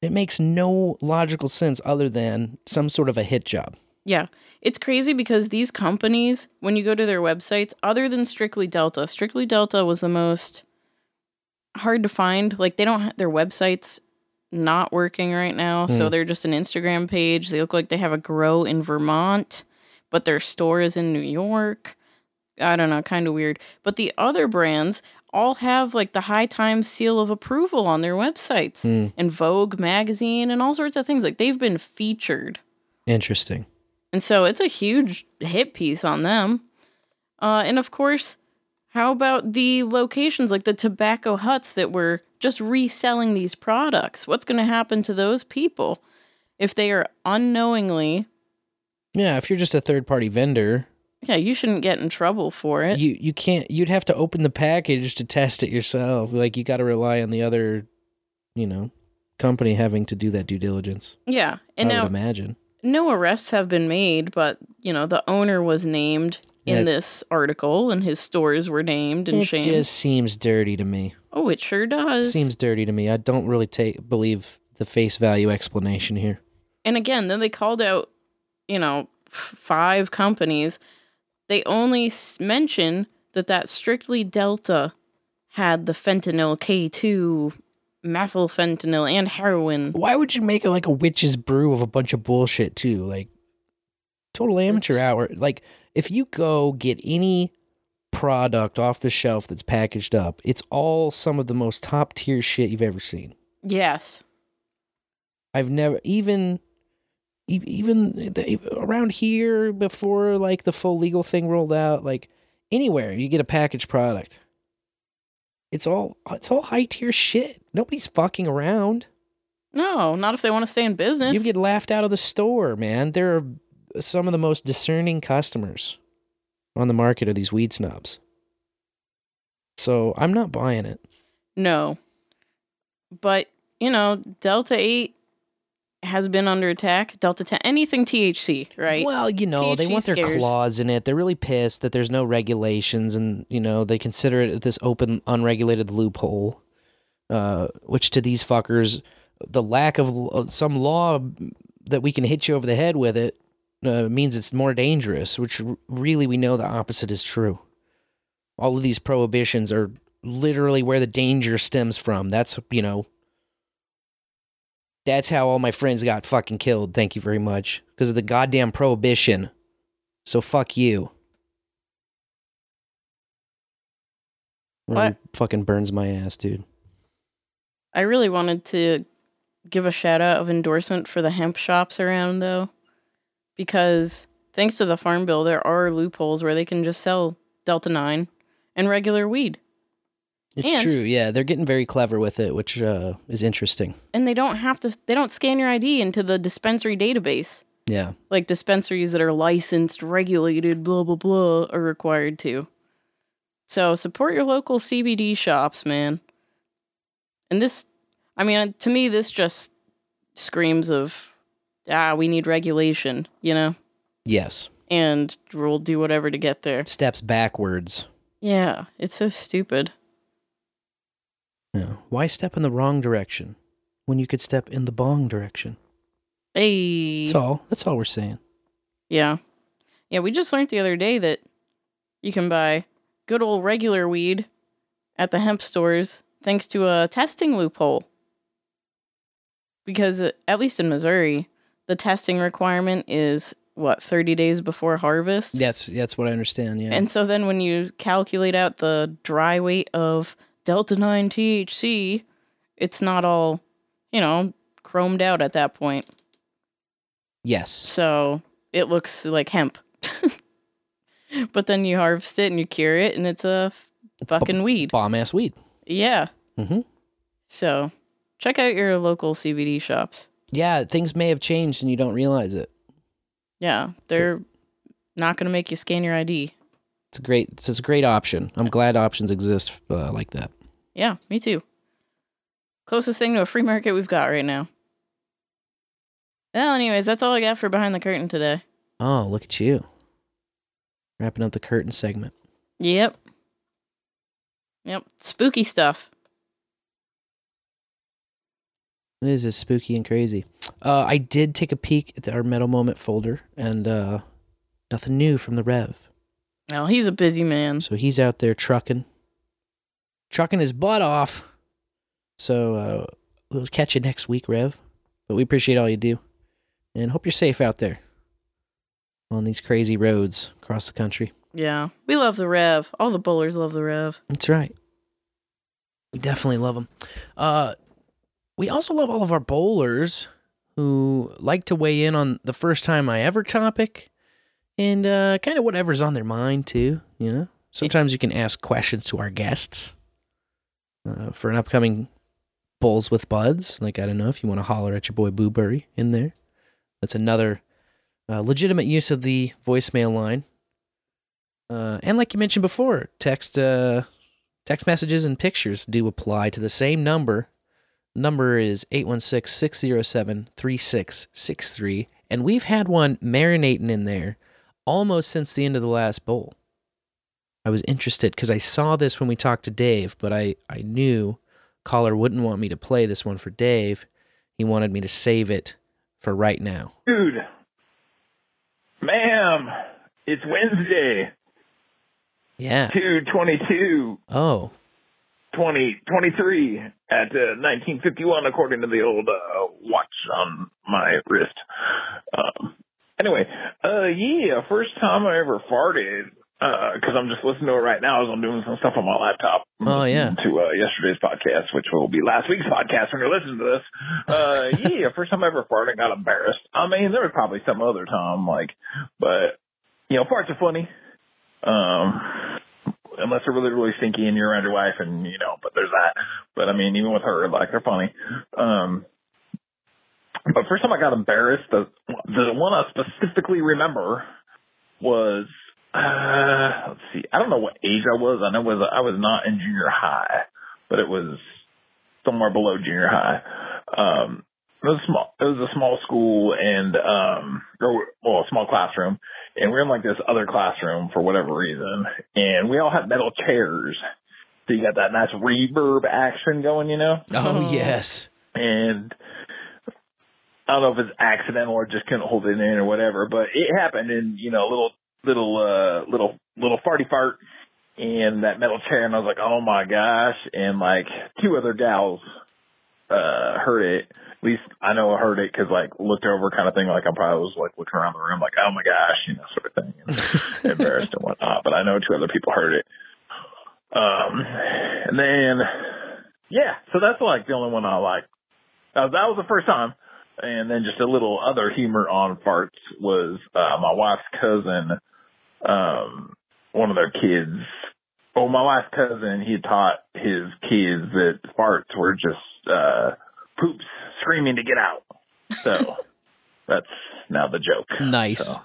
it makes no logical sense other than some sort of a hit job. Yeah. It's crazy because these companies, when you go to their websites, other than Strictly Delta was the most hard to find. Like, they don't have their websites... not working right now, so they're just an Instagram page. They look like they have a grow in Vermont, but their store is in New York. I don't know, kind of weird. But the other brands all have like the High Times seal of approval on their websites and Vogue magazine and all sorts of things. Like, they've been featured. Interesting. And so it's a huge hit piece on them. And of course, how about the locations, like the tobacco huts that were just reselling these products? What's going to happen to those people if they are unknowingly... Yeah, if you're just a third-party vendor... Yeah, you shouldn't get in trouble for it. You can't... You'd have to open the package to test it yourself. Like, you got to rely on the other, you know, company having to do that due diligence. Yeah, and I would imagine. No arrests have been made, but, you know, the owner was named... in this article, and his stores were named and shamed. It just seems dirty to me. Oh, it sure does. Seems dirty to me. I don't really believe the face value explanation here. And again, then they called out, you know, 5 companies. They only mention that Strictly Delta had the fentanyl, K2, methylfentanyl, and heroin. Why would you make it like a witch's brew of a bunch of bullshit, too? Like, total amateur hour. Like... If you go get any product off the shelf that's packaged up, it's all some of the most top-tier shit you've ever seen. Yes. I've never, even around here before, like, the full legal thing rolled out, like, anywhere you get a packaged product, it's all high-tier shit. Nobody's fucking around. No, not if they want to stay in business. You get laughed out of the store, man. There are... Some of the most discerning customers on the market are these weed snobs. So I'm not buying it. No. But, you know, Delta 8 has been under attack. Delta 10, anything THC, right? Well, you know, THC they want their claws in it. They're really pissed that there's no regulations, and, you know, they consider it this open, unregulated loophole, which to these fuckers, the lack of some law that we can hit you over the head with it, means it's more dangerous, which really we know the opposite is true. All of these prohibitions are literally where the danger stems from. That's, you know, that's how all my friends got fucking killed, thank you very much, because of the goddamn prohibition. So fuck you. What? Really fucking burns my ass, dude. I really wanted to give a shout out of endorsement for the hemp shops around, though, because thanks to the Farm Bill, there are loopholes where they can just sell Delta 9 and regular weed. It's true. Yeah, they're getting very clever with it, which is interesting. And they don't have to. They don't scan your ID into the dispensary database. Yeah, like dispensaries that are licensed, regulated, blah blah blah, are required to. So support your local CBD shops, man. And this, I mean, to me, this just screams of, we need regulation, you know? Yes. And we'll do whatever to get there. Steps backwards. Yeah, it's so stupid. Yeah. Why step in the wrong direction when you could step in the bong direction? Hey. That's all we're saying. Yeah. Yeah, we just learned the other day that you can buy good old regular weed at the hemp stores thanks to a testing loophole. Because, at least in Missouri, the testing requirement is, 30 days before harvest? That's what I understand, yeah. And so then when you calculate out the dry weight of Delta 9 THC, it's not all, chromed out at that point. Yes. So it looks like hemp. But then you harvest it and you cure it, and it's a fucking weed. Bomb-ass weed. Yeah. Mm-hmm. So check out your local CBD shops. Yeah, things may have changed and you don't realize it. Yeah, they're not going to make you scan your ID. It's a great option. I'm glad options exist like that. Yeah, me too. Closest thing to a free market we've got right now. Well, anyways, that's all I got for Behind the Curtain today. Oh, look at you. Wrapping up the curtain segment. Yep. Spooky stuff. This is spooky and crazy. I did take a peek at our Metal Moment folder, and nothing new from the Rev. Well, he's a busy man. So he's out there trucking his butt off. So we'll catch you next week, Rev. But we appreciate all you do, and hope you're safe out there on these crazy roads across the country. Yeah, we love the Rev. All the bowlers love the Rev. That's right. We definitely love them. We also love all of our bowlers who like to weigh in on the first time I ever topic and kind of whatever's on their mind, too. You know, sometimes you can ask questions to our guests for an upcoming Bowls with Buds. Like, I don't know if you want to holler at your boy Booberry in there. That's another legitimate use of the voicemail line. And like you mentioned before, text messages and pictures do apply to the same number. Number is 816-607-3663, and we've had one marinating in there almost since the end of the last bowl. I was interested because I saw this when we talked to Dave, but I knew caller wouldn't want me to play this one for Dave. He wanted me to save it for right now. Dude, ma'am, it's Wednesday. Yeah. 2/22. Oh. 2023 at 1951, according to the old watch on my wrist. Anyway, first time I ever farted, because I'm just listening to it right now as I'm doing some stuff on my laptop. Oh, yeah. To yesterday's podcast, which will be last week's podcast when you're listening to this. First time I ever farted, got embarrassed. I mean, there was probably some other time, but, farts are funny. Unless they're really, really stinky and you're around your wife and, but there's that. But, I mean, even with her, they're funny. But first time I got embarrassed, the one I specifically remember was, let's see, I don't know what age I was. I know I was not in junior high, but it was somewhere below junior high. It was a small school and, a small classroom. And we're in this other classroom for whatever reason. And we all had metal chairs. So you got that nice reverb action going, Oh, yes. And I don't know if it's accidental or just couldn't hold it in or whatever, but it happened and, little farty fart in that metal chair. And I was like, oh my gosh. And two other gals, heard it. At least I know I heard it because, looked over kind of thing. I probably was, looking around the room oh, my gosh, sort of thing. And embarrassed and whatnot. But I know two other people heard it. And then, so that's, the only one I That was the first time. And then just a little other humor on farts was my wife's cousin, one of their kids. Oh, my wife's cousin, he taught his kids that farts were just poops screaming to get out. So that's now the joke. Nice. So,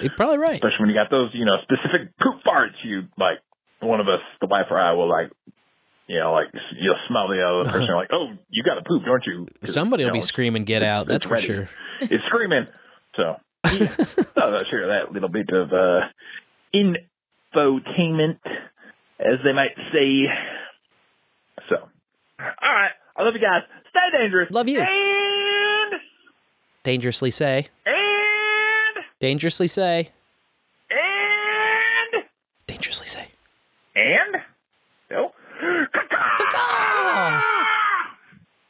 you're probably right. Especially when you got those, you know, specific poop farts. You, like, one of us, the wife or I, will, like, you know, like, you'll smell the other person, like, oh, you got to poop, don't you? Somebody will be screaming, get out, that's for sure. It's screaming. So, yeah. I'll share that little bit of infotainment, as they might say. So, all right. I love you guys. Stay dangerous. Love you. And dangerously say. And dangerously say. And dangerously say. And no.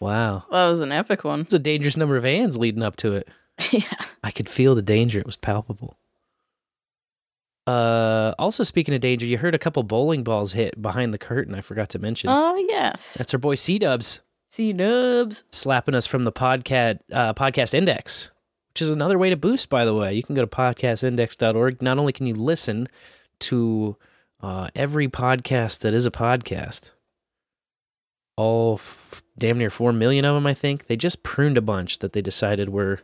Wow. That was an epic one. It's a dangerous number of ands leading up to it. Yeah. I could feel the danger. It was palpable. Also, speaking of danger, you heard a couple bowling balls hit behind the curtain. I forgot to mention. Oh, yes. That's our boy C Dubs. C Dubs. Slapping us from the podcast index, which is another way to boost, by the way. You can go to podcastindex.org. Not only can you listen to every podcast that is a podcast, all damn near 4 million of them, I think. They just pruned a bunch that they decided were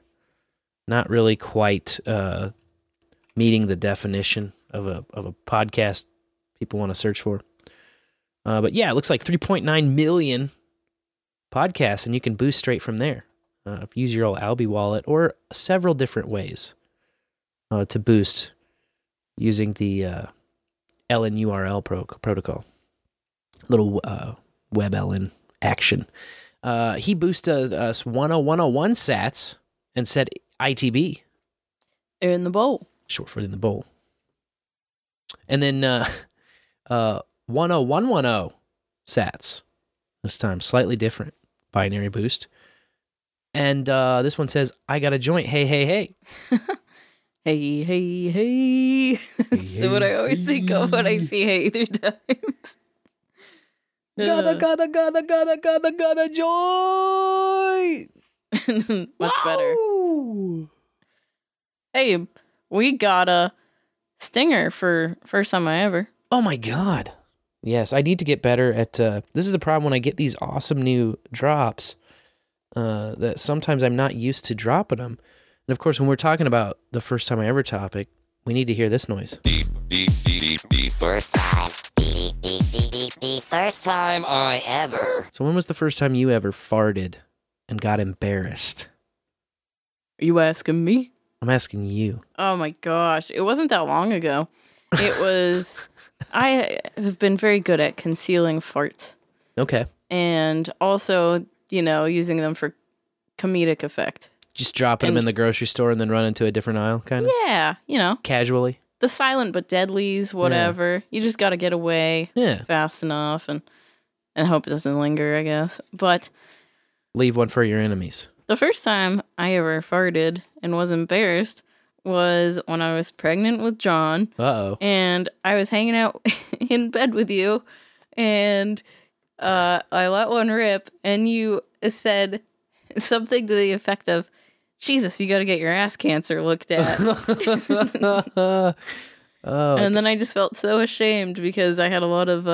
not really quite meeting the definition of a podcast people want to search for. But yeah, it looks like 3.9 million podcasts, and you can boost straight from there. If you use your old Albi wallet or several different ways to boost using the LNURL protocol. Little WebLN action. He boosted us 10101 sats and said ITB. In the bowl. Short for in the bowl. And then 10110 sats. This time, slightly different. Binary boost. And this one says, I got a joint. Hey, hey, hey. Hey, hey, hey. That's hey, what I always think of when I see hey 3 times. Gotta joy. Much Whoa! Better. Hey, we got a stinger for first time I ever. Oh my God. Yes, I need to get better at, this is the problem when I get these awesome new drops that sometimes I'm not used to dropping them. And of course, when we're talking about the first time I ever topic, we need to hear this noise. First time. The first time I ever. So when was the first time you ever farted and got embarrassed? Are you asking me? I'm asking you. Oh my gosh. It wasn't that long ago. It was, I have been very good at concealing farts. Okay. And also, you know, using them for comedic effect. Just dropping them in the grocery store and then run into a different aisle, kind of? Yeah, you know. Casually. The silent but deadlies, whatever. Yeah. You just got to get away fast enough and hope it doesn't linger, I guess. But leave one for your enemies. The first time I ever farted and was embarrassed was when I was pregnant with John. Uh-oh. And I was hanging out in bed with you, and I let one rip, and you said something to the effect of, Jesus, you got to get your ass cancer looked at. And then I just felt so ashamed because I had a lot of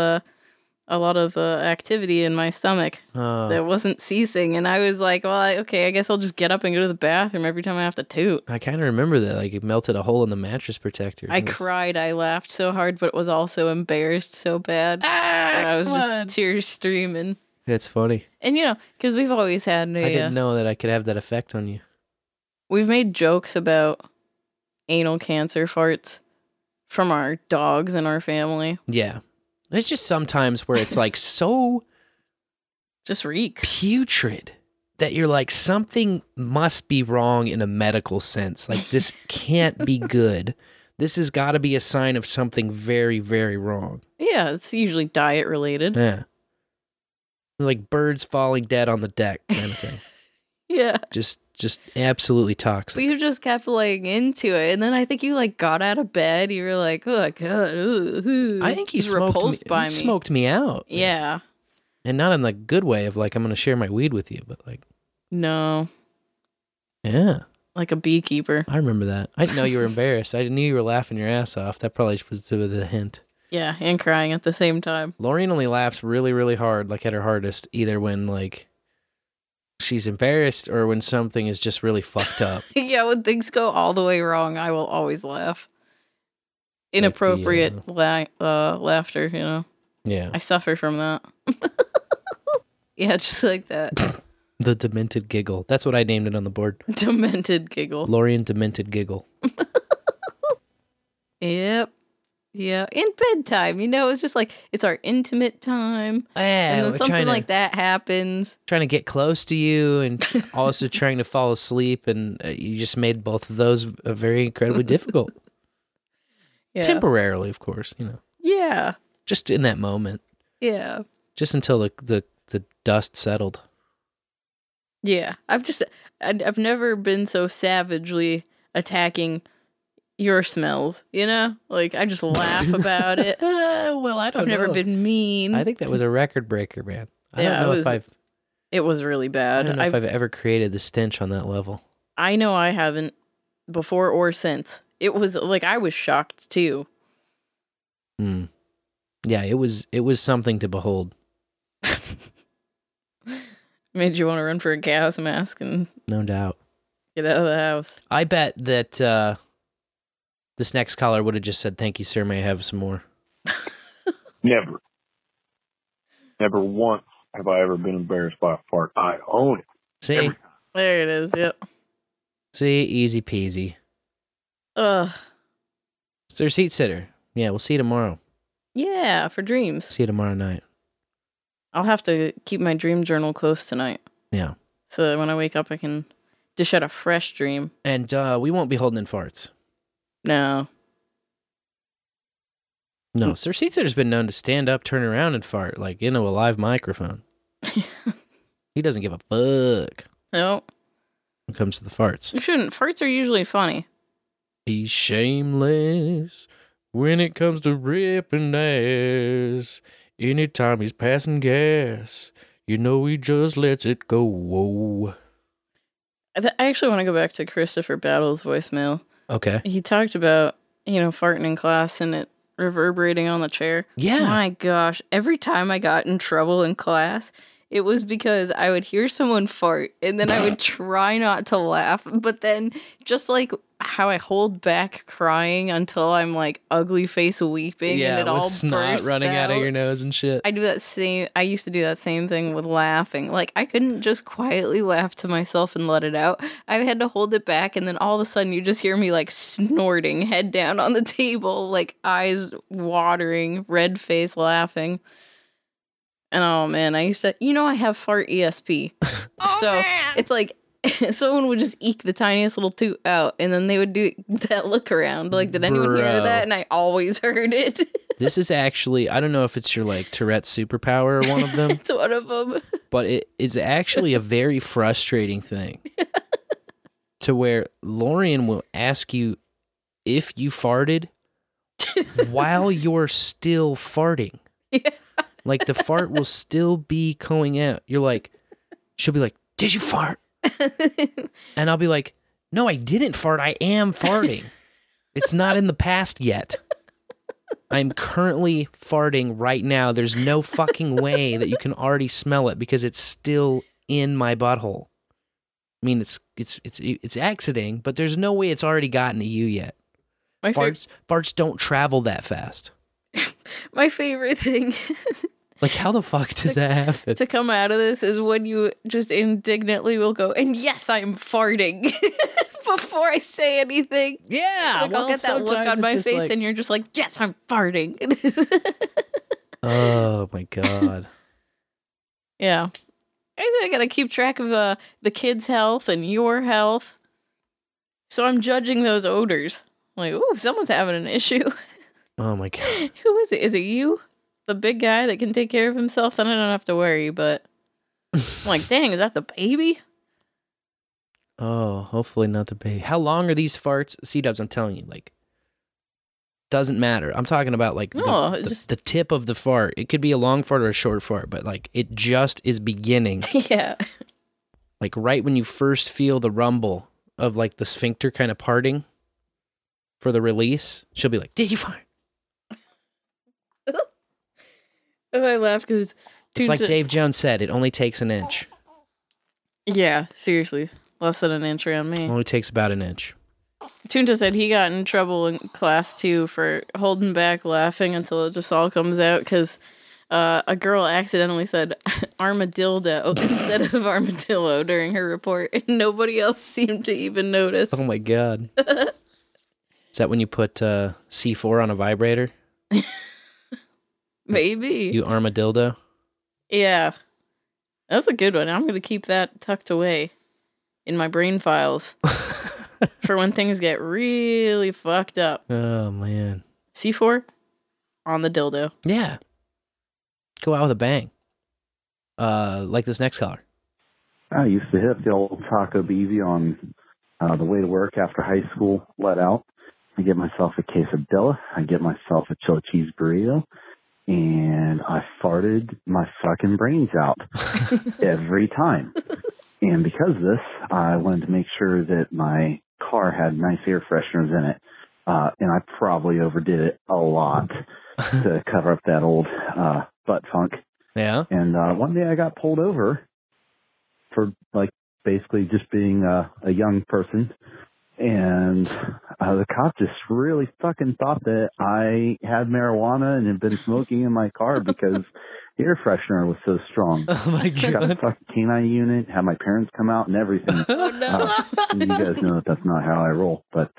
activity in my stomach that wasn't ceasing, and I was like, "Well, I guess I'll just get up and go to the bathroom every time I have to toot." I kind of remember that, like it melted a hole in the mattress protector. I cried, I laughed so hard, but was also embarrassed so bad that I was just tears streaming. That's funny. And, you know, because we've always had I didn't know that I could have that effect on you. We've made jokes about anal cancer farts from our dogs in our family. Yeah. It's just sometimes where it's like so... just reeks. Putrid that you're like, something must be wrong in a medical sense. Like, this can't be good. This has got to be a sign of something very, very wrong. Yeah, it's usually diet related. Yeah. Like birds falling dead on the deck kind of thing. Yeah. Just absolutely toxic. But you just kept laying into it. And then I think you like got out of bed. You were like, oh, God. I think you smoked me out. Yeah. And not in the good way of like, I'm going to share my weed with you, but like. No. Yeah. Like a beekeeper. I remember that. I didn't know you were embarrassed. I knew you were laughing your ass off. That probably was the hint. Yeah, and crying at the same time. Lauren only laughs really, really hard, like at her hardest, either when like she's embarrassed or when something is just really fucked up. Yeah, when things go all the way wrong, I will always laugh. It's inappropriate like the, laughter, you know? Yeah. I suffer from that. Yeah, just like that. The demented giggle. That's what I named it on the board. Demented giggle. Lauren demented giggle. Yep. Yeah, in bedtime, you know, it's just like, it's our intimate time, and then something like that happens. Trying to get close to you and also trying to fall asleep, and you just made both of those very incredibly difficult. Yeah. Temporarily, of course, you know. Yeah. Just in that moment. Yeah. Just until the dust settled. Yeah, I've never been so savagely attacking your smells, you know? Like, I just laugh about it. Well, I don't know. I've never been mean. I think that was a record breaker, man. It was really bad. I don't know if I've ever created the stench on that level. I know I haven't before or since. It was, like, I was shocked, too. Mm. Yeah, it was something to behold. Made you want to run for a gas mask and... No doubt. Get out of the house. I bet that, this next caller would have just said, "Thank you, sir. May I have some more?" Never. Never once have I ever been embarrassed by a fart. I own it. See? There it is. Yep. See? Easy peasy. Ugh. Sir Seat Sitter. Yeah, we'll see you tomorrow. Yeah, for dreams. See you tomorrow night. I'll have to keep my dream journal close tonight. Yeah. So that when I wake up, I can dish out a fresh dream. And we won't be holding in farts. No, Sir Seat Sitter's been known to stand up, turn around, and fart, like, into a live microphone. He doesn't give a fuck. Nope. When it comes to the farts. You shouldn't. Farts are usually funny. He's shameless when it comes to ripping ass. Anytime he's passing gas, you know he just lets it go. Whoa. I actually want to go back to Christopher Battle's voicemail. Okay. He talked about, you know, farting in class and it reverberating on the chair. Yeah. My gosh. Every time I got in trouble in class, it was because I would hear someone fart and then I would try not to laugh. But then just like how I hold back crying until I'm like ugly face weeping and it all bursts out. Yeah, with snot running out of your nose and shit. I used to do that same thing with laughing. Like I couldn't just quietly laugh to myself and let it out. I had to hold it back and then all of a sudden you just hear me like snorting, head down on the table, like eyes watering, red face laughing. And oh man, I used to, you know, I have fart ESP. It's like someone would just eke the tiniest little toot out and then they would do that look around. Like, did anyone hear that? And I always heard it. This is actually, I don't know if it's your like Tourette superpower or one of them. It's one of them. But it is actually a very frustrating thing to where Lauren will ask you if you farted while you're still farting. Yeah. Like, the fart will still be going out. You're like, she'll be like, "Did you fart?" And I'll be like, "No, I didn't fart. I am farting. It's not in the past yet. I'm currently farting right now. There's no fucking way that you can already smell it because it's still in my butthole. I mean, it's exiting, but there's no way it's already gotten to you yet. Farts don't travel that fast." My favorite thing. Like, how the fuck does that happen? To come out of this is when you just indignantly will go, "And yes, I'm farting." Before I say anything. Yeah. Like, I'll get that look on my face like... and you're just like, "Yes, I'm farting." Oh, my God. Yeah. I got to keep track of the kids' health and your health. So I'm judging those odors. I'm like, ooh, someone's having an issue. Oh, my God. Who is it? Is it you? The big guy that can take care of himself? Then I don't have to worry, but... I'm like, dang, is that the baby? Oh, hopefully not the baby. How long are these farts? C-dubs, I'm telling you, like... Doesn't matter. I'm talking about, like, the tip of the fart. It could be a long fart or a short fart, but, like, it just is beginning. Yeah. like right when you first feel the rumble of like the sphincter kind of parting for the release, she'll be like, "Did you fart?" Oh, I laugh because it's like Dave Jones said, it only takes an inch. Yeah, seriously. Less than an inch around me. Only takes about an inch. Tunto said he got in trouble in class, too, for holding back laughing until it just all comes out because a girl accidentally said armadildo instead of armadillo during her report, and nobody else seemed to even notice. Oh, my God. Is that when you put C4 on a vibrator? Maybe. You armadildo? Yeah. That's a good one. I'm going to keep that tucked away in my brain files for when things get really fucked up. Oh, man. C4 on the dildo. Yeah. Go out with a bang. Like this next caller. I used to hit the old Taco BV on the way to work after high school let out. I get myself a quesadilla. I get myself a chili cheese burrito. And I farted my fucking brains out every time. And because of this, I wanted to make sure that my car had nice air fresheners in it. And I probably overdid it a lot to cover up that old butt funk. Yeah. And one day I got pulled over for, like, basically just being a young person. And the cop just really fucking thought that I had marijuana and had been smoking in my car because the air freshener was so strong. Oh, my God. Got a fucking canine unit, had my parents come out and everything. Oh, no. You guys know that that's not how I roll. But,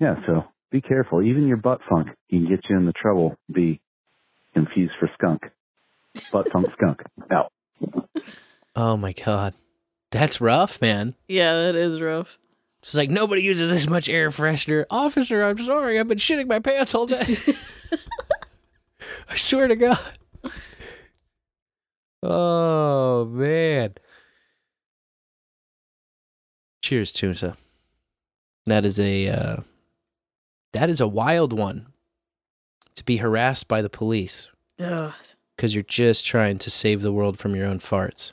yeah, so be careful. Even your butt funk can get you into trouble. Be confused for skunk. Butt funk skunk. Out. Oh, my God. That's rough, man. Yeah, that is rough. It's like, nobody uses this much air freshener. Officer, I'm sorry. I've been shitting my pants all day. I swear to God. Oh, man. Cheers, Tunsa. That is a wild one. To be harassed by the police. Because you're just trying to save the world from your own farts.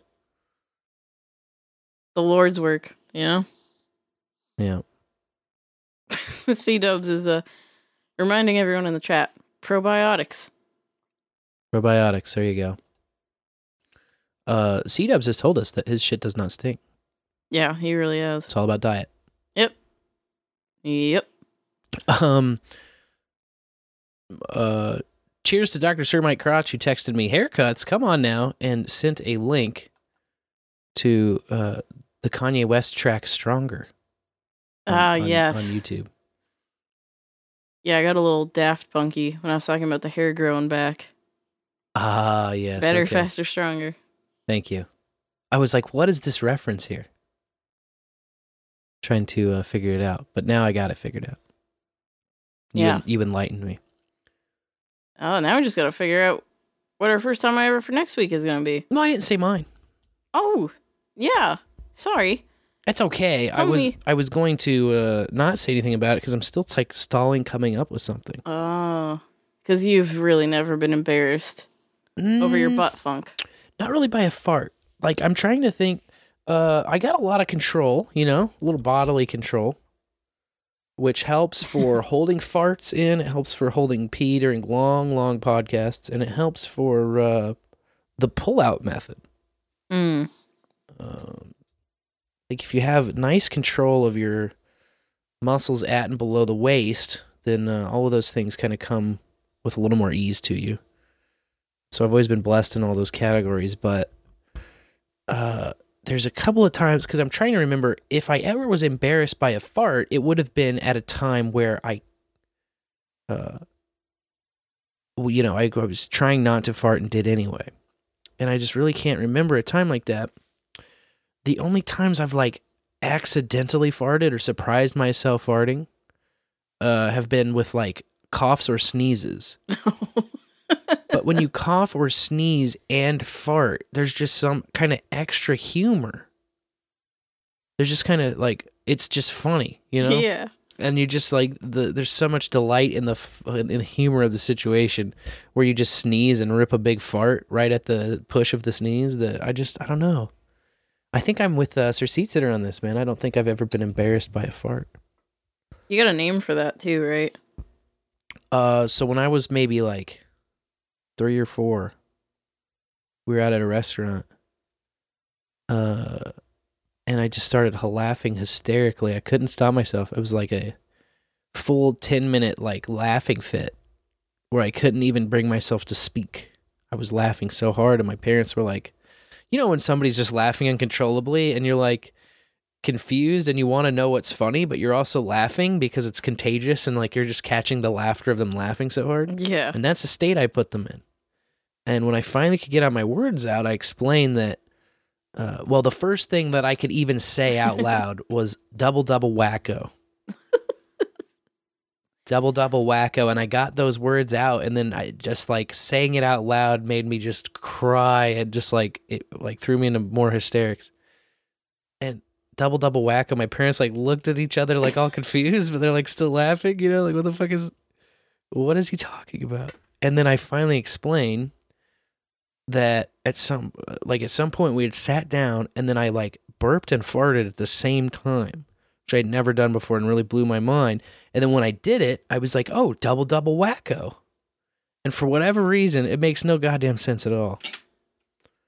The Lord's work, you know? Yeah. C Dubs is reminding everyone in the chat, probiotics. Probiotics, there you go. C Dubs has told us that his shit does not stink. Yeah, he really is. It's all about diet. Yep. Cheers to Dr. Sir Mike Crotch, who texted me haircuts, come on now, and sent a link to the Kanye West track Stronger. Yes. On YouTube. Yeah, I got a little daft punky when I was talking about the hair growing back. Yes. Better, okay. Faster, stronger. Thank you. I was like, what is this reference here? Trying to figure it out, but now I got it figured out. You enlightened me. Oh, now we just got to figure out what our first time I ever for next week is going to be. No, I didn't say mine. Oh, yeah. Sorry. That's okay. I was going to not say anything about it because I'm still like stalling coming up with something. Oh, because you've really never been embarrassed over your butt funk. Not really by a fart. Like, I'm trying to think. I got a lot of control, you know, a little bodily control, which helps for holding farts in. It helps for holding pee during long, long podcasts, and it helps for the pull-out method. Like, if you have nice control of your muscles at and below the waist, then all of those things kind of come with a little more ease to you. So I've always been blessed in all those categories, but there's a couple of times, because I'm trying to remember, if I ever was embarrassed by a fart, it would have been at a time where I was trying not to fart and did anyway. And I just really can't remember a time like that. The only times I've, like, accidentally farted or surprised myself farting have been with, like, coughs or sneezes. But when you cough or sneeze and fart, there's just some kind of extra humor. There's just kind of, like, it's just funny, you know? Yeah. And you just, like, there's so much delight in the humor of the situation where you just sneeze and rip a big fart right at the push of the sneeze that I don't know. I think I'm with Sir Seat Sitter on this, man. I don't think I've ever been embarrassed by a fart. You got a name for that too, right? So when I was maybe like 3 or 4, we were out at a restaurant, and I just started laughing hysterically. I couldn't stop myself. It was like a full 10-minute like laughing fit where I couldn't even bring myself to speak. I was laughing so hard, and my parents were like, you know when somebody's just laughing uncontrollably and you're like confused and you want to know what's funny, but you're also laughing because it's contagious and like you're just catching the laughter of them laughing so hard? Yeah. And that's the state I put them in. And when I finally could get out my words out, I explained that, well, the first thing that I could even say out loud was double, double wacko. Double, double wacko. And I got those words out, and then I just like saying it out loud made me just cry, and just like it like threw me into more hysterics. And double, double wacko, my parents like looked at each other like all confused, but they're like still laughing, you know, like what is he talking about? And then I finally explained that at some point we had sat down, and then I like burped and farted at the same time, which I'd never done before and really blew my mind. And then when I did it, I was like, oh, double, double wacko. And for whatever reason, it makes no goddamn sense at all.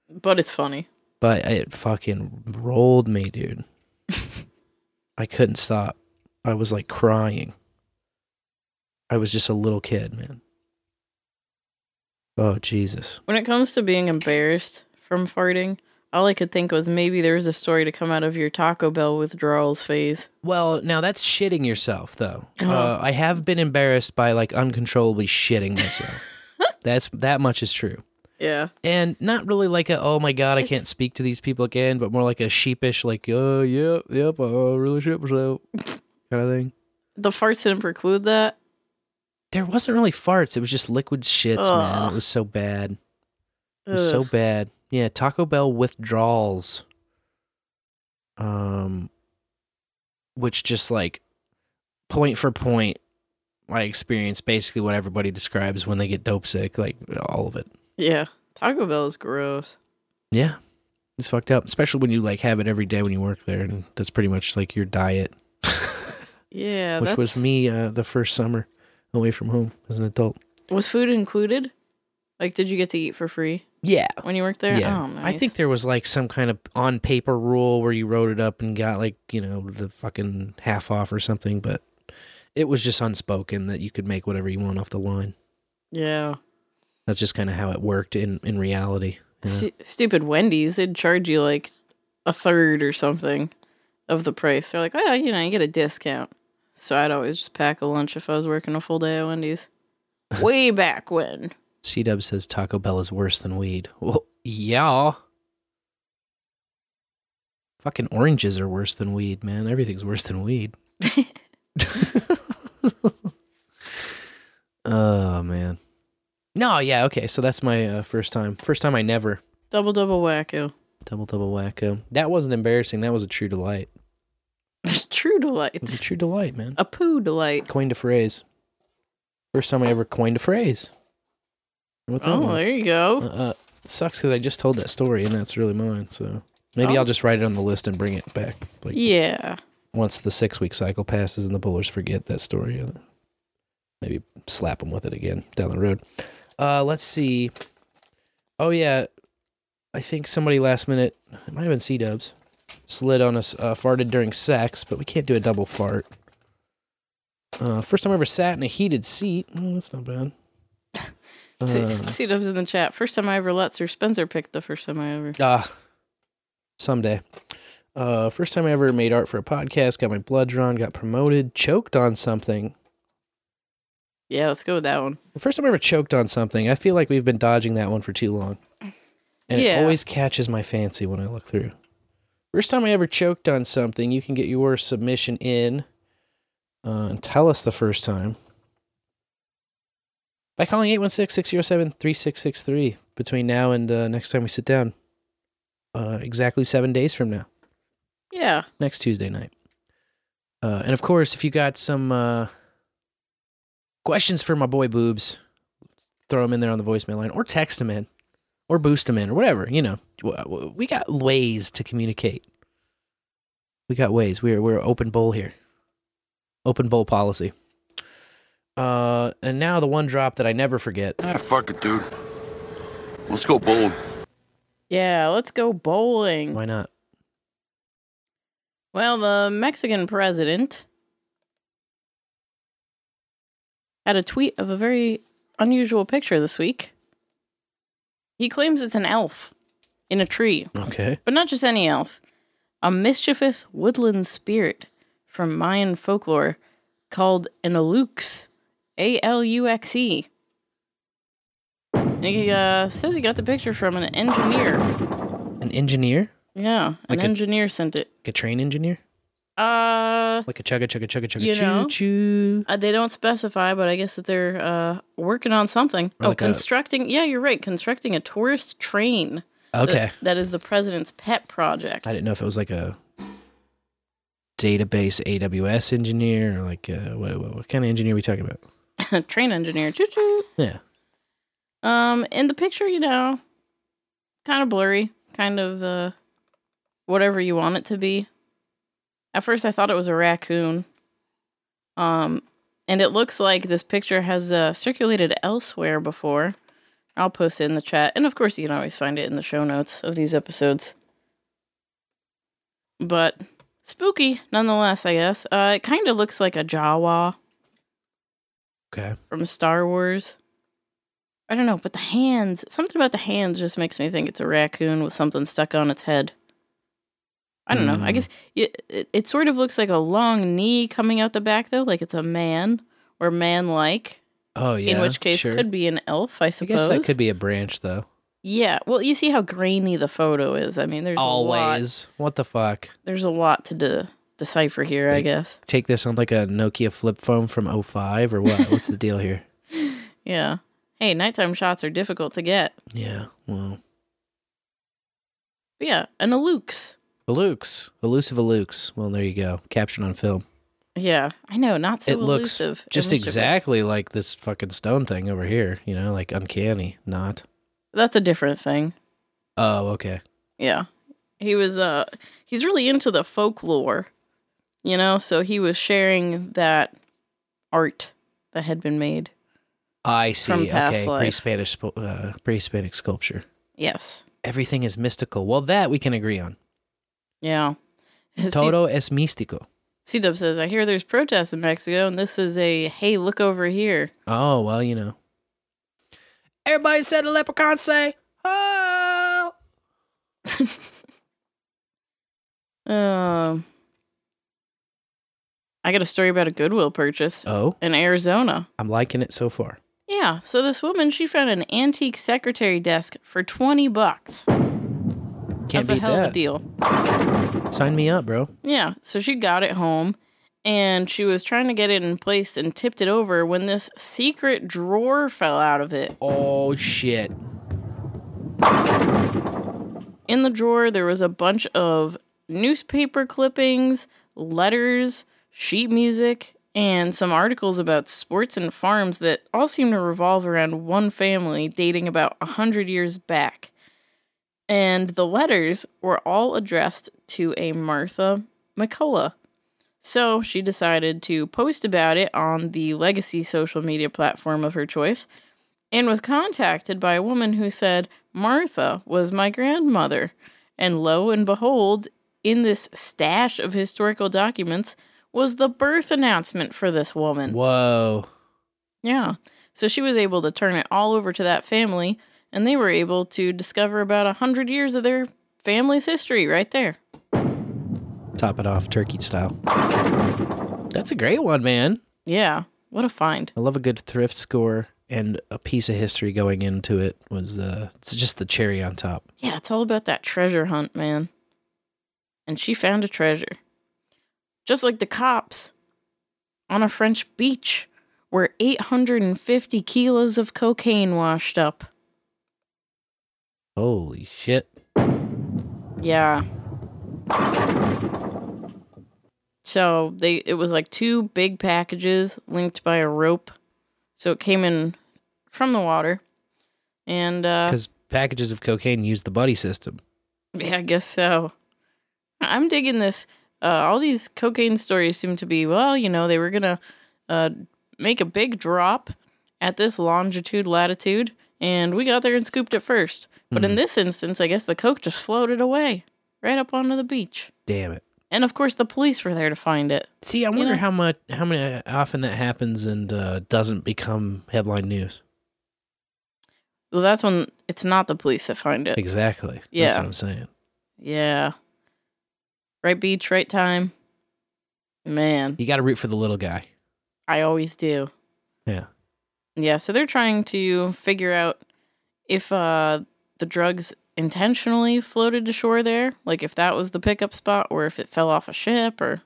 But it's funny. But it fucking rolled me, dude. I couldn't stop. I was like crying. I was just a little kid, man. Oh, Jesus. When it comes to being embarrassed from farting, all I could think was maybe there was a story to come out of your Taco Bell withdrawals phase. Well, now that's shitting yourself, though. Oh. I have been embarrassed by, like, uncontrollably shitting myself. That much is true. Yeah. And not really like a, oh, my God, I can't speak to these people again, but more like a sheepish, like, oh, yep, I really shit myself kind of thing. The farts didn't preclude that? There wasn't really farts. It was just liquid shits, man. It was so bad. It was so bad. Yeah, Taco Bell withdrawals, which just like point for point, I experience basically what everybody describes when they get dope sick, like all of it. Yeah, Taco Bell is gross. Yeah, it's fucked up, especially when you like have it every day when you work there, and that's pretty much like your diet. Yeah, which was me the first summer away from home as an adult. Was food included? Like, did you get to eat for free? Yeah. When you worked there? Yeah. Oh, nice. I think there was, like, some kind of on-paper rule where you wrote it up and got, like, you know, the fucking half off or something, but it was just unspoken that you could make whatever you want off the line. Yeah. That's just kind of how it worked in reality. You know? Stupid Wendy's, they'd charge you, like, 1/3 or something of the price. They're like, oh, you know, you get a discount. So I'd always just pack a lunch if I was working a full day at Wendy's. Way back when. C Dub says Taco Bell is worse than weed. Well, yeah. Fucking oranges are worse than weed, man. Everything's worse than weed. Oh, man. No, yeah, okay. So that's my first time. First time I never. Double, double wacko. Double, double wacko. That wasn't embarrassing. That was a true delight. True delight. It was a true delight, man. A poo delight. Coined a phrase. First time I ever coined a phrase. Oh, there you go. It sucks because I just told that story, and that's really mine. So maybe I'll just write it on the list and bring it back. Like, yeah. Once the 6-week cycle passes and the bowlers forget that story, maybe slap them with it again down the road. Let's see. Oh, yeah. I think somebody last minute, it might have been C Dubs, slid on us, farted during sex, but we can't do a double fart. First time I ever sat in a heated seat. Oh, that's not bad. See Dubs in the chat. First time I ever let Sir Spencer pick the first time I ever. Someday. First time I ever made art for a podcast, got my blood drawn, got promoted, choked on something. Yeah, let's go with that one. First time I ever choked on something. I feel like we've been dodging that one for too long. And yeah. It always catches my fancy when I look through. First time I ever choked on something. You can get your submission in and tell us the first time by calling 816-607-3663 between now and next time we sit down. Exactly 7 days from now. Yeah. Next Tuesday night. And of course, if you got some questions for my boy Boobs, throw them in there on the voicemail line or text them in. or boost them in or whatever. You know, we got ways to communicate. We got ways. We're open bowl here. Open bowl policy. And now the one drop that I never forget. Ah, fuck it, dude. Let's go bowling. Yeah, let's go bowling. Why not? Well, the Mexican president had a tweet of a very unusual picture this week. He claims it's an elf in a tree. Okay. But not just any elf. A mischievous woodland spirit from Mayan folklore called an alux. A-L-U-X-E. He says he got the picture from an engineer. An engineer? Yeah, like an engineer sent it. Like a train engineer? Like a chugga chugga chugga chugga choo choo. They don't specify, but I guess that they're working on something. Or constructing a tourist train. Okay. That is the president's pet project. I didn't know if it was like a database AWS engineer or like what kind of engineer are we talking about? Train engineer. Choo choo. Yeah. In the picture, you know, kind of blurry, kind of whatever you want it to be. At first, I thought it was a raccoon. And it looks like this picture has circulated elsewhere before. I'll post it in the chat. And, of course, you can always find it in the show notes of these episodes. But spooky, nonetheless, I guess. It kind of looks like a Jawa. Okay. From Star Wars. I don't know, but the hands, something about the hands just makes me think it's a raccoon with something stuck on its head. I don't know. I guess it sort of looks like a long knee coming out the back, though, like it's a man or man-like. Oh, yeah. In which case, Could be an elf, I suppose. I guess that could be a branch, though. Yeah. Well, you see how grainy the photo is. I mean, there's always a lot. What the fuck? There's a lot to decipher here, like, I guess. Take this on like a Nokia flip phone from 05 or what? What's the deal here? Yeah. Hey, nighttime shots are difficult to get. Yeah, well. But yeah, an alux. Elusive alux. Well, there you go. Captured on film. Yeah, I know. Not so elusive. It looks just exactly like this fucking stone thing over here. You know, like uncanny. Not. That's a different thing. Oh, okay. Yeah. He was, he's really into the folklore, you know? So he was sharing that art that had been made. I see. From past life. Pre-Hispanic sculpture. Yes. Everything is mystical. Well, that we can agree on. Yeah. Todo es místico. C Dub says, I hear there's protests in Mexico, and this is a, hey, look over here. Oh, well, you know. Everybody said the leprechaun say, oh! I got a story about a Goodwill purchase. Oh? In Arizona. I'm liking it so far. Yeah, so this woman, she found an antique secretary desk for $20. That's a hell of a deal. Sign me up, bro. Yeah, so she got it home, and she was trying to get it in place and tipped it over when this secret drawer fell out of it. Oh, shit. In the drawer, there was a bunch of newspaper clippings, letters, sheet music, and some articles about sports and farms that all seem to revolve around one family dating about 100 years back. And the letters were all addressed to a Martha McCullough. So she decided to post about it on the legacy social media platform of her choice and was contacted by a woman who said, Martha was my grandmother. And lo and behold, in this stash of historical documents was the birth announcement for this woman. Whoa. Yeah. So she was able to turn it all over to that family. And they were able to discover about 100 years of their family's history right there. Top it off, turkey style. That's a great one, man. Yeah, what a find. I love a good thrift score, and a piece of history going into it was it's just the cherry on top. Yeah, it's all about that treasure hunt, man. And she found a treasure. Just like the cops on a French beach where 850 kilos of cocaine washed up. Holy shit. Yeah. So it was like two big packages linked by a rope. So it came in from the water. And because packages of cocaine use the buddy system. Yeah, I guess so. I'm digging this. All these cocaine stories seem to be, well, you know, they were going to make a big drop at this latitude, and we got there and scooped it first. But in this instance, I guess the coke just floated away right up onto the beach. Damn it. And, of course, the police were there to find it. See, I wonder how often that happens and doesn't become headline news. Well, that's when it's not the police that find it. Exactly. Yeah. That's what I'm saying. Yeah. Right beach, right time. Man. You got to root for the little guy. I always do. Yeah. Yeah, so they're trying to figure out if the drugs intentionally floated to shore there, like if that was the pickup spot or if it fell off a ship or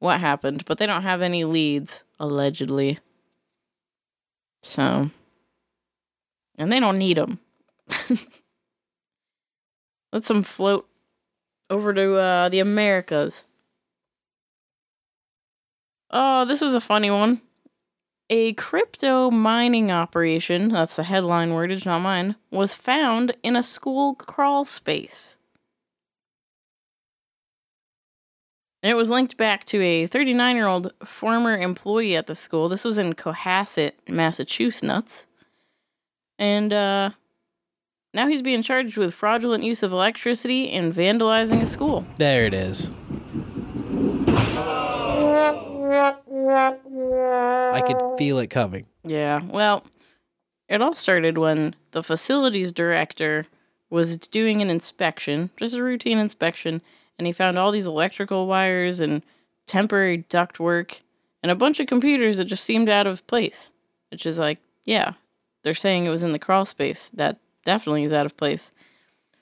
what happened, but they don't have any leads, allegedly. So, and they don't need them. Let's them float over to the Americas. Oh, this was a funny one. A crypto mining operation, that's the headline wordage, not mine, was found in a school crawl space. It was linked back to a 39-year-old former employee at the school. This was in Cohasset, Massachusetts. And now he's being charged with fraudulent use of electricity and vandalizing a school. There it is. I could feel it coming. Yeah, well, it all started when the facilities director was doing an inspection, just a routine inspection, and he found all these electrical wires and temporary ductwork and a bunch of computers that just seemed out of place, which is like, yeah, they're saying it was in the crawl space. That definitely is out of place.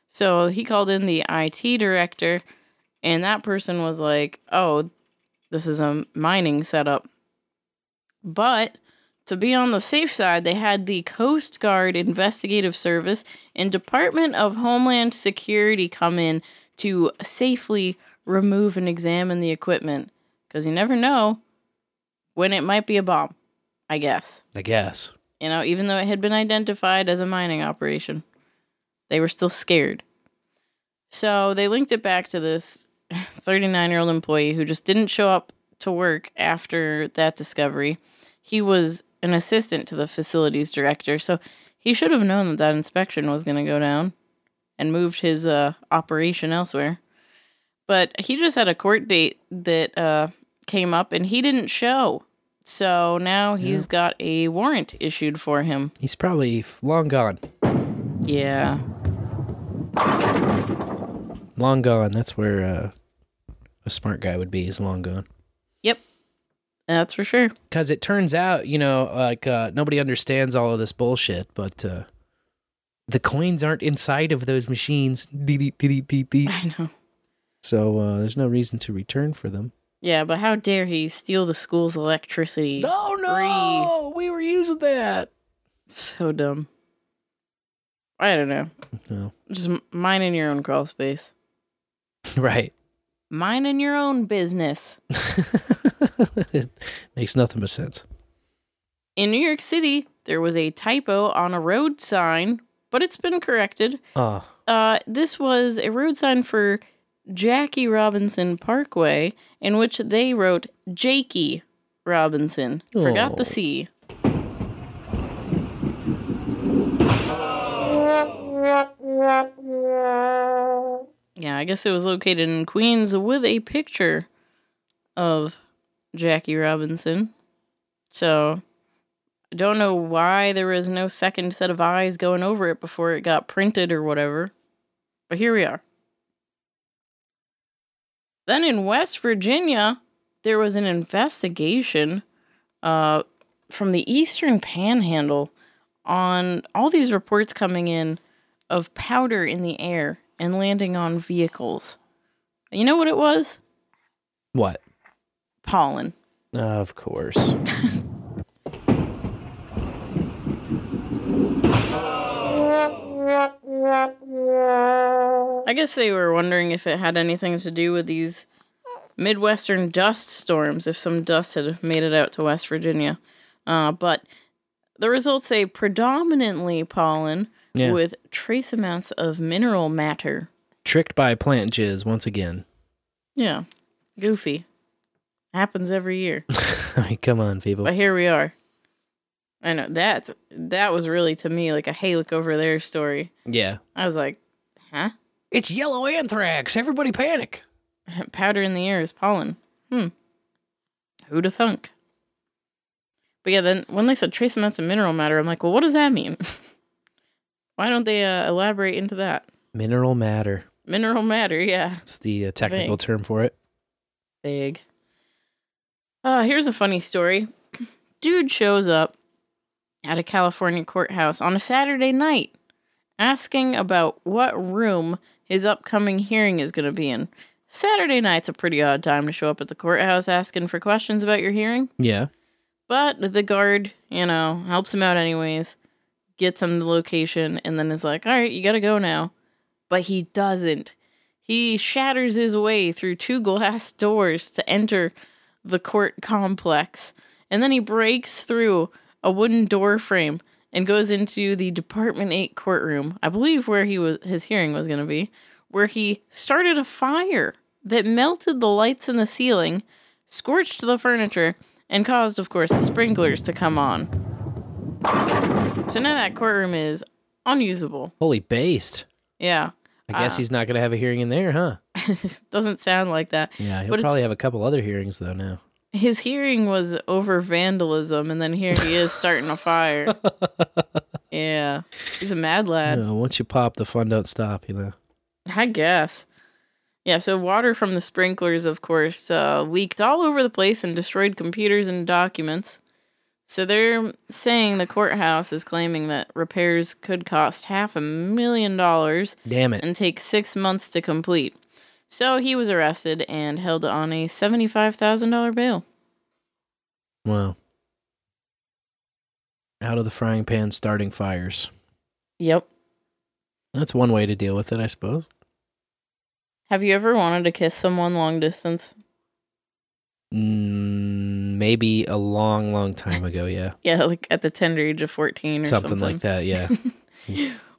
So he called in the IT director, and that person was like, oh, this is a mining setup. But to be on the safe side, they had the Coast Guard Investigative Service and Department of Homeland Security come in to safely remove and examine the equipment. Because you never know when it might be a bomb, I guess. You know, even though it had been identified as a mining operation, they were still scared. So they linked it back to this 39-year-old employee who just didn't show up to work after that discovery. He was an assistant to the facilities director, so he should have known that that inspection was going to go down and moved his operation elsewhere. But he just had a court date that came up, and he didn't show. So now he's got a warrant issued for him. He's probably long gone. Yeah. Long gone. That's where a smart guy would be, is long gone. Yep. That's for sure. Because it turns out, you know, like nobody understands all of this bullshit, but the coins aren't inside of those machines. I know. So there's no reason to return for them. Yeah, but how dare he steal the school's electricity? Oh, no! We were using that! So dumb. I don't know. No. Just mine in your own crawl space. Right. Mine in your own business. It makes nothing but sense. In New York City, there was a typo on a road sign, but it's been corrected. Oh. This was a road sign for Jackie Robinson Parkway, in which they wrote Jakey Robinson. Forgot the C. Yeah, I guess it was located in Queens with a picture of Jackie Robinson. So, I don't know why there was no second set of eyes going over it before it got printed or whatever. But here we are. Then in West Virginia, there was an investigation from the Eastern Panhandle on all these reports coming in of powder in the air and landing on vehicles. You know what it was? What? Pollen. Of course. I guess they were wondering if it had anything to do with these Midwestern dust storms, if some dust had made it out to West Virginia. But the results say predominantly pollen, with trace amounts of mineral matter. Tricked by plant jizz once again. Yeah. Goofy. Happens every year. I mean, come on, people. But here we are. I know. That was really, to me, like a hey, look over there story. Yeah. I was like, huh? It's yellow anthrax. Everybody panic. Powder in the air is pollen. Who'da thunk? But yeah, then when they said trace amounts of mineral matter, I'm like, well, what does that mean? Why don't they elaborate into that? Mineral matter. Mineral matter, yeah. It's the technical term for it. Big. Here's a funny story. Dude shows up at a California courthouse on a Saturday night asking about what room his upcoming hearing is going to be in. Saturday night's a pretty odd time to show up at the courthouse asking for questions about your hearing. Yeah. But the guard, helps him out anyways, gets him the location, and then is like, all right, you got to go now. But he doesn't. He shatters his way through two glass doors to enter the court complex, and then he breaks through a wooden door frame and goes into the Department 8 courtroom, I believe where his hearing was going to be, where he started a fire that melted the lights in the ceiling, scorched the furniture, and caused, of course, the sprinklers to come on. So now that courtroom is unusable. Holy based. Yeah. I guess he's not going to have a hearing in there, huh? Doesn't sound like that. Yeah, he'll probably have a couple other hearings, though, now. His hearing was over vandalism, and then here he is starting a fire. Yeah. He's a mad lad. Once you pop, the fun don't stop, I guess. Yeah, so water from the sprinklers, of course, leaked all over the place and destroyed computers and documents. So they're saying the courthouse is claiming that repairs could cost $500,000. Damn it. And take 6 months to complete. So he was arrested and held on a $75,000 bail. Wow. Out of the frying pan, starting fires. Yep. That's one way to deal with it, I suppose. Have you ever wanted to kiss someone long distance? Maybe a long, long time ago, yeah. Yeah, like at the tender age of 14 or something. Something like that, yeah.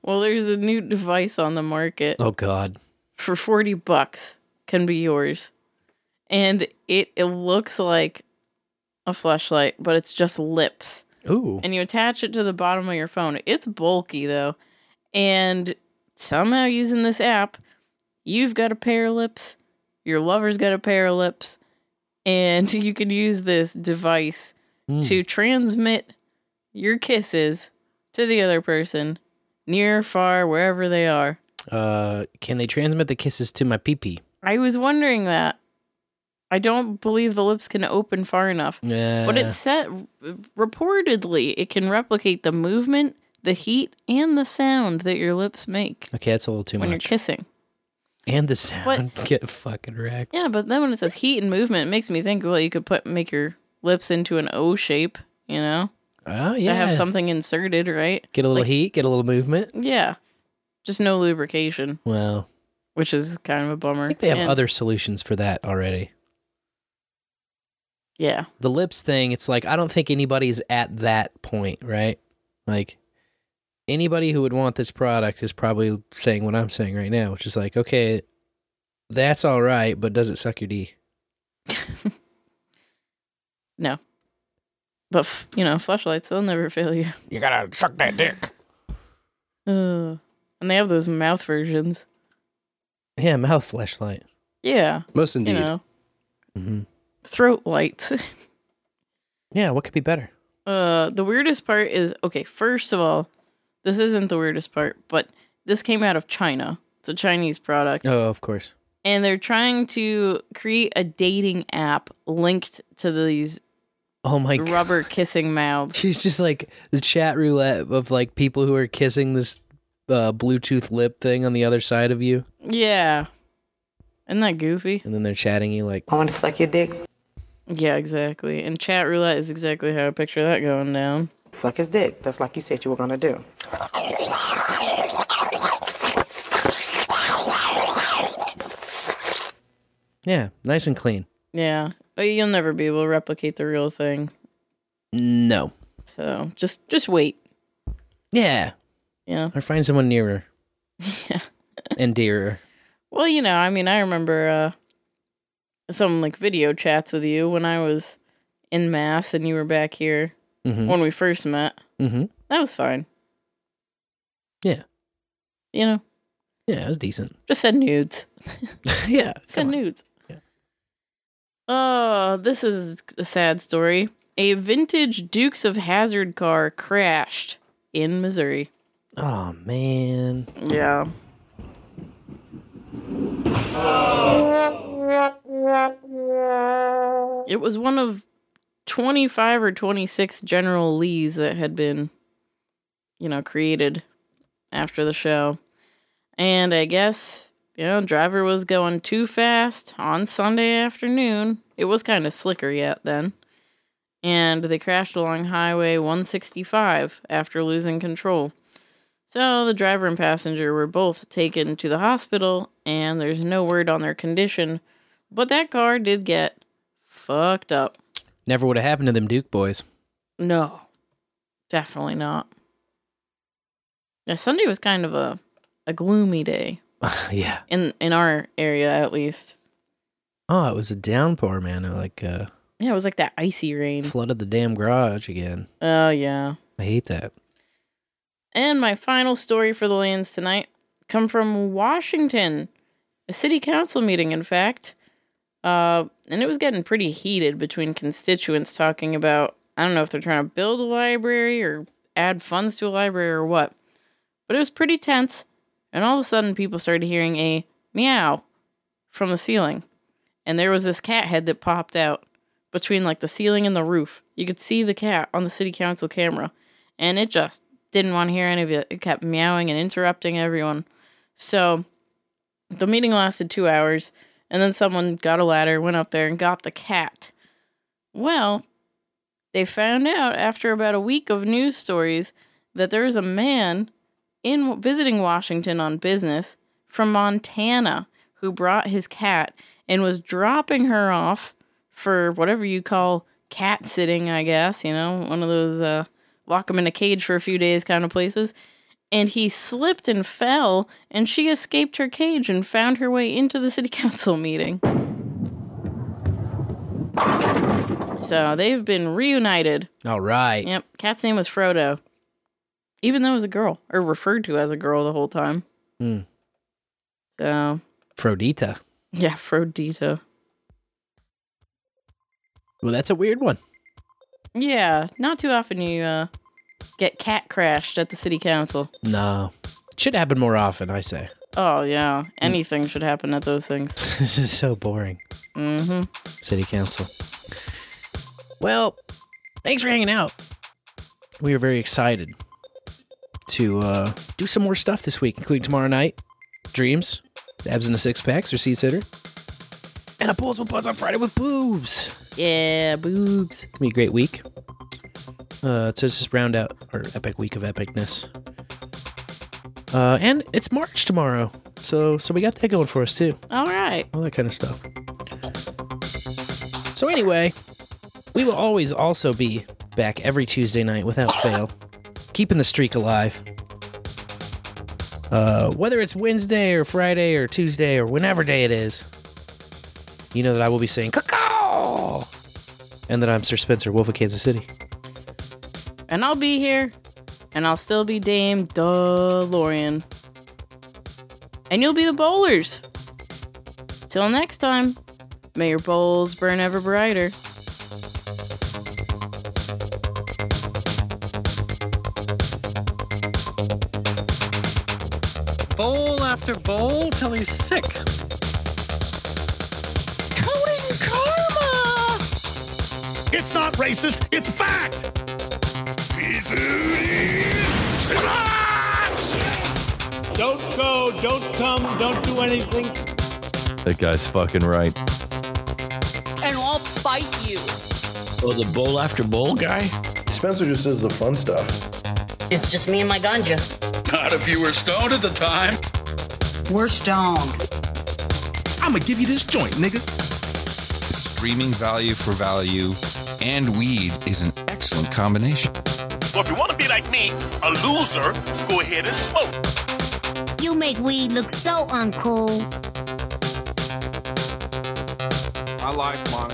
Well, there's a new device on the market. Oh, God. For $40, can be yours. And it looks like a fleshlight, but it's just lips. Ooh. And you attach it to the bottom of your phone. It's bulky, though. And somehow using this app, you've got a pair of lips, your lover's got a pair of lips, and you can use this device to transmit your kisses to the other person, near, far, wherever they are. Can they transmit the kisses to my pee-pee? I was wondering that. I don't believe the lips can open far enough. But it said, reportedly, it can replicate the movement, the heat, and the sound that your lips make. Okay, that's a little too much. When you're kissing. And the sound get fucking wrecked. Yeah, but then when it says heat and movement, it makes me think, well, you could make your lips into an O shape, Oh, yeah. To have something inserted, right? Get a little heat, get a little movement. Yeah. Just no lubrication. Wow. Which is kind of a bummer. I think they have other solutions for that already. Yeah. The lips thing, it's like, I don't think anybody's at that point, right? Like... Anybody who would want this product is probably saying what I'm saying right now, which is like, okay, that's all right, but does it suck your D? No. But, fleshlights, they'll never fail you. You gotta suck that dick. And they have those mouth versions. Yeah, mouth fleshlight. Yeah. Most indeed. Throat lights. Yeah, what could be better? The weirdest part is, okay, first of all, this isn't the weirdest part, but this came out of China. It's a Chinese product. Oh, of course. And they're trying to create a dating app linked to these rubber kissing mouths. She's just like the chat roulette of like people who are kissing this Bluetooth lip thing on the other side of you. Yeah. Isn't that goofy? And then they're chatting you like, I want to suck your dick. Yeah, exactly. And chat roulette is exactly how I picture that going down. Suck his dick, just like you said you were gonna do. Yeah, nice and clean. Yeah, but you'll never be able to replicate the real thing. No. So, just wait. Yeah. Yeah. Or find someone nearer. Yeah. And dearer. Well, you know, I mean, I remember some like video chats with you when I was in maths and you were back here when we first met. Mm-hmm. That was fine. Yeah. You know? Yeah, it was decent. Just send nudes. Yeah. Send nudes. Yeah. Oh, this is a sad story. A vintage Dukes of Hazzard car crashed in Missouri. Oh, man. Yeah. Oh. It was one of 25 or 26 General Lees that had been, you know, created after the show. And I guess, you know, driver was going too fast on Sunday afternoon. It was kind of slicker yet then. And they crashed along Highway 165 after losing control. So the driver and passenger were both taken to the hospital, and there's no word on their condition. But that car did get fucked up. Never would have happened to them Duke boys. No, definitely not. Now, Sunday was kind of a gloomy day. Yeah. In our area, at least. Oh, it was a downpour, man. Yeah, it was like that icy rain. Flooded the damn garage again. Oh, yeah. I hate that. And my final story for the lands tonight come from Washington. A city council meeting, in fact. And it was getting pretty heated between constituents talking about, I don't know if they're trying to build a library or add funds to a library or what. But it was pretty tense. And all of a sudden, people started hearing a meow from the ceiling. And there was this cat head that popped out. Between, like, the ceiling and the roof. You could see the cat on the city council camera. And it just didn't want to hear any of it. It kept meowing and interrupting everyone. So, the meeting lasted 2 hours. And then someone got a ladder, went up there, and got the cat. Well, they found out after about a week of news stories that there was a man visiting Washington on business from Montana who brought his cat and was dropping her off for whatever you call cat sitting, I guess, you know, one of those lock them in a cage for a few days kind of places. And he slipped and fell, and she escaped her cage and found her way into the city council meeting. So they've been reunited. All right. Yep. Cat's name was Frodo. Even though it was a girl, or referred to as a girl the whole time. Hmm. So. Frodita. Yeah, Frodita. Well, that's a weird one. Yeah, not too often you get cat crashed at the city council. No. It should happen more often, I say. Oh, yeah. Anything should happen at those things. This is so boring. Mm-hmm. City council. Well, thanks for hanging out. We are very excited to do some more stuff this week, including tomorrow night, Dreams, Dabs in the Six Packs, or Seat Sitter, and a Pulls with Buzz on Friday with Boobs. Yeah, boobs. It's going to be a great week. So let's just round out our epic week of epicness. And it's March tomorrow. So we got that going for us, too. All right. All that kind of stuff. So anyway, we will always also be back every Tuesday night without fail. Keeping the streak alive. Whether it's Wednesday or Friday or Tuesday or whenever day it is, you know that I will be saying, and that I'm Sir Spencer, Wolf of Kansas City. And I'll be here, and I'll still be Dame DeLorean. And you'll be the bowlers. Till next time, may your bowls burn ever brighter. Bowl after bowl till he's sick. It's not racist, it's fact! Don't go, don't come, don't do anything. That guy's fucking right. And I'll fight you. Oh, the bowl after bowl guy? Spencer just does the fun stuff. It's just me and my ganja. Not if you were stoned at the time. We're stoned. I'ma give you this joint, nigga. Streaming value for value and weed is an excellent combination. So if you want to be like me, a loser, go ahead and smoke. You make weed look so uncool. I like money.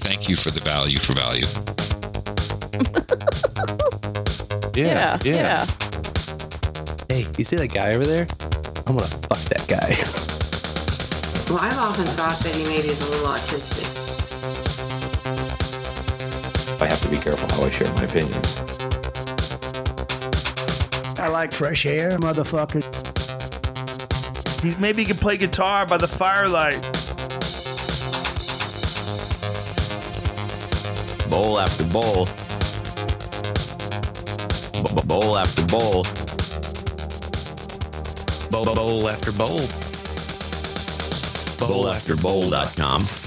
Thank you for the value for value. Yeah. Hey, you see that guy over there? I'm gonna fuck that guy. Well, I've often thought that he maybe is a little autistic. I have to be careful how I share my opinions. I like fresh air, motherfucker. Maybe he can play guitar by the firelight. Bowl after bowl. Bowl after bowl. Bowl after bowl. Bowl after bowl.com.